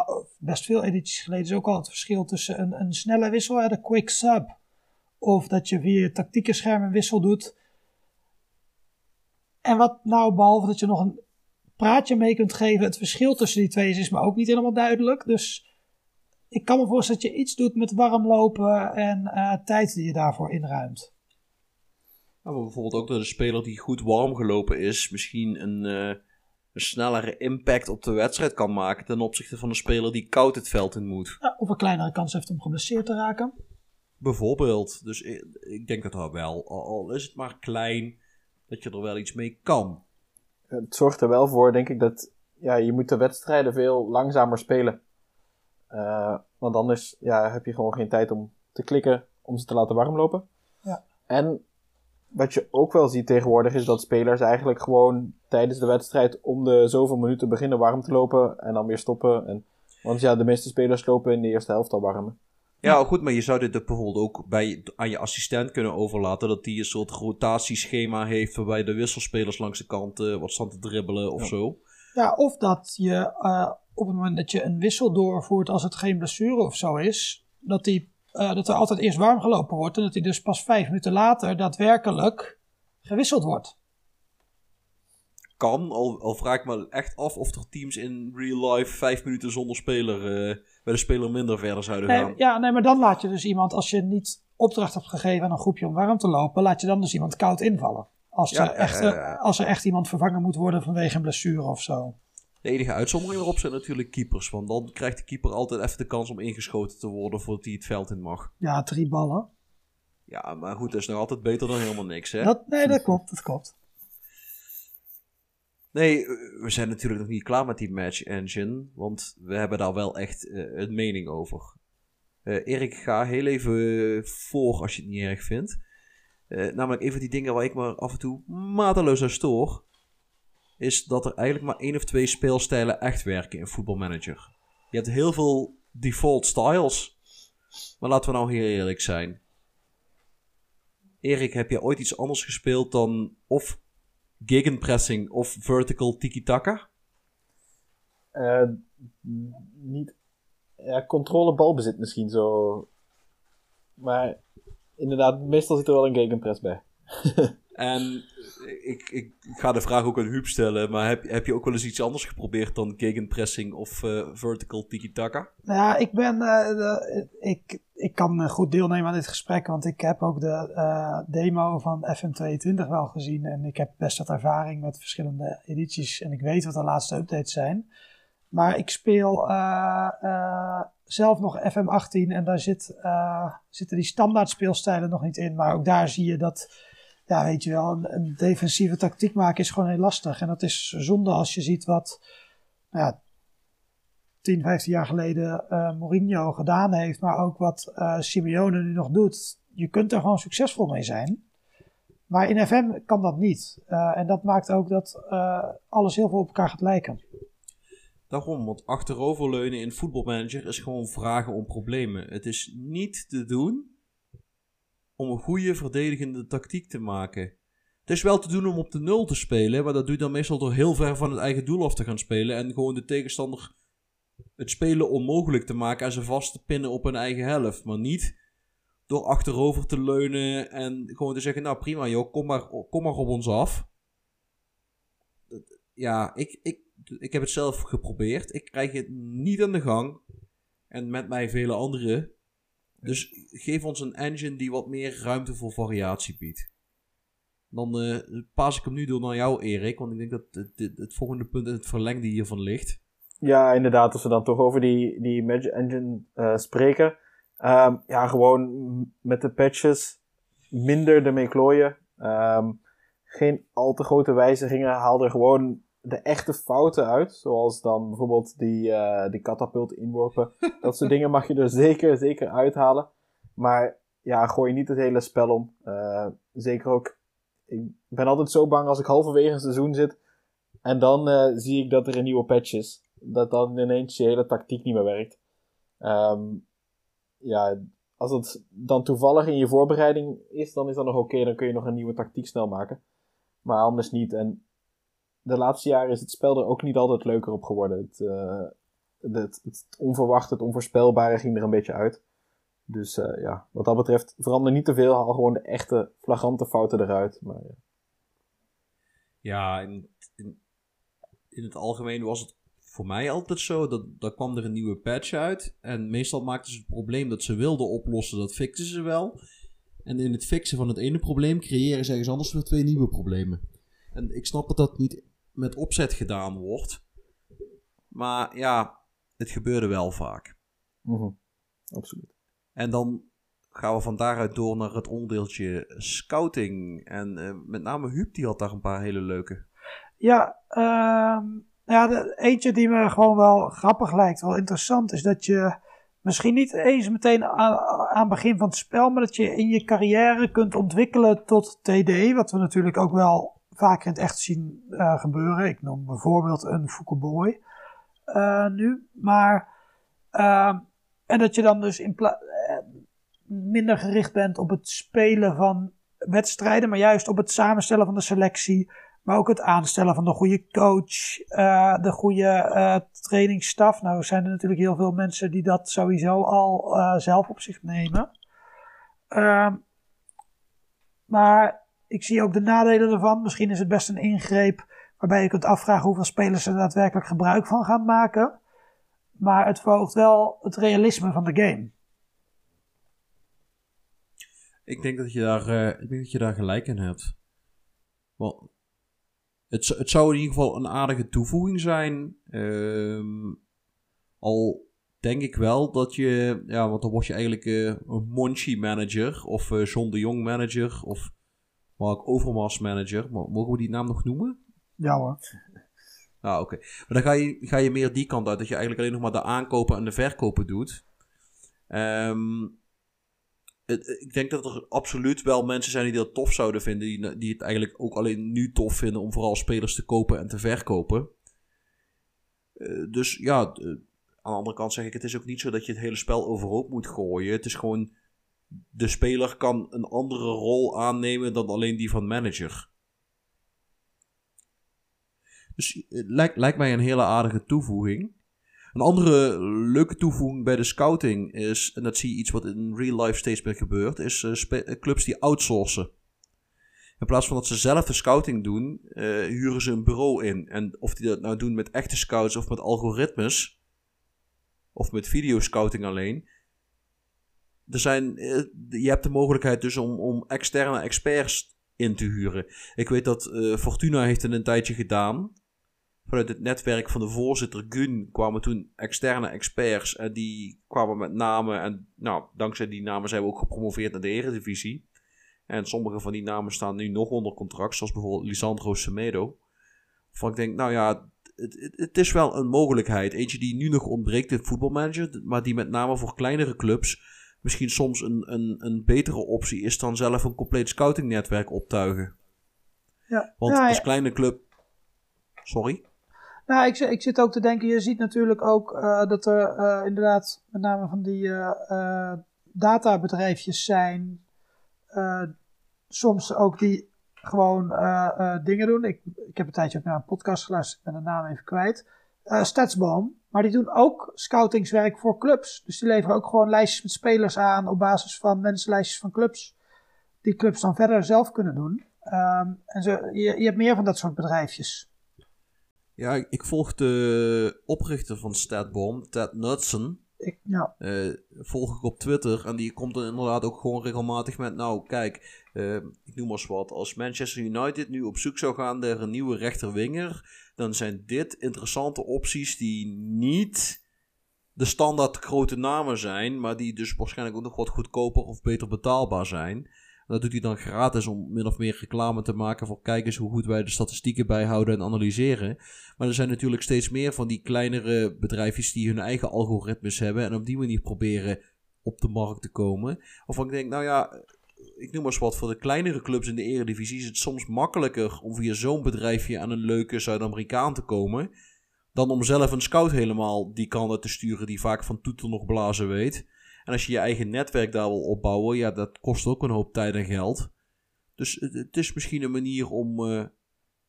of best veel edities geleden, is ook al het verschil tussen een snelle wissel en een quick sub. Of dat je via je tactieke scherm een wissel doet. En wat nou, behalve dat je nog een praatje mee kunt geven, het verschil tussen die twee is me ook niet helemaal duidelijk. Dus ik kan me voorstellen dat je iets doet met warm lopen en tijd die je daarvoor inruimt. Nou, maar bijvoorbeeld ook dat een speler die goed warm gelopen is, misschien een snellere impact op de wedstrijd kan maken ten opzichte van een speler die koud het veld in moet. Ja, of een kleinere kans heeft om geblesseerd te raken. Bijvoorbeeld. Dus ik denk dat dat wel, al is het maar klein, dat je er wel iets mee kan. Het zorgt er wel voor, denk ik, dat je moet de wedstrijden veel langzamer spelen. Want anders heb je gewoon geen tijd om te klikken om ze te laten warmlopen. Ja. En wat je ook wel ziet tegenwoordig is dat spelers eigenlijk gewoon tijdens de wedstrijd om de zoveel minuten beginnen warm te lopen en dan weer stoppen. Want de meeste spelers lopen in de eerste helft al warm. Ja, goed, maar je zou dit bijvoorbeeld ook aan je assistent kunnen overlaten. Dat die een soort rotatieschema heeft waarbij de wisselspelers langs de kant wat staan te dribbelen of zo. Ja, of dat je op het moment dat je een wissel doorvoert als het geen blessure of zo is, dat er altijd eerst warm gelopen wordt en dat hij dus pas 5 minuten later daadwerkelijk gewisseld wordt. Kan, al vraag ik me echt af of er teams in real life 5 minuten zonder speler bij de speler minder verder zouden gaan. Ja, nee, maar dan laat je dus iemand, als je niet opdracht hebt gegeven aan een groepje om warm te lopen, laat je dan dus iemand koud invallen. Als er echt iemand vervangen moet worden vanwege een blessure of zo. De enige uitzondering erop zijn natuurlijk keepers. Want dan krijgt de keeper altijd even de kans om ingeschoten te worden voordat hij het veld in mag. Ja, 3 ballen. Ja, maar goed, dat is nog altijd beter dan helemaal niks, hè? Dat klopt. Nee, we zijn natuurlijk nog niet klaar met die match engine. Want we hebben daar wel echt een mening over. Erik, ga heel even voor als je het niet erg vindt. Namelijk even die dingen waar ik me af en toe mateloos aan stoor. Is dat er eigenlijk maar 1 of 2 speelstijlen echt werken in Football Manager. Je hebt heel veel default styles. Maar laten we nou heel eerlijk zijn. Erik, heb jij ooit iets anders gespeeld dan of gegenpressing of vertical tiki-taka? Niet. Ja, controle balbezit misschien zo. Maar inderdaad, meestal zit er wel een gegenpress bij. En ik ga de vraag ook aan Huub stellen, maar heb je ook wel eens iets anders geprobeerd dan gegenpressing of vertical tiki-taka? Nou ja, ik kan goed deelnemen aan dit gesprek, want ik heb ook de demo van FM22 wel gezien en ik heb best wat ervaring met verschillende edities en ik weet wat de laatste updates zijn. Maar ik speel zelf nog FM18 en daar zitten die standaard speelstijlen nog niet in, maar ook daar zie je dat... Ja, weet je wel, een defensieve tactiek maken is gewoon heel lastig. En dat is zonde als je ziet wat 10, 15 jaar geleden Mourinho gedaan heeft, maar ook wat Simeone nu nog doet. Je kunt er gewoon succesvol mee zijn. Maar in FM kan dat niet. En dat maakt ook dat alles heel veel op elkaar gaat lijken. Daarom, want achteroverleunen in voetbalmanager is gewoon vragen om problemen. Het is niet te doen om een goede verdedigende tactiek te maken. Het is wel te doen om op de 0 te spelen, maar dat doe je dan meestal door heel ver van het eigen doel af te gaan spelen en gewoon de tegenstander het spelen onmogelijk te maken en ze vast te pinnen op hun eigen helft. Maar niet door achterover te leunen en gewoon te zeggen, nou prima joh, kom maar op ons af. Ja, ik heb het zelf geprobeerd. Ik krijg het niet aan de gang. En met mij vele anderen. Dus geef ons een engine die wat meer ruimte voor variatie biedt. Dan pas ik hem nu door naar jou, Erik. Want ik denk dat het volgende punt het verlengde hiervan ligt. Ja, inderdaad. Als we dan toch over die Magic Engine spreken. Ja, gewoon met de patches minder ermee klooien. Geen al te grote wijzigingen. Haal er gewoon de echte fouten uit. Zoals dan bijvoorbeeld die katapult inworpen. Dat soort dingen mag je er zeker uithalen. Maar ja, gooi niet het hele spel om. Zeker ook. Ik ben altijd zo bang als ik halverwege een seizoen zit. En dan zie ik dat er een nieuwe patch is. Dat dan ineens je hele tactiek niet meer werkt. Ja, als dat dan toevallig in je voorbereiding is, dan is dat nog oké. Dan kun je nog een nieuwe tactiek snel maken. Maar anders niet. En de laatste jaren is het spel er ook niet altijd leuker op geworden. Het onverwachte, het onvoorspelbare ging er een beetje uit. Dus ja, wat dat betreft verander niet te veel. Haal gewoon de echte flagrante fouten eruit. Maar, ja, in het algemeen was het voor mij altijd zo. Dat kwam er een nieuwe patch uit. En meestal maakten ze het probleem dat ze wilden oplossen. Dat fixen ze wel. En in het fixen van het ene probleem creëren ze ergens anders weer twee nieuwe problemen. En ik snap dat dat niet met opzet gedaan wordt. Maar ja, het gebeurde wel vaak. Mm-hmm. Absoluut. En dan gaan we van daaruit door naar het onderdeeltje scouting. En met name Huub, die had daar een paar hele leuke. Ja, eentje die me gewoon wel grappig lijkt, wel interessant, is dat je misschien niet eens meteen aan het begin van het spel, maar dat je in je carrière kunt ontwikkelen tot TD, wat we natuurlijk ook wel vaak in het echt zien gebeuren. Ik noem bijvoorbeeld een Foukeboy nu. Maar en dat je dan dus minder gericht bent op het spelen van wedstrijden, maar juist op het samenstellen van de selectie, maar ook het aanstellen van de goede coach, de goede trainingsstaf. Nou zijn er natuurlijk heel veel mensen die dat sowieso al zelf op zich nemen. Maar ik zie ook de nadelen ervan. Misschien is het best een ingreep waarbij je kunt afvragen hoeveel spelers er daadwerkelijk gebruik van gaan maken. Maar het verhoogt wel het realisme van de game. Ik denk dat je daar gelijk in hebt. Wel, het zou in ieder geval een aardige toevoeging zijn. Al denk ik wel dat je, ja, want dan word je eigenlijk een Monchi manager of John de Jong manager of Mark Overmars manager. Mogen we die naam nog noemen? Ja hoor. Nou, oké. Maar dan ga je meer die kant uit. Dat je eigenlijk alleen nog maar de aankopen en de verkopen doet. Ik denk dat er absoluut wel mensen zijn die dat tof zouden vinden. Die het eigenlijk ook alleen nu tof vinden om vooral spelers te kopen en te verkopen. Dus ja, aan de andere kant zeg ik, het is ook niet zo dat je het hele spel overhoop moet gooien. Het is gewoon, de speler kan een andere rol aannemen dan alleen die van manager. Dus het lijkt mij een hele aardige toevoeging. Een andere leuke toevoeging bij de scouting is, en dat zie je iets wat in real life steeds meer gebeurt, is clubs die outsourcen. In plaats van dat ze zelf de scouting doen, huren ze een bureau in. En of die dat nou doen met echte scouts of met algoritmes, of met videoscouting alleen. Je hebt de mogelijkheid dus om externe experts in te huren. Ik weet dat Fortuna heeft het een tijdje gedaan. Vanuit het netwerk van de voorzitter Gun kwamen toen externe experts. En die kwamen met namen. En nou, dankzij die namen zijn we ook gepromoveerd naar de Eredivisie. En sommige van die namen staan nu nog onder contract. Zoals bijvoorbeeld Lisandro Semedo. Waarvan ik denk, nou ja, het is wel een mogelijkheid. Eentje die nu nog ontbreekt, de voetbalmanager, maar die met name voor kleinere clubs misschien soms een betere optie is dan zelf een compleet scoutingnetwerk optuigen. Ja. Want als kleine club... Sorry? Nou, ik zit ook te denken, je ziet natuurlijk ook dat er inderdaad met name van die databedrijfjes zijn. Soms ook die gewoon dingen doen. Ik heb een tijdje ook naar een podcast geluisterd, ik ben de naam even kwijt. Statsbomb. Maar die doen ook scoutingswerk voor clubs. Dus die leveren ook gewoon lijstjes met spelers aan op basis van mensenlijstjes van clubs. Die clubs dan verder zelf kunnen doen. En zo, je hebt meer van dat soort bedrijfjes. Ja, ik volg de oprichter van Statsbomb, Ted Knudsen. Volg ik op Twitter. En die komt dan inderdaad ook gewoon regelmatig met... Nou, kijk, ik noem maar eens wat. Als Manchester United nu op zoek zou gaan naar een nieuwe rechterwinger... Dan zijn dit interessante opties die niet de standaard grote namen zijn. Maar die dus waarschijnlijk ook nog wat goedkoper of beter betaalbaar zijn. En dat doet hij dan gratis om min of meer reclame te maken voor kijkers hoe goed wij de statistieken bijhouden en analyseren. Maar er zijn natuurlijk steeds meer van die kleinere bedrijfjes die hun eigen algoritmes hebben. En op die manier proberen op de markt te komen. Of ik denk, nou ja... Ik noem maar eens wat, voor de kleinere clubs in de Eredivisie is het soms makkelijker om via zo'n bedrijfje aan een leuke Zuid-Amerikaan te komen, dan om zelf een scout helemaal die kant uit te sturen die vaak van toeter nog blazen weet. En als je je eigen netwerk daar wil opbouwen, ja, dat kost ook een hoop tijd en geld. Dus het is misschien een manier om...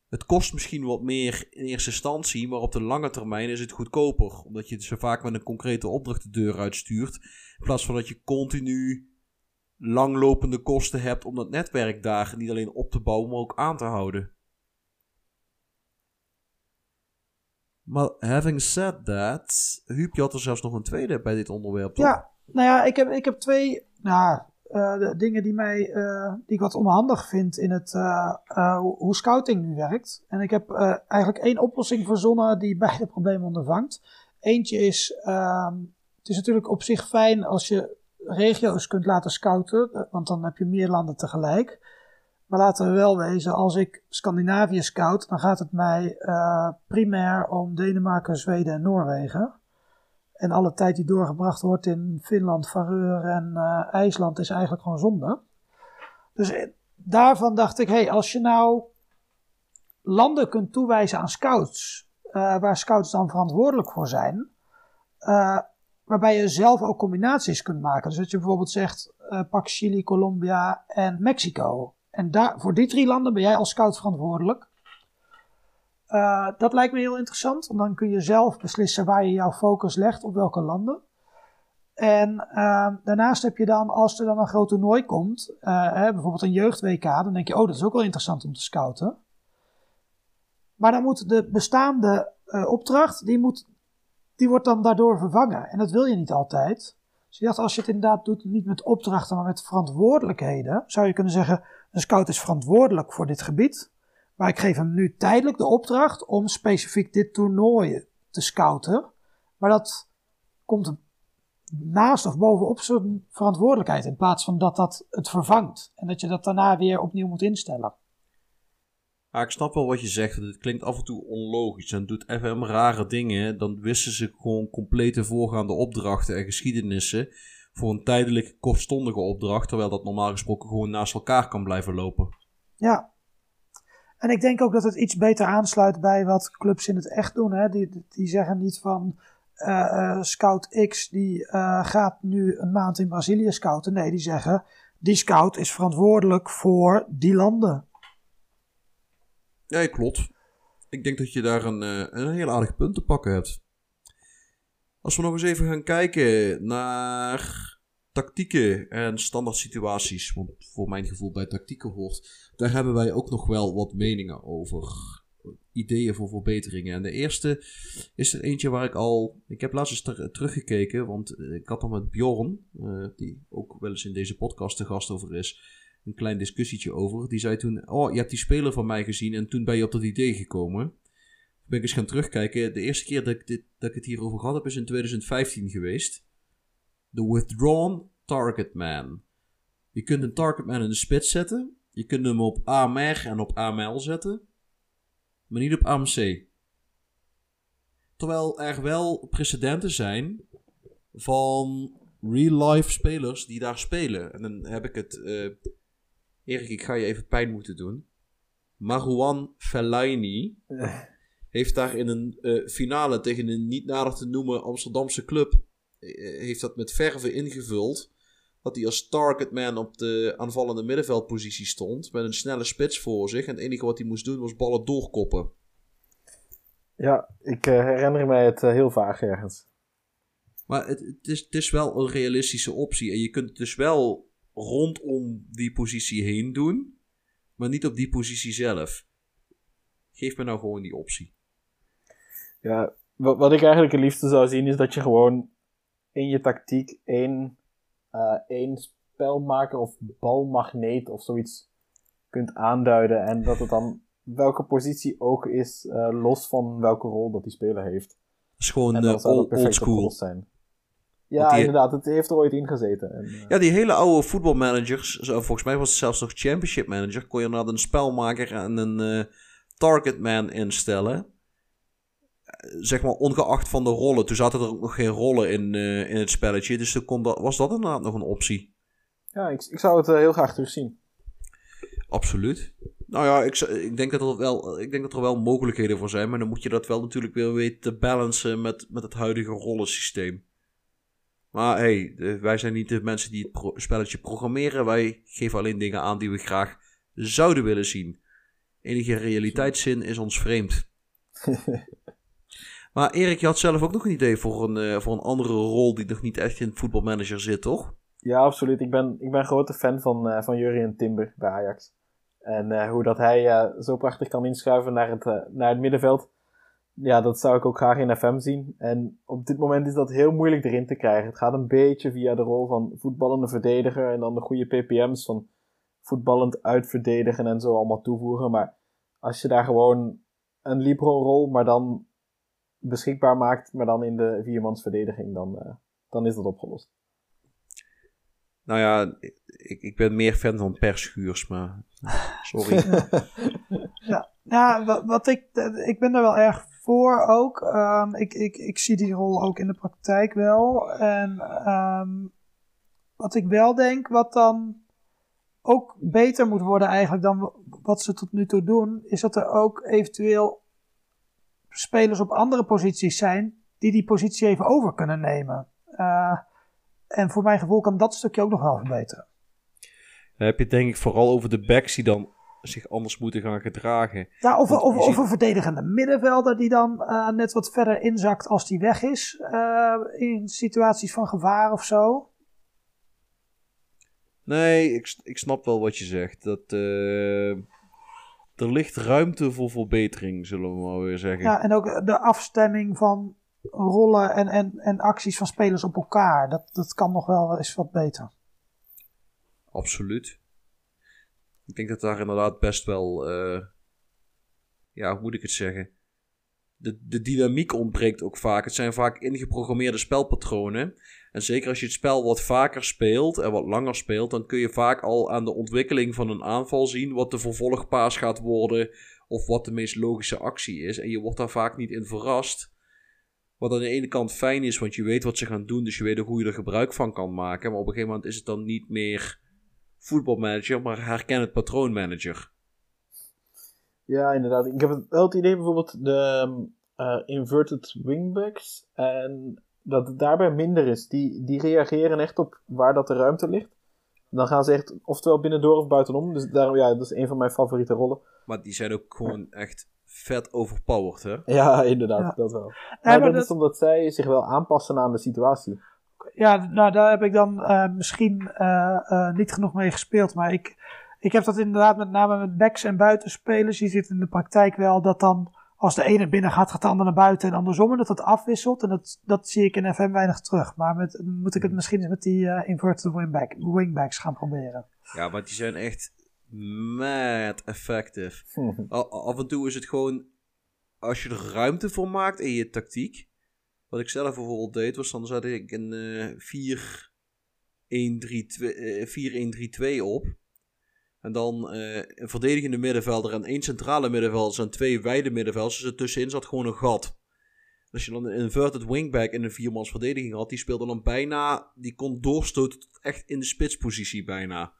het kost misschien wat meer in eerste instantie, maar op de lange termijn is het goedkoper. Omdat je ze vaak met een concrete opdracht de deur uitstuurt, in plaats van dat je continu... langlopende kosten hebt om dat netwerk daar niet alleen op te bouwen, maar ook aan te houden. Maar having said that, Huub, je had er zelfs nog een tweede bij dit onderwerp, toch? Ja, nou ja, ik heb twee dingen die ik wat onhandig vind in het hoe scouting nu werkt. En ik heb eigenlijk één oplossing verzonnen die beide problemen ondervangt. Eentje is, het is natuurlijk op zich fijn als je regio's kunt laten scouten, want dan heb je meer landen tegelijk. Maar laten we wel wezen, als ik Scandinavië scout, dan gaat het mij primair om Denemarken, Zweden en Noorwegen. En alle tijd die doorgebracht wordt in Finland, Vareur en IJsland is eigenlijk gewoon zonde. Dus daarvan dacht ik, hey, als je nou landen kunt toewijzen aan scouts, waar scouts dan verantwoordelijk voor zijn... waarbij je zelf ook combinaties kunt maken. Dus dat je bijvoorbeeld zegt, pak Chili, Colombia en Mexico. En voor die drie landen ben jij als scout verantwoordelijk. Dat lijkt me heel interessant. Want dan kun je zelf beslissen waar je jouw focus legt, op welke landen. En daarnaast heb je dan, als er dan een groot toernooi komt, bijvoorbeeld een jeugd-WK, dan denk je, oh, dat is ook wel interessant om te scouten. Maar dan moet de bestaande opdracht, die wordt dan daardoor vervangen. En dat wil je niet altijd. Dus ik dacht, als je het inderdaad doet, niet met opdrachten, maar met verantwoordelijkheden, zou je kunnen zeggen, een scout is verantwoordelijk voor dit gebied, maar ik geef hem nu tijdelijk de opdracht om specifiek dit toernooi te scouten. Maar dat komt naast of bovenop zijn verantwoordelijkheid, in plaats van dat het vervangt. En dat je dat daarna weer opnieuw moet instellen. Ja, ik snap wel wat je zegt. Het klinkt af en toe onlogisch. En doet FM rare dingen. Dan wisten ze gewoon complete voorgaande opdrachten en geschiedenissen voor een tijdelijke kortstondige opdracht. Terwijl dat normaal gesproken gewoon naast elkaar kan blijven lopen. Ja. En ik denk ook dat het iets beter aansluit bij wat clubs in het echt doen. Hè? Die zeggen niet van scout X die gaat nu een maand in Brazilië scouten. Nee, die zeggen die scout is verantwoordelijk voor die landen. Ja, klopt. Ik denk dat je daar een heel aardig punt te pakken hebt. Als we nog eens even gaan kijken naar tactieken en standaard situaties, want voor mijn gevoel bij tactieken hoort, daar hebben wij ook nog wel wat meningen over. Ideeën voor verbeteringen. En de eerste is er eentje waar ik heb laatst eens teruggekeken, want ik had al met Bjorn, die ook wel eens in deze podcast te gast over is, een klein discussietje over. Die zei toen, oh, je hebt die speler van mij gezien en toen ben je op dat idee gekomen. Toen ben ik eens gaan terugkijken. De eerste keer dat ik het hierover gehad heb is in 2015 geweest. The Withdrawn Target Man. Je kunt een Target Man in de spits zetten. Je kunt hem op AMR en op AML zetten. Maar niet op AMC. Terwijl er wel precedenten zijn van real-life spelers die daar spelen. En dan heb ik het... Erik, ik ga je even pijn moeten doen. Marouane Fellaini heeft daar in een finale tegen een niet nader te noemen Amsterdamse club... heeft dat met verve ingevuld. Dat hij als targetman op de aanvallende middenveldpositie stond. Met een snelle spits voor zich. En het enige wat hij moest doen was ballen doorkoppen. Ja, ik herinner mij het heel vaag ergens. Maar het is wel een realistische optie. En je kunt het dus wel rondom die positie heen doen. Maar niet op die positie zelf. Geef me nou gewoon die optie. Ja, wat ik eigenlijk het liefste zou zien is dat je gewoon in je tactiek één spelmaker of balmagneet of zoiets kunt aanduiden. En dat het dan welke positie ook is, los van welke rol dat die speler heeft. Het is gewoon oldschool. Ja, inderdaad. Het heeft er ooit ingezeten. Ja, die hele oude voetbalmanagers, volgens mij was het zelfs nog Championship Manager, kon je inderdaad een spelmaker en een targetman instellen. Zeg maar ongeacht van de rollen. Toen zaten er ook nog geen rollen in het spelletje. Dus was dat inderdaad nog een optie. Ja, ik zou het heel graag terugzien. Absoluut. Nou ja, ik denk dat er wel mogelijkheden voor zijn. Maar dan moet je dat wel natuurlijk weer weten te balancen met het huidige rollensysteem. Maar hey, wij zijn niet de mensen die het spelletje programmeren. Wij geven alleen dingen aan die we graag zouden willen zien. Enige realiteitszin is ons vreemd. Maar Erik, je had zelf ook nog een idee voor een andere rol die nog niet echt in voetbalmanager zit, toch? Ja, absoluut. Ik ben grote fan van Jurriën Timber bij Ajax. En hoe dat hij zo prachtig kan inschuiven naar het middenveld. Ja, dat zou ik ook graag in FM zien. En op dit moment is dat heel moeilijk erin te krijgen. Het gaat een beetje via de rol van voetballende verdediger. En dan de goede ppm's van voetballend uitverdedigen en zo allemaal toevoegen. Maar als je daar gewoon een libero-rol, maar dan beschikbaar maakt, maar dan in de viermansverdediging, dan is dat opgelost. Nou ja, ik ben meer fan van Perschuurs, maar sorry. Ik ben er wel erg voor ook. Ik zie die rol ook in de praktijk wel. En wat ik wel denk, wat dan ook beter moet worden eigenlijk dan wat ze tot nu toe doen, is dat er ook eventueel spelers op andere posities zijn die positie even over kunnen nemen. En voor mijn gevoel kan dat stukje ook nog wel verbeteren. Dan heb je het denk ik vooral over de backs die dan zich anders moeten gaan gedragen. Ja, of een verdedigende middenvelder die dan net wat verder inzakt als die weg is. In situaties van gevaar of zo. Nee, ik snap wel wat je zegt. Dat... Er ligt ruimte voor verbetering, zullen we maar weer zeggen. Ja, en ook de afstemming van rollen en acties van spelers op elkaar. Dat kan nog wel eens wat beter. Absoluut. Ik denk dat daar inderdaad best wel... hoe moet ik het zeggen? De dynamiek ontbreekt ook vaak. Het zijn vaak ingeprogrammeerde spelpatronen. En zeker als je het spel wat vaker speelt en wat langer speelt, dan kun je vaak al aan de ontwikkeling van een aanval zien wat de vervolgpaas gaat worden of wat de meest logische actie is. En je wordt daar vaak niet in verrast. Wat aan de ene kant fijn is, want je weet wat ze gaan doen, dus je weet hoe je er gebruik van kan maken. Maar op een gegeven moment is het dan niet meer voetbalmanager, maar herken het patroonmanager. Ja, inderdaad. Ik heb wel het idee bijvoorbeeld de inverted wingbacks en dat het daarbij minder is. Die reageren echt op waar dat de ruimte ligt. Dan gaan ze echt oftewel binnendoor of buitenom. Dus daarom, ja, dat is een van mijn favoriete rollen. Maar die zijn ook gewoon echt vet overpowered, hè? Ja, inderdaad, ja. Dat wel. Ja, maar dat is omdat zij zich wel aanpassen aan de situatie. Ja, nou daar heb ik dan misschien niet genoeg mee gespeeld, maar ik heb dat inderdaad met name met backs en buitenspelers. Je ziet in de praktijk wel dat dan als de ene binnen gaat, gaat de ander naar buiten en andersom. En dat dat afwisselt. En dat zie ik in FM weinig terug. Maar moet ik het misschien eens met die inverted wingbacks gaan proberen. Ja, want die zijn echt mad effective. Af en toe is het gewoon, als je er ruimte voor maakt in je tactiek. Wat ik zelf bijvoorbeeld deed, was dan zat ik een 4-1-3-2 op. En dan een verdedigende middenvelder en één centrale middenvelder en twee wijde middenvelders. Dus er tussenin zat gewoon een gat. Als je dan een inverted wingback in een viermans verdediging had, die speelde dan bijna, die kon doorstoten tot echt in de spitspositie bijna.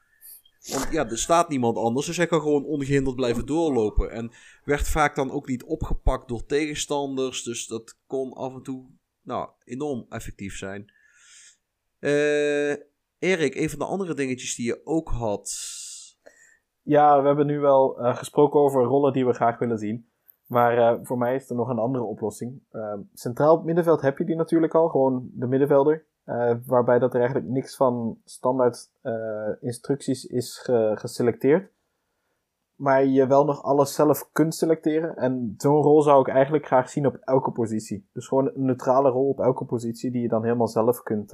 Want ja, er staat niemand anders, dus hij kan gewoon ongehinderd blijven doorlopen. En werd vaak dan ook niet opgepakt door tegenstanders, dus dat kon af en toe nou, enorm effectief zijn. Erik, een van de andere dingetjes die je ook had. Ja, we hebben nu wel gesproken over rollen die we graag willen zien. Maar voor mij is er nog een andere oplossing. Centraal middenveld heb je die natuurlijk al, gewoon de middenvelder. Waarbij dat er eigenlijk niks van standaard instructies is geselecteerd. Maar je wel nog alles zelf kunt selecteren. En zo'n rol zou ik eigenlijk graag zien op elke positie. Dus gewoon een neutrale rol op elke positie die je dan helemaal zelf kunt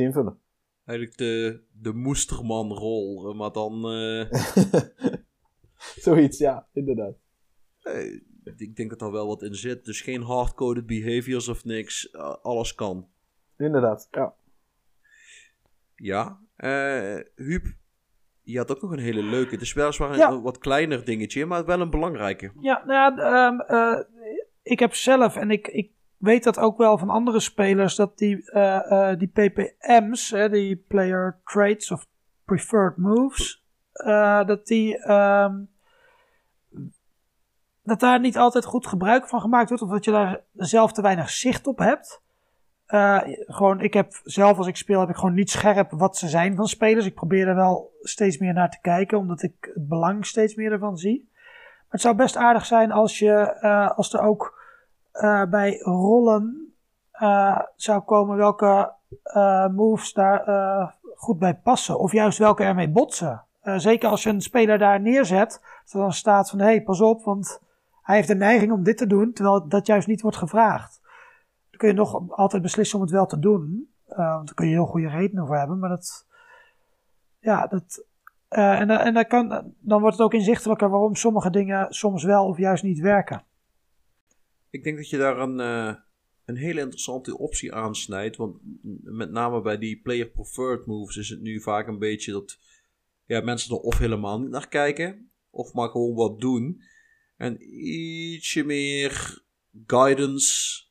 invullen. Eigenlijk de moestermanrol, maar dan... Zoiets, ja, inderdaad. Ik denk dat er wel wat in zit. Dus geen hardcoded behaviors of niks. Alles kan. Inderdaad, ja. Ja. Huub, je had ook nog een hele leuke. Het is weliswaar een wat kleiner dingetje, maar wel een belangrijke. Ja, nou ja, ik heb zelf, en ik weet dat ook wel van andere spelers, dat die PPM's, die player traits of preferred moves, dat die... dat daar niet altijd goed gebruik van gemaakt wordt, of dat je daar zelf te weinig zicht op hebt. Gewoon, ik heb zelf als ik speel, heb ik gewoon niet scherp wat ze zijn van spelers. Ik probeer er wel steeds meer naar te kijken, omdat ik het belang steeds meer ervan zie. Maar het zou best aardig zijn als je, als er ook bij rollen zou komen welke moves daar goed bij passen, of juist welke ermee botsen. Zeker als je een speler daar neerzet, dat dan staat van, hey, pas op, want hij heeft de neiging om dit te doen, terwijl dat juist niet wordt gevraagd. Dan kun je nog altijd beslissen om het wel te doen, want daar kun je heel goede redenen voor hebben, maar dat, ja, dat, en dat kan, dan wordt het ook inzichtelijker waarom sommige dingen soms wel of juist niet werken. Ik denk dat je daar een hele interessante optie aansnijdt, want met name bij die player preferred moves is het nu vaak een beetje dat, ja, mensen er of helemaal niet naar kijken, of maar gewoon wat doen. En ietsje meer guidance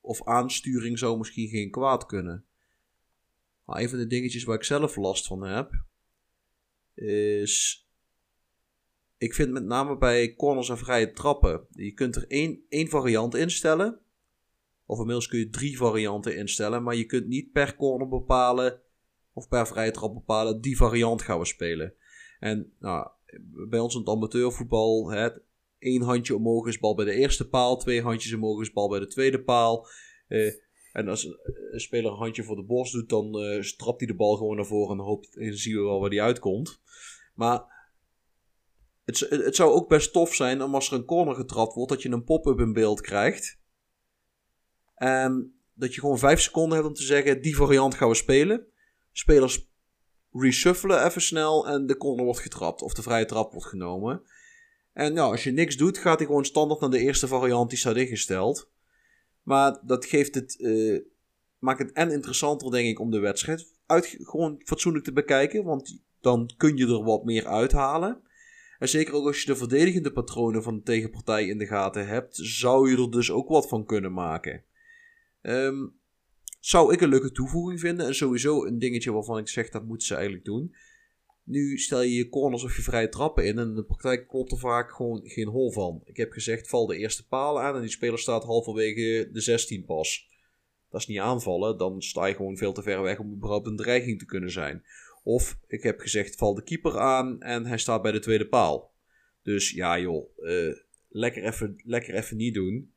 of aansturing zou misschien geen kwaad kunnen. Maar een van de dingetjes waar ik zelf last van heb, is... Ik vind met name bij corners en vrije trappen, je kunt er één variant instellen. Of inmiddels kun je 3 varianten instellen, maar je kunt niet per corner bepalen... of per vrije trap bepalen, die variant gaan we spelen. En nou, bij ons in het amateurvoetbal, hè, 1 handje omhoog is bal bij de eerste paal, 2 handjes omhoog is bal bij de tweede paal. En als een speler een handje voor de borst doet, dan trapt hij de bal gewoon naar voren en hoopt, en zien we wel waar die uitkomt. Maar het zou ook best tof zijn om als er een corner getrapt wordt, dat je een pop-up in beeld krijgt. En dat je gewoon 5 seconden hebt om te zeggen, die variant gaan we spelen. Spelers reshuffelen even snel en de corner wordt getrapt. Of de vrije trap wordt genomen. En nou, als je niks doet, gaat hij gewoon standaard naar de eerste variant die staat ingesteld. Maar dat geeft het, maakt het en interessanter, denk ik, om de wedstrijd gewoon fatsoenlijk te bekijken. Want dan kun je er wat meer uithalen. En zeker ook als je de verdedigende patronen van de tegenpartij in de gaten hebt, zou je er dus ook wat van kunnen maken. Zou ik een leuke toevoeging vinden. En sowieso een dingetje waarvan ik zeg, dat moeten ze eigenlijk doen. Nu stel je je corners of je vrije trappen in. En in de praktijk klopt er vaak gewoon geen hol van. Ik heb gezegd, val de eerste paal aan. En die speler staat halverwege de 16 pas. Dat is niet aanvallen. Dan sta je gewoon veel te ver weg om überhaupt een dreiging te kunnen zijn. Of ik heb gezegd, val de keeper aan. En hij staat bij de tweede paal. Dus ja joh, lekker even niet doen.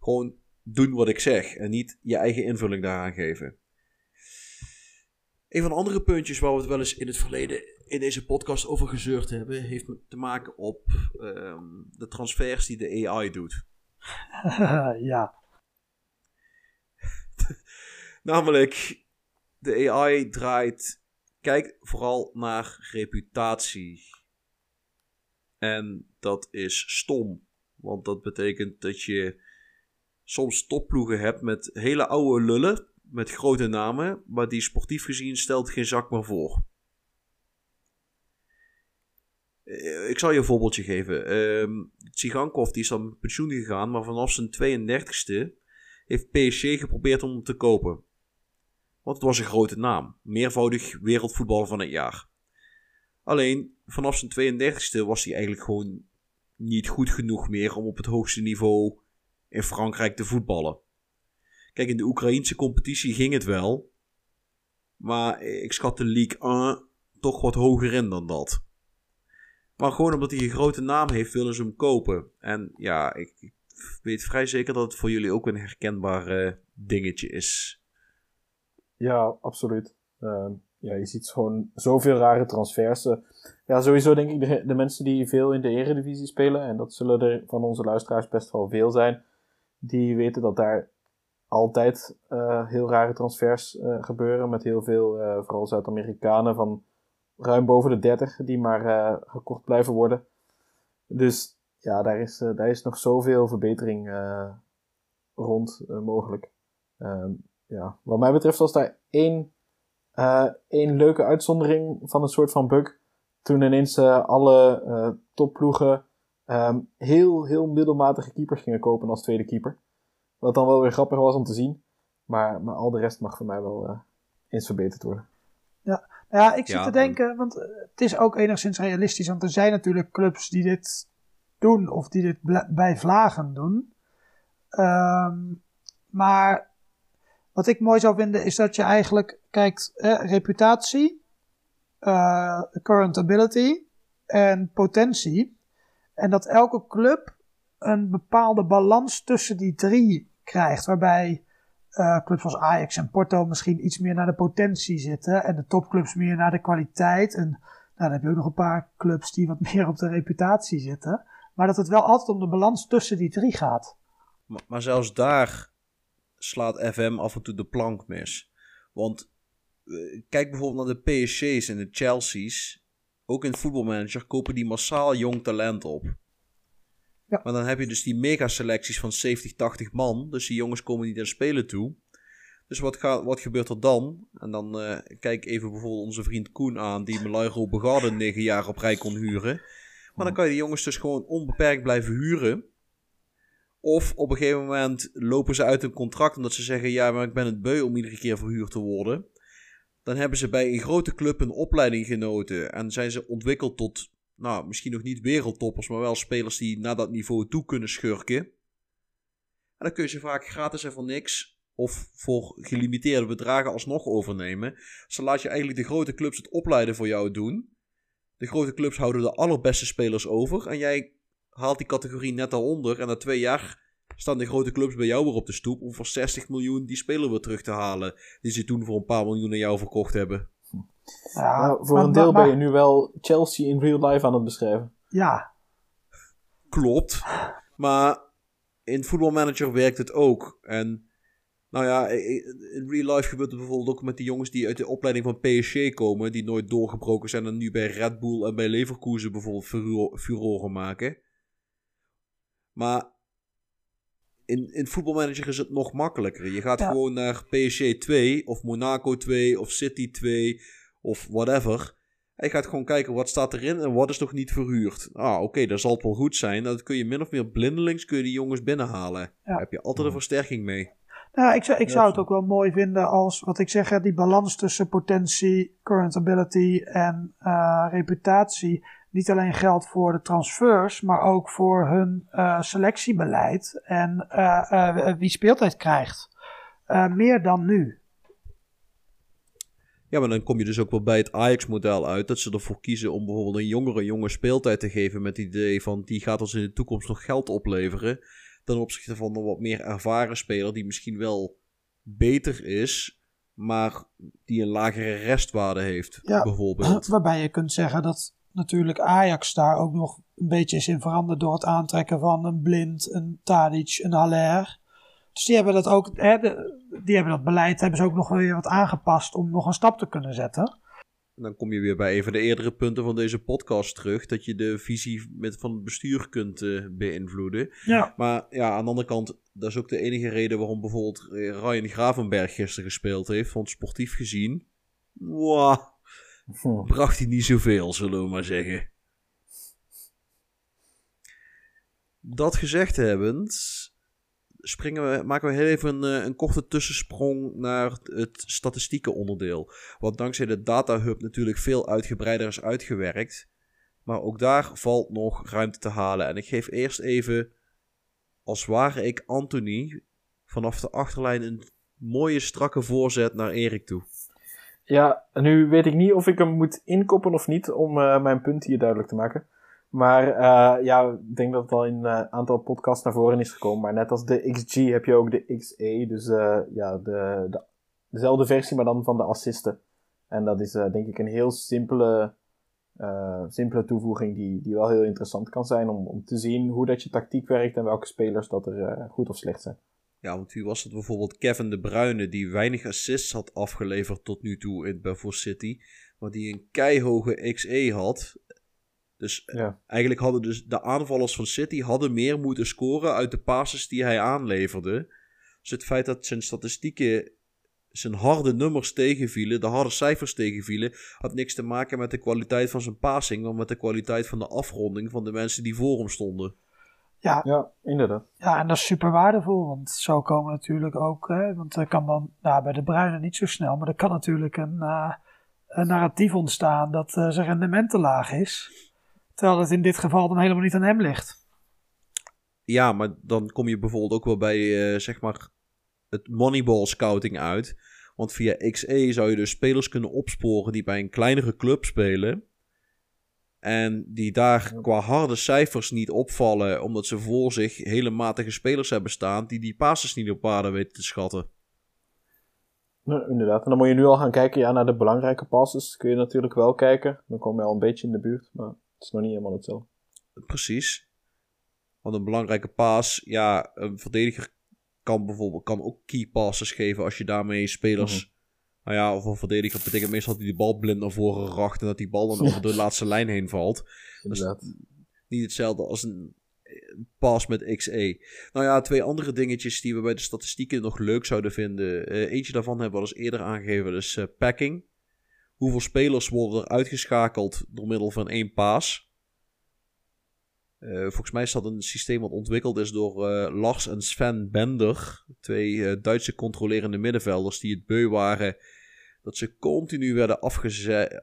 Gewoon... doen wat ik zeg en niet je eigen invulling daaraan geven. Een van de andere puntjes waar we het wel eens in het verleden in deze podcast over gezeurd hebben, heeft te maken op de transfers die de AI doet. Ja. Namelijk, de AI kijkt vooral naar reputatie. En dat is stom. Want dat betekent dat je soms topploegen hebt met hele oude lullen, met grote namen, maar die sportief gezien stelt geen zak meer voor. Ik zal je een voorbeeldje geven. Tsyhankov die is dan met pensioen gegaan, maar vanaf zijn 32e heeft PSG geprobeerd om hem te kopen. Want het was een grote naam. Meervoudig wereldvoetballer van het jaar. Alleen, vanaf zijn 32e was hij eigenlijk gewoon niet goed genoeg meer om op het hoogste niveau in Frankrijk te voetballen. Kijk, in de Oekraïense competitie ging het wel. Maar ik schat de Ligue 1 toch wat hoger in dan dat. Maar gewoon omdat hij een grote naam heeft, willen ze hem kopen. En ja, ik weet vrij zeker dat het voor jullie ook een herkenbaar dingetje is. Ja, absoluut. Ja, je ziet gewoon zoveel rare transfers. Ja, sowieso denk ik de mensen die veel in de Eredivisie spelen, en dat zullen er van onze luisteraars best wel veel zijn, die weten dat daar altijd heel rare transfers gebeuren met heel veel, vooral Zuid-Amerikanen van ruim boven de 30 die maar gekocht blijven worden. Dus ja, daar is nog zoveel verbetering rond mogelijk. Ja. Wat mij betreft was daar één leuke uitzondering van een soort van bug. Toen ineens alle topploegen heel middelmatige keepers gingen kopen als tweede keeper. Wat dan wel weer grappig was om te zien. Maar al de rest mag voor mij wel eens verbeterd worden. Ja, ik zit te denken, want het is ook enigszins realistisch. Want er zijn natuurlijk clubs die dit doen of die dit bij vlagen doen. Maar wat ik mooi zou vinden is dat je eigenlijk kijkt, reputatie, current ability en potentie. En dat elke club een bepaalde balans tussen die drie krijgt. Waarbij clubs als Ajax en Porto misschien iets meer naar de potentie zitten. En de topclubs meer naar de kwaliteit. En dan heb je ook nog een paar clubs die wat meer op de reputatie zitten. Maar dat het wel altijd om de balans tussen die drie gaat. Maar zelfs daar slaat FM af en toe de plank mis. Want kijk bijvoorbeeld naar de PSG's en de Chelsea's. Ook in Football Manager kopen die massaal jong talent op. Ja. Maar dan heb je dus die megaselecties van 70, 80 man. Dus die jongens komen niet aan spelen toe. Dus wat gebeurt er dan? En dan kijk even bijvoorbeeld onze vriend Koen aan, die Michael Verhips 9 jaar op rij kon huren. Maar dan kan je die jongens dus gewoon onbeperkt blijven huren. Of op een gegeven moment lopen ze uit hun contract omdat ze zeggen, ja, maar ik ben het beu om iedere keer verhuurd te worden. Dan hebben ze bij een grote club een opleiding genoten. En zijn ze ontwikkeld tot, nou, misschien nog niet wereldtoppers, maar wel spelers die naar dat niveau toe kunnen schurken. En dan kun je ze vaak gratis en voor niks of voor gelimiteerde bedragen alsnog overnemen. Dus dan laat je eigenlijk de grote clubs het opleiden voor jou doen. De grote clubs houden de allerbeste spelers over en jij haalt die categorie net daaronder. En na 2 jaar staan de grote clubs bij jou weer op de stoep om voor 60 miljoen die speler weer terug te halen. Die ze toen voor een paar miljoen aan jou verkocht hebben. Ja, nou, voor een deel ben je nu wel Chelsea in real life aan het beschrijven. Ja. Klopt. Maar in Football Manager werkt het ook. En nou ja, in real life gebeurt het bijvoorbeeld ook met die jongens die uit de opleiding van PSG komen. Die nooit doorgebroken zijn en nu bij Red Bull en bij Leverkusen bijvoorbeeld furoren maken. Maar in Football Manager is het nog makkelijker. Je gaat gewoon naar PSG 2 of Monaco 2 of City 2 of whatever. En je gaat gewoon kijken wat staat erin en wat is nog niet verhuurd. Oké, dat zal het wel goed zijn. Dat kun je min of meer blindelings kun je die jongens binnenhalen. Ja. Daar heb je altijd een versterking mee. Nou, ik zou het ook wel mooi vinden als, wat ik zeg, die balans tussen potentie, current ability en reputatie niet alleen geldt voor de transfers, maar ook voor hun selectiebeleid en wie speeltijd krijgt. Meer dan nu. Ja, maar dan kom je dus ook wel bij het Ajax-model uit, dat ze ervoor kiezen om bijvoorbeeld een jongere jongen speeltijd te geven met het idee van, die gaat ons in de toekomst nog geld opleveren, ten opzichte van een wat meer ervaren speler die misschien wel beter is, maar die een lagere restwaarde heeft, bijvoorbeeld. Waarbij je kunt zeggen dat natuurlijk Ajax daar ook nog een beetje is in veranderd door het aantrekken van een Blind, een Tadic, een Haller. Dus die hebben dat ook, die hebben dat beleid, hebben ze ook nog weer wat aangepast om nog een stap te kunnen zetten. En dan kom je weer bij een van de eerdere punten van deze podcast terug, dat je de visie van het bestuur kunt beïnvloeden. Ja. Maar ja, aan de andere kant, dat is ook de enige reden waarom bijvoorbeeld Ryan Gravenberg gisteren gespeeld heeft, want sportief gezien, bracht hij niet zoveel, zullen we maar zeggen. dat gezegd hebbend, maken we heel even een korte tussensprong naar het statistieke onderdeel. Wat dankzij de Data Hub natuurlijk veel uitgebreider is uitgewerkt. Maar ook daar valt nog ruimte te halen. En ik geef eerst even, als ware ik Anthony, vanaf de achterlijn een mooie strakke voorzet naar Erik toe. Ja, nu weet ik niet of ik hem moet inkoppen of niet, om mijn punt hier duidelijk te maken. Maar ja, ik denk dat het al in een aantal podcasts naar voren is gekomen. Maar net als de XG heb je ook de XE. Dus ja, dezelfde versie, maar dan van de assisten. En dat is denk ik een heel simpele toevoeging die wel heel interessant kan zijn. Om te zien hoe dat je tactiek werkt en welke spelers dat er goed of slecht zijn. Ja, want nu was het bijvoorbeeld Kevin de Bruyne, die weinig assists had afgeleverd tot nu toe voor City. Maar die een keihoge XE had. Dus ja, eigenlijk hadden dus de aanvallers van City meer moeten scoren uit de passes die hij aanleverde. Dus het feit dat zijn statistieken, zijn harde nummers tegenvielen, de harde cijfers tegenvielen, had niks te maken met de kwaliteit van zijn passing, maar met de kwaliteit van de afronding van de mensen die voor hem stonden. Ja, inderdaad. Ja, en dat is super waardevol, want zo komen natuurlijk ook, want dat kan dan bij de Bruyne niet zo snel, maar er kan natuurlijk een narratief ontstaan dat zijn rendement te laag is. Terwijl het in dit geval dan helemaal niet aan hem ligt. Ja, maar dan kom je bijvoorbeeld ook wel bij zeg maar het Moneyball scouting uit. Want via XE zou je dus spelers kunnen opsporen die bij een kleinere club spelen. En die daar qua harde cijfers niet opvallen. Omdat ze voor zich hele matige spelers hebben staan die passes niet op waarde weten te schatten. Ja, inderdaad. En dan moet je nu al gaan kijken naar de belangrijke passes. Kun je natuurlijk wel kijken. Dan kom je al een beetje in de buurt, maar het is nog niet helemaal hetzelfde. Precies. Want een belangrijke paas, ja, een verdediger kan ook key passes geven als je daarmee spelers, of een verdediger betekent meestal dat hij de bal blind naar voren racht en dat die bal dan over de laatste lijn heen valt. Inderdaad. Dat is niet hetzelfde als een paas met XE. Nou ja, twee andere dingetjes die we bij de statistieken nog leuk zouden vinden. Eentje daarvan hebben we al eens eerder aangegeven, dus packing. Hoeveel spelers worden er uitgeschakeld door middel van één paas? Volgens mij is dat een systeem wat ontwikkeld is door Lars en Sven Bender. Twee Duitse controlerende middenvelders die het beu waren dat ze continu werden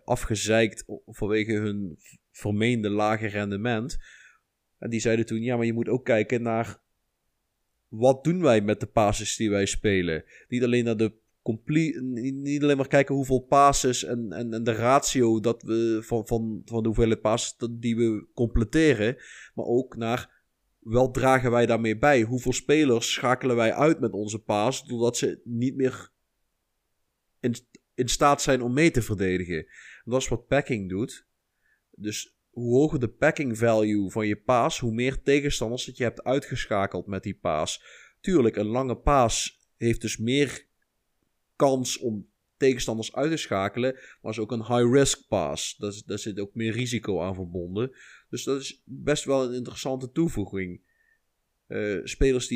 afgezeikt vanwege hun vermeende lage rendement. En die zeiden toen, ja, maar je moet ook kijken naar wat doen wij met de passes die wij spelen. Niet alleen naar de niet alleen maar kijken hoeveel passes en de ratio dat we van de hoeveelheid passes die we completeren, maar ook naar wel dragen wij daarmee bij. Hoeveel spelers schakelen wij uit met onze paas, doordat ze niet meer in staat zijn om mee te verdedigen. En dat is wat packing doet. Dus hoe hoger de packing value van je paas, hoe meer tegenstanders dat je hebt uitgeschakeld met die paas. Tuurlijk, een lange paas heeft dus meer kans om tegenstanders uit te schakelen, maar is ook een high-risk pass. Daar zit ook meer risico aan verbonden. Dus dat is best wel een interessante toevoeging. Spelers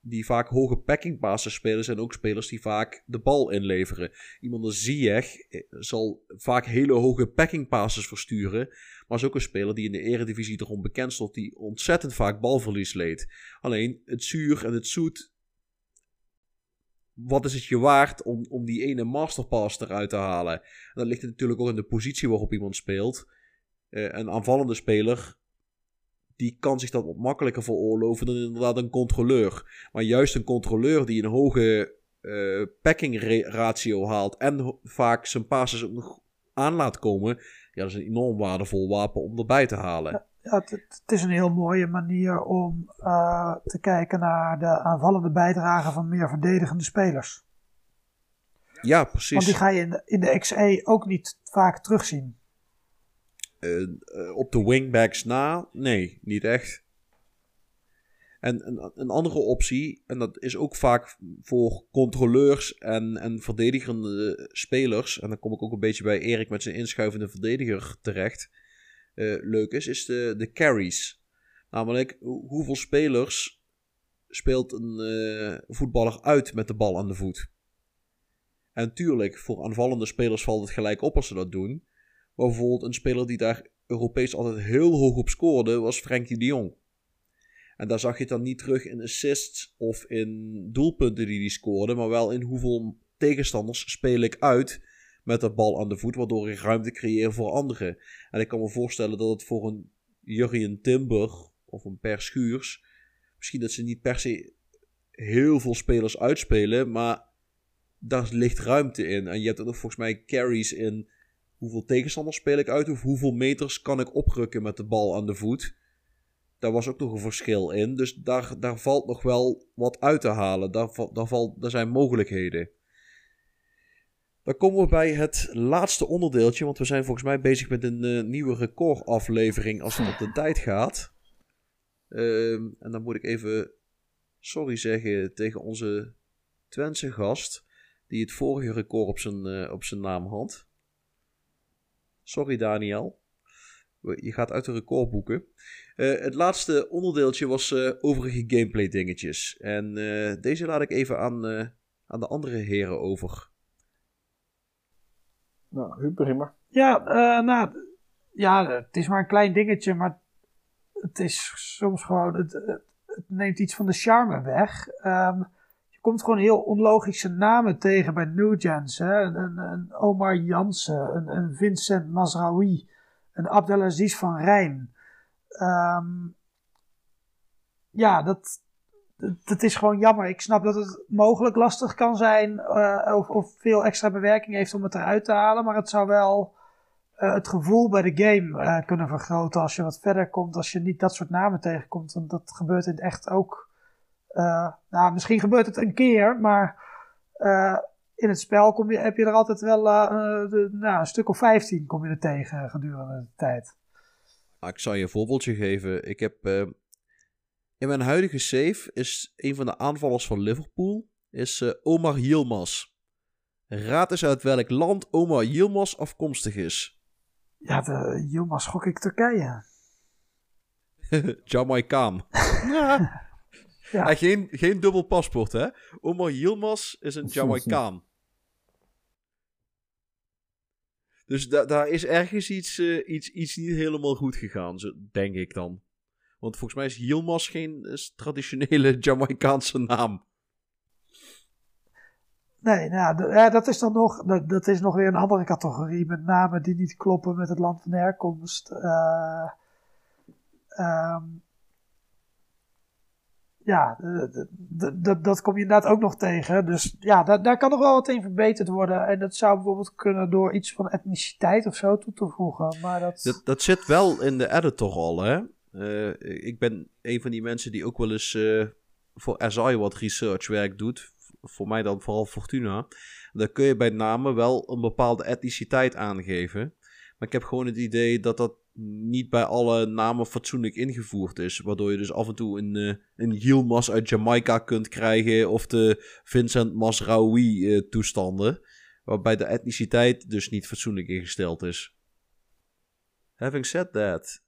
die vaak hoge packing passen spelen, zijn ook spelers die vaak de bal inleveren. Iemand als Ziyech zal vaak hele hoge packing passes versturen, maar is ook een speler die in de Eredivisie erom bekend stond, die ontzettend vaak balverlies leed. Alleen het zuur en het zoet. Wat is het je waard om die ene masterpass eruit te halen? En dat ligt natuurlijk ook in de positie waarop iemand speelt. Een aanvallende speler, die kan zich dat wat makkelijker veroorloven dan inderdaad een controleur. Maar juist een controleur die een hoge packing ratio haalt en vaak zijn passes ook nog aan laat komen, ja, dat is een enorm waardevol wapen om erbij te halen. Ja, het is een heel mooie manier om te kijken naar de aanvallende bijdrage van meer verdedigende spelers. Ja, precies. Want die ga je in de XE ook niet vaak terugzien. Op de wingbacks na? Nee, niet echt. En een andere optie, en dat is ook vaak voor controleurs en verdedigende spelers, en dan kom ik ook een beetje bij Erik met zijn inschuivende verdediger terecht, leuk is de carries. Namelijk, hoeveel spelers speelt een voetballer uit met de bal aan de voet? En natuurlijk, voor aanvallende spelers valt het gelijk op als ze dat doen. Maar bijvoorbeeld een speler die daar Europees altijd heel hoog op scoorde was Frenkie de Jong. En daar zag je het dan niet terug in assists of in doelpunten die hij scoorde, maar wel in hoeveel tegenstanders speel ik uit met de bal aan de voet, waardoor ik ruimte creëer voor anderen. En ik kan me voorstellen dat het voor een Jurrien Timber of een Per Schuurs, misschien dat ze niet per se heel veel spelers uitspelen, maar daar ligt ruimte in. En je hebt er nog volgens mij carries in. Hoeveel tegenstanders speel ik uit? Of hoeveel meters kan ik oprukken met de bal aan de voet? Daar was ook nog een verschil in. Dus daar valt nog wel wat uit te halen. Daar zijn mogelijkheden. Dan komen we bij het laatste onderdeeltje. Want we zijn volgens mij bezig met een nieuwe recordaflevering als het op de tijd gaat. En dan moet ik even sorry zeggen tegen onze Twentse gast. Die het vorige record op zijn naam had. Sorry Daniel, je gaat uit de recordboeken. Het laatste onderdeeltje was overige gameplay dingetjes. En deze laat ik even aan de andere heren over. Nou, Huub, begin maar. Ja, het is maar een klein dingetje, maar het is soms gewoon, het neemt iets van de charme weg. Je komt gewoon heel onlogische namen tegen bij New Gens. Hè? Een Omar Jansen, een Vincent Mazraoui, een Abdelaziz van Rijn. Dat is gewoon jammer. Ik snap dat het mogelijk lastig kan zijn of veel extra bewerking heeft om het eruit te halen. Maar het zou wel het gevoel bij de game kunnen vergroten als je wat verder komt. Als je niet dat soort namen tegenkomt. Want dat gebeurt in echt ook. Misschien gebeurt het een keer. Maar in het spel heb je er altijd wel een stuk of 15 kom je er tegen gedurende de tijd. Ik zal je een voorbeeldje geven. Ik heb... In mijn huidige save is een van de aanvallers van Liverpool Omar Yilmaz. Raad eens uit welk land Omar Yilmaz afkomstig is. Ja, de Yilmaz gok ik Turkije. Jamaikaan. Ja. Ja. Geen dubbel paspoort, hè? Omar Yilmaz is een Jamaikaan. Dus daar is ergens iets niet helemaal goed gegaan, denk ik dan. Want volgens mij is Yilmaz geen traditionele Jamaicaanse naam. Nee, dat is dan nog... Dat is nog weer een andere categorie. Met namen die niet kloppen met het land van herkomst. Dat kom je inderdaad ook nog tegen. Dus ja, daar kan nog wel wat in verbeterd worden. En dat zou bijvoorbeeld kunnen door iets van etniciteit of zo toe te voegen. Maar dat zit wel in de editor al, hè? Ik ben een van die mensen die ook wel eens voor SI wat researchwerk doet. Voor mij dan vooral Fortuna. Daar kun je bij namen wel een bepaalde etniciteit aangeven. Maar ik heb gewoon het idee dat niet bij alle namen fatsoenlijk ingevoerd is. Waardoor je dus af en toe een Yilmaz uit Jamaica kunt krijgen. Of de Vincent Mazraoui toestanden. Waarbij de etniciteit dus niet fatsoenlijk ingesteld is. Having said that...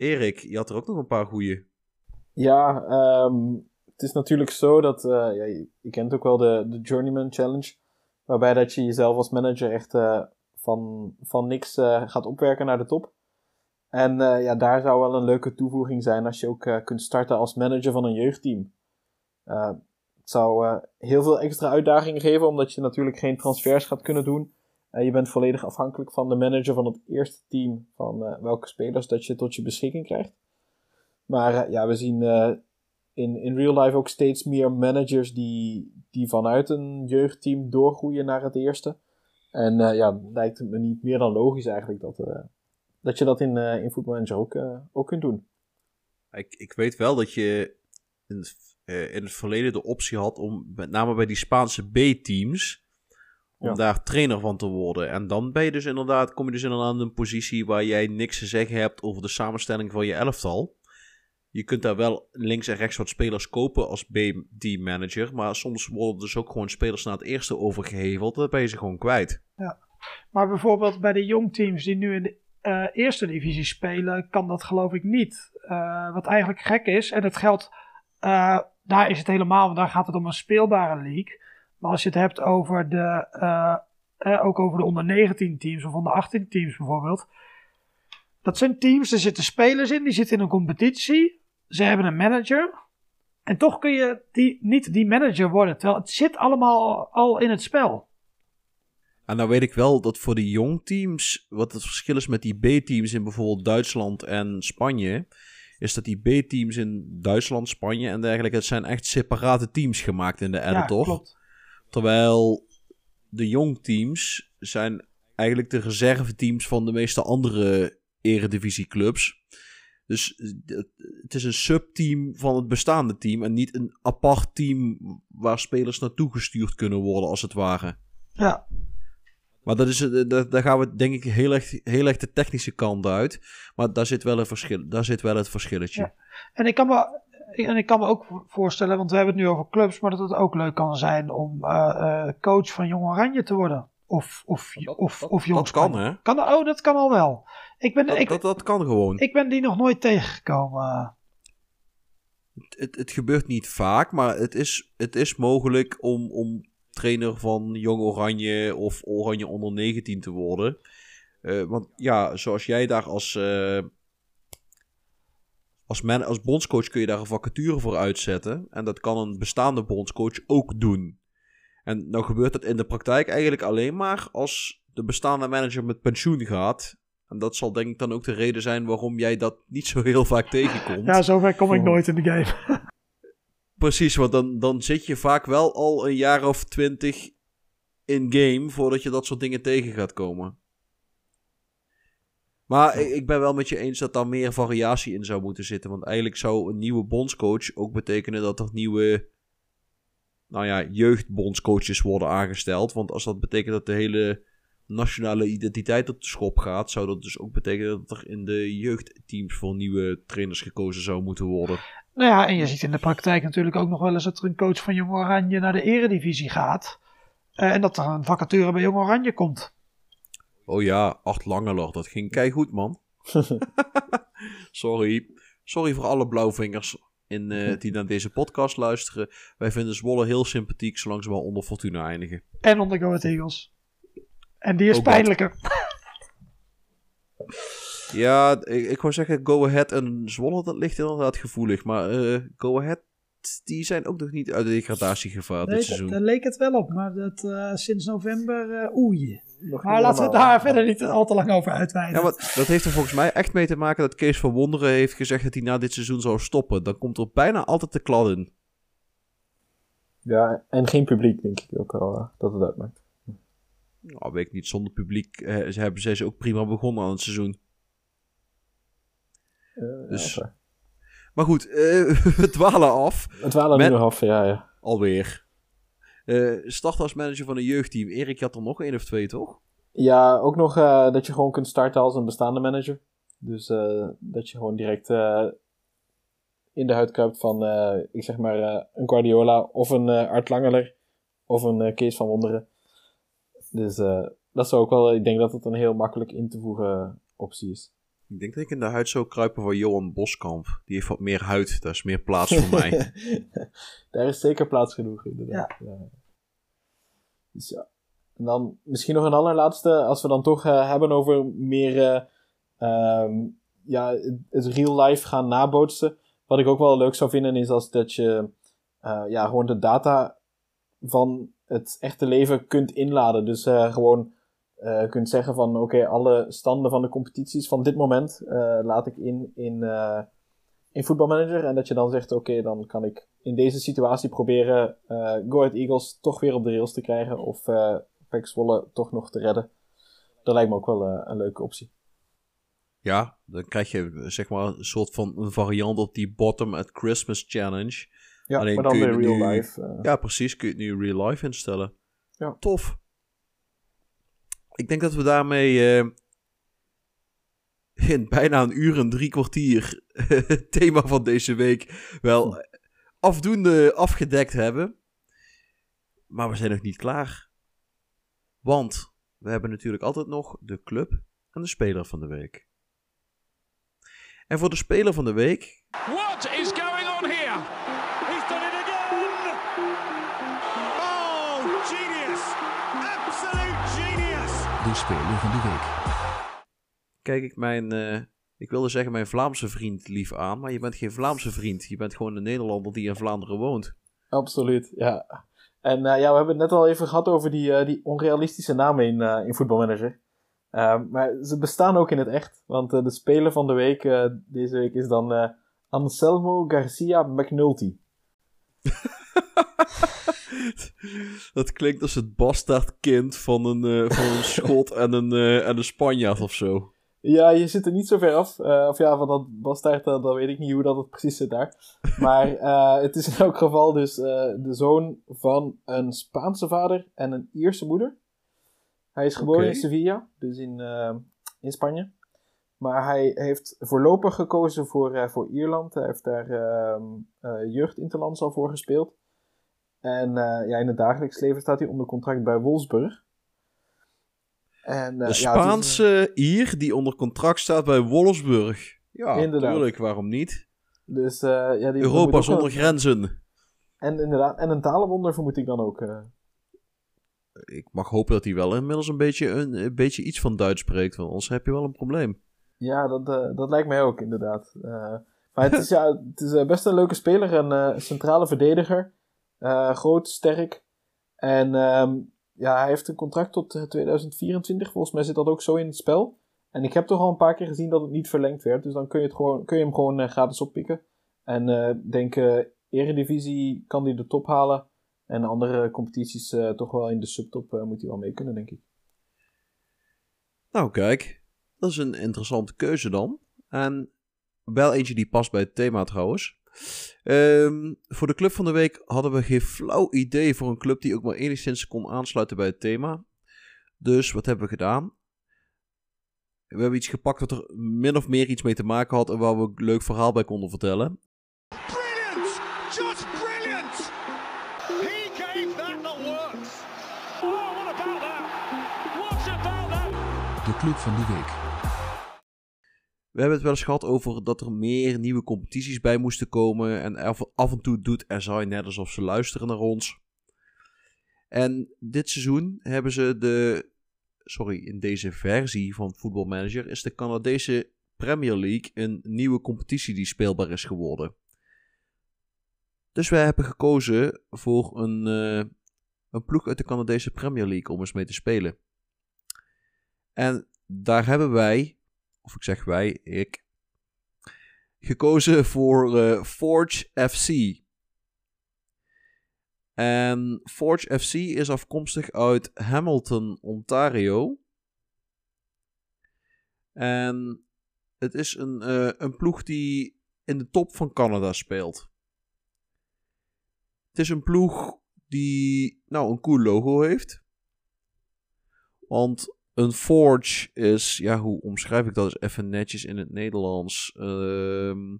Erik, je had er ook nog een paar goeie. Ja, het is natuurlijk zo dat... je kent ook wel de Journeyman Challenge. Waarbij dat je jezelf als manager echt van niks gaat opwerken naar de top. En daar zou wel een leuke toevoeging zijn als je ook kunt starten als manager van een jeugdteam. Het zou heel veel extra uitdagingen geven, omdat je natuurlijk geen transfers gaat kunnen doen. Je bent volledig afhankelijk van de manager van het eerste team. Van welke spelers dat je tot je beschikking krijgt. Maar we zien in real life ook steeds meer managers die vanuit een jeugdteam doorgroeien naar het eerste. En lijkt het me niet meer dan logisch eigenlijk dat je dat in Football Manager ook kunt doen. Ik weet wel dat je in het verleden de optie had om met name bij die Spaanse B-teams... om daar trainer van te worden. En dan ben je dus inderdaad, kom je dus inderdaad in een positie waar jij niks te zeggen hebt over de samenstelling van je elftal. Je kunt daar wel links en rechts wat spelers kopen als B-team manager, maar soms worden dus ook gewoon spelers naar het eerste overgeheveld. Dan ben je ze gewoon kwijt. Ja. Maar bijvoorbeeld bij de jongteams die nu in de eerste divisie spelen, kan dat geloof ik niet. Wat eigenlijk gek is, en dat geldt, daar is het helemaal, want daar gaat het om een speelbare league. Maar als je het hebt over de ook over de onder 19 teams of onder 18 teams bijvoorbeeld. Dat zijn teams, er zitten spelers in, die zitten in een competitie. ze hebben een manager. En toch kun je niet die manager worden. Terwijl het zit allemaal al in het spel. En dan weet ik wel dat voor de jong teams, wat het verschil is met die B-teams in bijvoorbeeld Duitsland en Spanje, is dat die B-teams in Duitsland, Spanje en dergelijke, het zijn echt separate teams gemaakt in de editor. Ja, klopt. Terwijl de jong teams zijn eigenlijk de reserveteams van de meeste andere eredivisieclubs. Dus het is een subteam van het bestaande team en niet een apart team waar spelers naartoe gestuurd kunnen worden als het ware. Ja. Maar daar gaan we denk ik heel erg de technische kant uit. Maar daar zit wel een verschil, daar zit wel het verschilletje. Ja. En ik kan me ook voorstellen, want we hebben het nu over clubs, maar dat het ook leuk kan zijn om coach van Jong Oranje te worden. Of Jong Oranje. Dat kan, hè? Dat kan al wel. Dat kan gewoon. Ik ben die nog nooit tegengekomen. Het gebeurt niet vaak, maar het is mogelijk om trainer van Jong Oranje of Oranje onder 19 te worden. Want ja, zoals jij daar als bondscoach kun je daar een vacature voor uitzetten. En dat kan een bestaande bondscoach ook doen. En nou gebeurt dat in de praktijk eigenlijk alleen maar als de bestaande manager met pensioen gaat. En dat zal denk ik dan ook de reden zijn waarom jij dat niet zo heel vaak tegenkomt. Ja, zover kom ik nooit in de game. Precies, want dan zit je vaak wel al een jaar of 20 in game voordat je dat soort dingen tegen gaat komen. Maar ik ben wel met je eens dat daar meer variatie in zou moeten zitten. Want eigenlijk zou een nieuwe bondscoach ook betekenen dat er nieuwe jeugdbondscoaches worden aangesteld. Want als dat betekent dat de hele nationale identiteit op de schop gaat, zou dat dus ook betekenen dat er in de jeugdteams voor nieuwe trainers gekozen zou moeten worden. Nou ja, en je ziet in de praktijk natuurlijk ook nog wel eens dat er een coach van Jong Oranje naar de Eredivisie gaat. En dat er een vacature bij Jong Oranje komt. Oh ja, Art Langeler, dat ging keigoed, man. Sorry voor alle blauwvingers die naar deze podcast luisteren. Wij vinden Zwolle heel sympathiek, zolang ze wel onder Fortuna eindigen. En onder Go Ahead Eagles. En die is ook pijnlijker. Ja, ik wou zeggen, Go Ahead en Zwolle, dat ligt inderdaad gevoelig. Maar Go Ahead, die zijn ook nog niet uit de degradatiegevaar dit seizoen. Daar leek het wel op, maar dat sinds november oei. Maar laten we daar verder niet al te lang over uitweiden. Ja, want dat heeft er volgens mij echt mee te maken dat Kees van Wonderen heeft gezegd dat hij na dit seizoen zou stoppen. Dan komt er bijna altijd de klad in. Ja, en geen publiek, denk ik ook al, dat het uitmaakt. Nou, weet ik niet. Zonder publiek hebben zij ze ook prima begonnen aan het seizoen. Dus. Ja, maar goed, we dwalen af. We dwalen nu af, ja. Alweer. Start als manager van een jeugdteam. Erik, je had er nog 1 of 2, toch? Ja, ook nog dat je gewoon kunt starten als een bestaande manager. Dus dat je gewoon direct in de huid kruipt van, ik zeg maar, een Guardiola of een Art Langeler of een Kees van Wonderen. Dus dat zou ook wel, ik denk dat het een heel makkelijk in te voegen optie is. Ik denk dat ik in de huid zou kruipen van Johan Boskamp. Die heeft wat meer huid, daar is meer plaats voor mij. Daar is zeker plaats genoeg, inderdaad. Ja. Dus ja. En dan misschien nog een allerlaatste, als we dan toch hebben over meer het real life gaan nabootsen. Wat ik ook wel leuk zou vinden is als dat je gewoon de data van het echte leven kunt inladen. Dus gewoon kunt zeggen van oké, alle standen van de competities van dit moment laat ik in Football Manager. En dat je dan zegt oké, dan kan ik in deze situatie proberen Go Ahead Eagles toch weer op de rails te krijgen. Of PEC Zwolle toch nog te redden. Dat lijkt me ook wel een leuke optie. Ja, dan krijg je zeg maar een soort van een variant op die Bottom at Christmas Challenge. Ja, alleen maar dan weer real life. Ja, precies. Kun je het nu real life instellen. Ja. Tof. Ik denk dat we daarmee in bijna 1 uur en 3 kwartier het thema van deze week wel afdoende afgedekt hebben. Maar we zijn nog niet klaar. Want we hebben natuurlijk altijd nog de club en de speler van de week. En voor de speler van de week... What is going on here? Speler van de week. Kijk ik mijn Ik wilde zeggen mijn Vlaamse vriend lief aan, maar je bent geen Vlaamse vriend. Je bent gewoon een Nederlander die in Vlaanderen woont. Absoluut, ja. En ja, we hebben het net al even gehad over die onrealistische namen in Football Manager. Maar ze bestaan ook in het echt. Want de speler van de week deze week is dan Anselmo Garcia McNulty. Dat klinkt als het bastaardkind van een Schot en een Spanjaard of zo. Ja, je zit er niet zo ver af. Of ja, van dat bastaard, dan weet ik niet hoe dat precies zit daar. Maar het is in elk geval dus de zoon van een Spaanse vader en een Ierse moeder. Hij is geboren in Sevilla, dus in Spanje. Maar hij heeft voorlopig gekozen voor Ierland. Hij heeft daar jeugdinterlands al voor gespeeld. En ja, in het dagelijks leven staat hij onder contract bij Wolfsburg. En, de Spaanse Ier die onder contract staat bij Wolfsburg. Ja, natuurlijk, waarom niet? Dus, ja, die Europa zonder grenzen. En inderdaad, en een talenwonder vermoed ik dan ook. Ik mag hopen dat hij wel inmiddels een beetje iets van Duits spreekt, want anders heb je wel een probleem. Ja, dat lijkt mij ook, inderdaad. Maar het is, ja, het is best een leuke speler, een centrale verdediger. Groot, sterk. En ja, hij heeft een contract tot 2024. Volgens mij zit dat ook zo in het spel. En ik heb toch al een paar keer gezien dat het niet verlengd werd. Dus dan kun je hem gewoon gratis oppikken. En denk Eredivisie kan hij de top halen. En andere competities toch wel in de subtop moet hij wel mee kunnen, denk ik. Nou kijk, dat is een interessante keuze dan. En wel eentje die past bij het thema trouwens. Voor de club van de week hadden we geen flauw idee voor een club die ook maar enigszins kon aansluiten bij het thema. Dus wat hebben we gedaan? We hebben iets gepakt dat er min of meer iets mee te maken had en waar we een leuk verhaal bij konden vertellen. Brilliant! Just brilliant! He gave that the works. Oh, what about that? What about that? De club van de week. We hebben het wel eens gehad over dat er meer nieuwe competities bij moesten komen. En af en toe doet SI net alsof ze luisteren naar ons. En dit seizoen hebben ze in deze versie van Football Manager is de Canadese Premier League een nieuwe competitie die speelbaar is geworden. Dus wij hebben gekozen voor een ploeg uit de Canadese Premier League om eens mee te spelen. En daar hebben wij... Of ik zeg wij, ik. Gekozen voor Forge FC. En Forge FC is afkomstig uit Hamilton, Ontario. En het is een ploeg die in de top van Canada speelt. Het is een ploeg die een cool logo heeft. Want... een forge is, ja, hoe omschrijf ik dat eens even netjes in het Nederlands? Een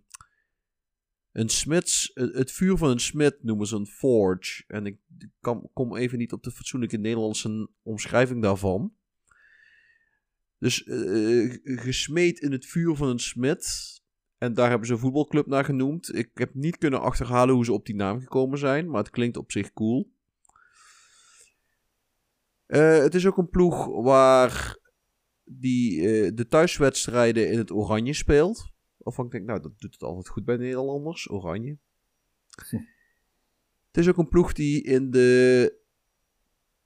smid, het vuur van een smid noemen ze een forge. En ik kom even niet op de fatsoenlijke Nederlandse omschrijving daarvan. Dus gesmeed in het vuur van een smid. En daar hebben ze een voetbalclub naar genoemd. Ik heb niet kunnen achterhalen hoe ze op die naam gekomen zijn. Maar het klinkt op zich cool. Het is ook een ploeg waar die de thuiswedstrijden in het oranje speelt. Waarvan ik denk, dat doet het altijd goed bij Nederlanders, oranje. Het is ook een ploeg die in de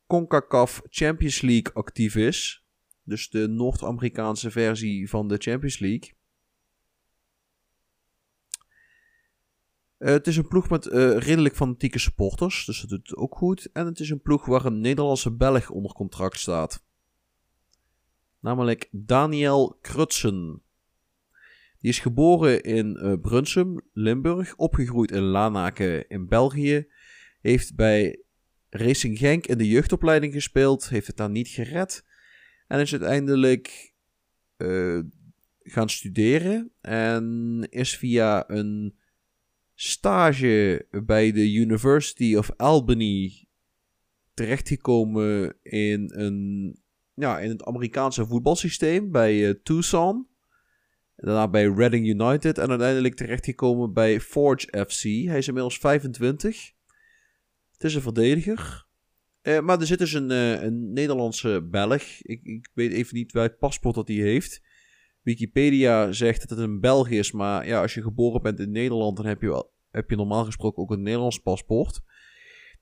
CONCACAF Champions League actief is. Dus de Noord-Amerikaanse versie van de Champions League. Het is een ploeg met redelijk fanatieke supporters, dus dat doet het ook goed. En het is een ploeg waar een Nederlandse Belg onder contract staat. Namelijk Daniel Krutsen. Die is geboren in Brunsum, Limburg, opgegroeid in Lanaken in België. Heeft bij Racing Genk in de jeugdopleiding gespeeld, heeft het daar niet gered. En is uiteindelijk gaan studeren en is via een... stage bij de University of Albany terechtgekomen in het Amerikaanse voetbalsysteem bij Tucson. Daarna bij Reading United en uiteindelijk terechtgekomen bij Forge FC. Hij is inmiddels 25. Het is een verdediger. Maar er zit dus een Nederlandse Belg. Ik weet even niet welk paspoort dat hij heeft. Wikipedia zegt dat het een Belg is, maar ja, als je geboren bent in Nederland, dan heb je normaal gesproken ook een Nederlands paspoort.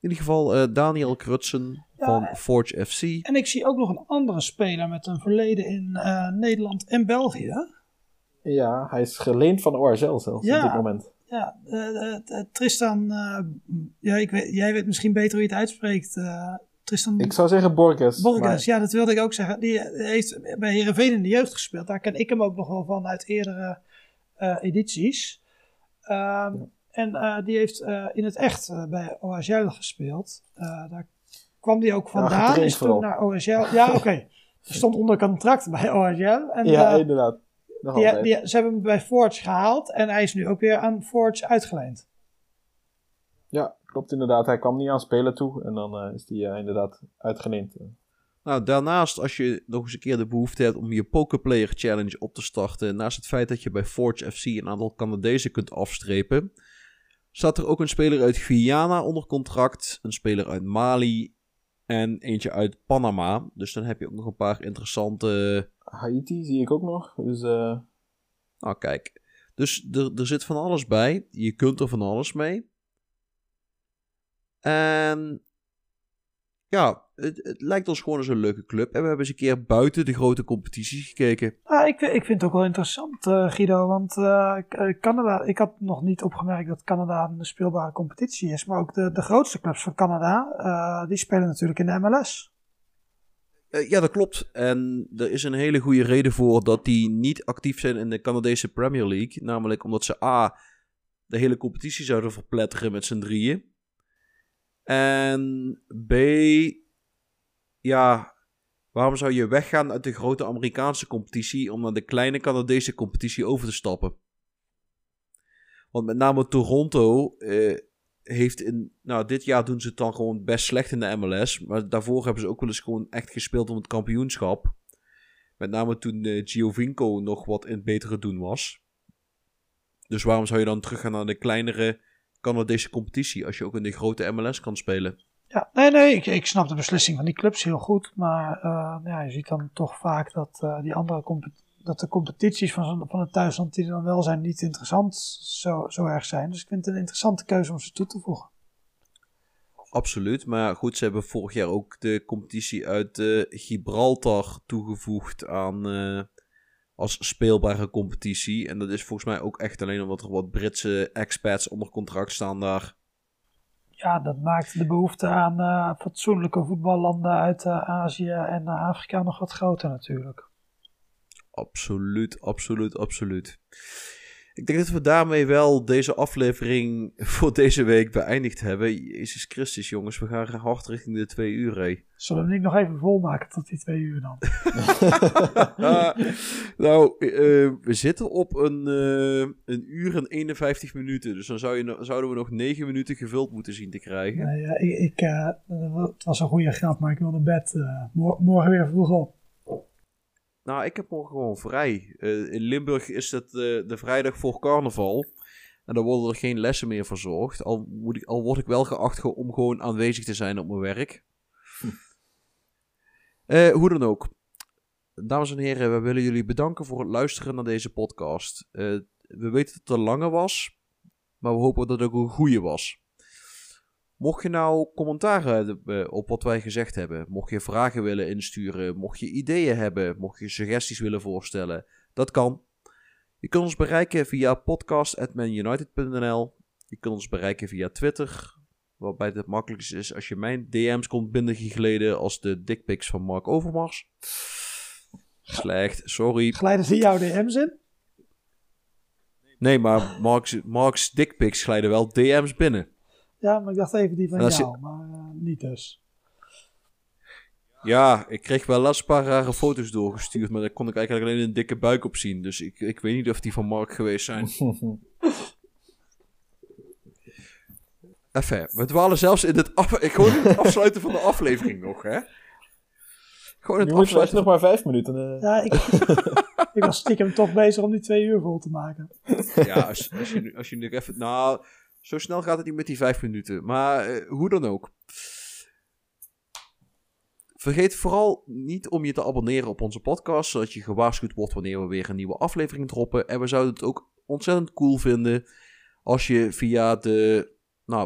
In ieder geval Daniel Krutsen van Forge FC. En ik zie ook nog een andere speler met een verleden in Nederland en België. Ja, hij is geleend van ORZL zelfs op dit moment. Ja, Tristan, jij weet misschien beter hoe je het uitspreekt. Tristan... Ik zou zeggen Borges. Borges, maar... ja, dat wilde ik ook zeggen. Die heeft bij Heerenveen in de jeugd gespeeld. Daar ken ik hem ook nog wel van uit eerdere edities. Ja. En die heeft in het echt bij OHL gespeeld. Daar kwam die ook vandaan. Is toen naar OHL. Ja, oké. Hij stond onder contract bij OHL. En, ja, inderdaad. Ze hebben hem bij Forge gehaald. En hij is nu ook weer aan Forge uitgeleend. Ja, klopt inderdaad. Hij kwam niet aan spelen toe. En dan is hij inderdaad uitgeleend. Nou, daarnaast, als je nog eens een keer de behoefte hebt om je Pokerplayer Challenge op te starten. Naast het feit dat je bij Forge FC een aantal Canadezen kunt afstrepen. Staat er ook een speler uit Guyana onder contract. Een speler uit Mali. En eentje uit Panama. Dus dan heb je ook nog een paar interessante... Haiti zie ik ook nog. Dus, Nou, kijk. Dus er zit van alles bij. Je kunt er van alles mee. En... ja, het lijkt ons gewoon eens een leuke club. En we hebben eens een keer buiten de grote competities gekeken. Ah, ik vind het ook wel interessant, Guido. Want Canada, ik had nog niet opgemerkt dat Canada een speelbare competitie is. Maar ook de grootste clubs van Canada, die spelen natuurlijk in de MLS. Ja, dat klopt. En er is een hele goede reden voor dat die niet actief zijn in de Canadese Premier League. Namelijk omdat ze de hele competitie zouden verpletteren met z'n drieën. En B, ja, waarom zou je weggaan uit de grote Amerikaanse competitie om naar de kleine Canadese competitie over te stappen? Want met name Toronto heeft dit jaar doen ze het dan gewoon best slecht in de MLS. Maar daarvoor hebben ze ook wel eens gewoon echt gespeeld om het kampioenschap. Met name toen Giovinco nog wat in het betere doen was. Dus waarom zou je dan teruggaan naar de kleinere Canadese competitie, als je ook in de grote MLS kan spelen? Ja, nee, ik snap de beslissing van die clubs heel goed. Maar je ziet dan toch vaak dat die andere dat de competities van het thuisland die er dan wel zijn, niet interessant zo erg zijn. Dus ik vind het een interessante keuze om ze toe te voegen. Absoluut, maar goed, ze hebben vorig jaar ook de competitie uit Gibraltar toegevoegd aan... als speelbare competitie. En dat is volgens mij ook echt alleen omdat er wat Britse expats onder contract staan daar. Ja, dat maakt de behoefte aan fatsoenlijke voetballanden uit Azië en Afrika nog wat groter natuurlijk. Absoluut, absoluut, absoluut. Ik denk dat we daarmee wel deze aflevering voor deze week beëindigd hebben. Jezus Christus, jongens. We gaan hard richting de 2 uur, hé. Zullen we niet nog even volmaken tot die 2 uur dan? We zitten op een uur en 51 minuten. Dus dan zouden we nog 9 minuten gevuld moeten zien te krijgen. Nee, het was een goede grap, maar ik wil naar bed. Morgen weer vroeg op. Nou, ik heb morgen gewoon vrij. In Limburg is het de vrijdag voor carnaval. En dan worden er geen lessen meer verzorgd. Al word ik wel geacht om gewoon aanwezig te zijn op mijn werk. Hoe dan ook. Dames en heren, we willen jullie bedanken voor het luisteren naar deze podcast. We weten dat het een lange was. Maar we hopen dat het ook een goede was. Mocht je nou commentaren op wat wij gezegd hebben, mocht je vragen willen insturen, mocht je ideeën hebben, mocht je suggesties willen voorstellen, dat kan. Je kunt ons bereiken via podcast@manunited.nl. Je kunt ons bereiken via Twitter, waarbij het makkelijkst is als je mijn DM's komt binnengegleden als de dickpics van Mark Overmars. Slecht, sorry. Glijden ze jouw DM's in? Nee, maar Mark's dickpics glijden wel DM's binnen. Ja, maar ik dacht even die van jou, maar niet dus. Ja, ik kreeg wel laatst een paar rare foto's doorgestuurd, maar daar kon ik eigenlijk alleen een dikke buik op zien. Dus ik weet niet of die van Mark geweest zijn. Enfin, we dwalen zelfs in het afsluiten van de aflevering nog, hè? Gewoon het afsluiten. Nog maar 5 minuten. Ja, ik was stiekem toch bezig om die 2 uur vol te maken. Ja, als je nu even... Nou... Zo snel gaat het niet met die 5 minuten. Maar hoe dan ook. Vergeet vooral niet om je te abonneren op onze podcast, zodat je gewaarschuwd wordt wanneer we weer een nieuwe aflevering droppen. En we zouden het ook ontzettend cool vinden als je via de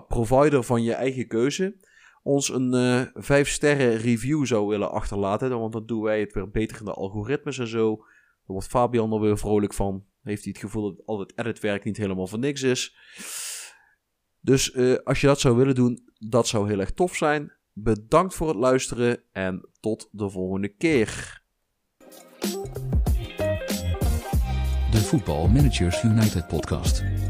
provider van je eigen keuze ons een 5-sterren review zou willen achterlaten. Want dan doen wij het weer beter in de algoritmes en zo. Daar wordt Fabian er weer vrolijk van. Heeft hij het gevoel dat al het editwerk niet helemaal voor niks is. Dus als je dat zou willen doen, dat zou heel erg tof zijn. Bedankt voor het luisteren en tot de volgende keer. De Football Managers United podcast.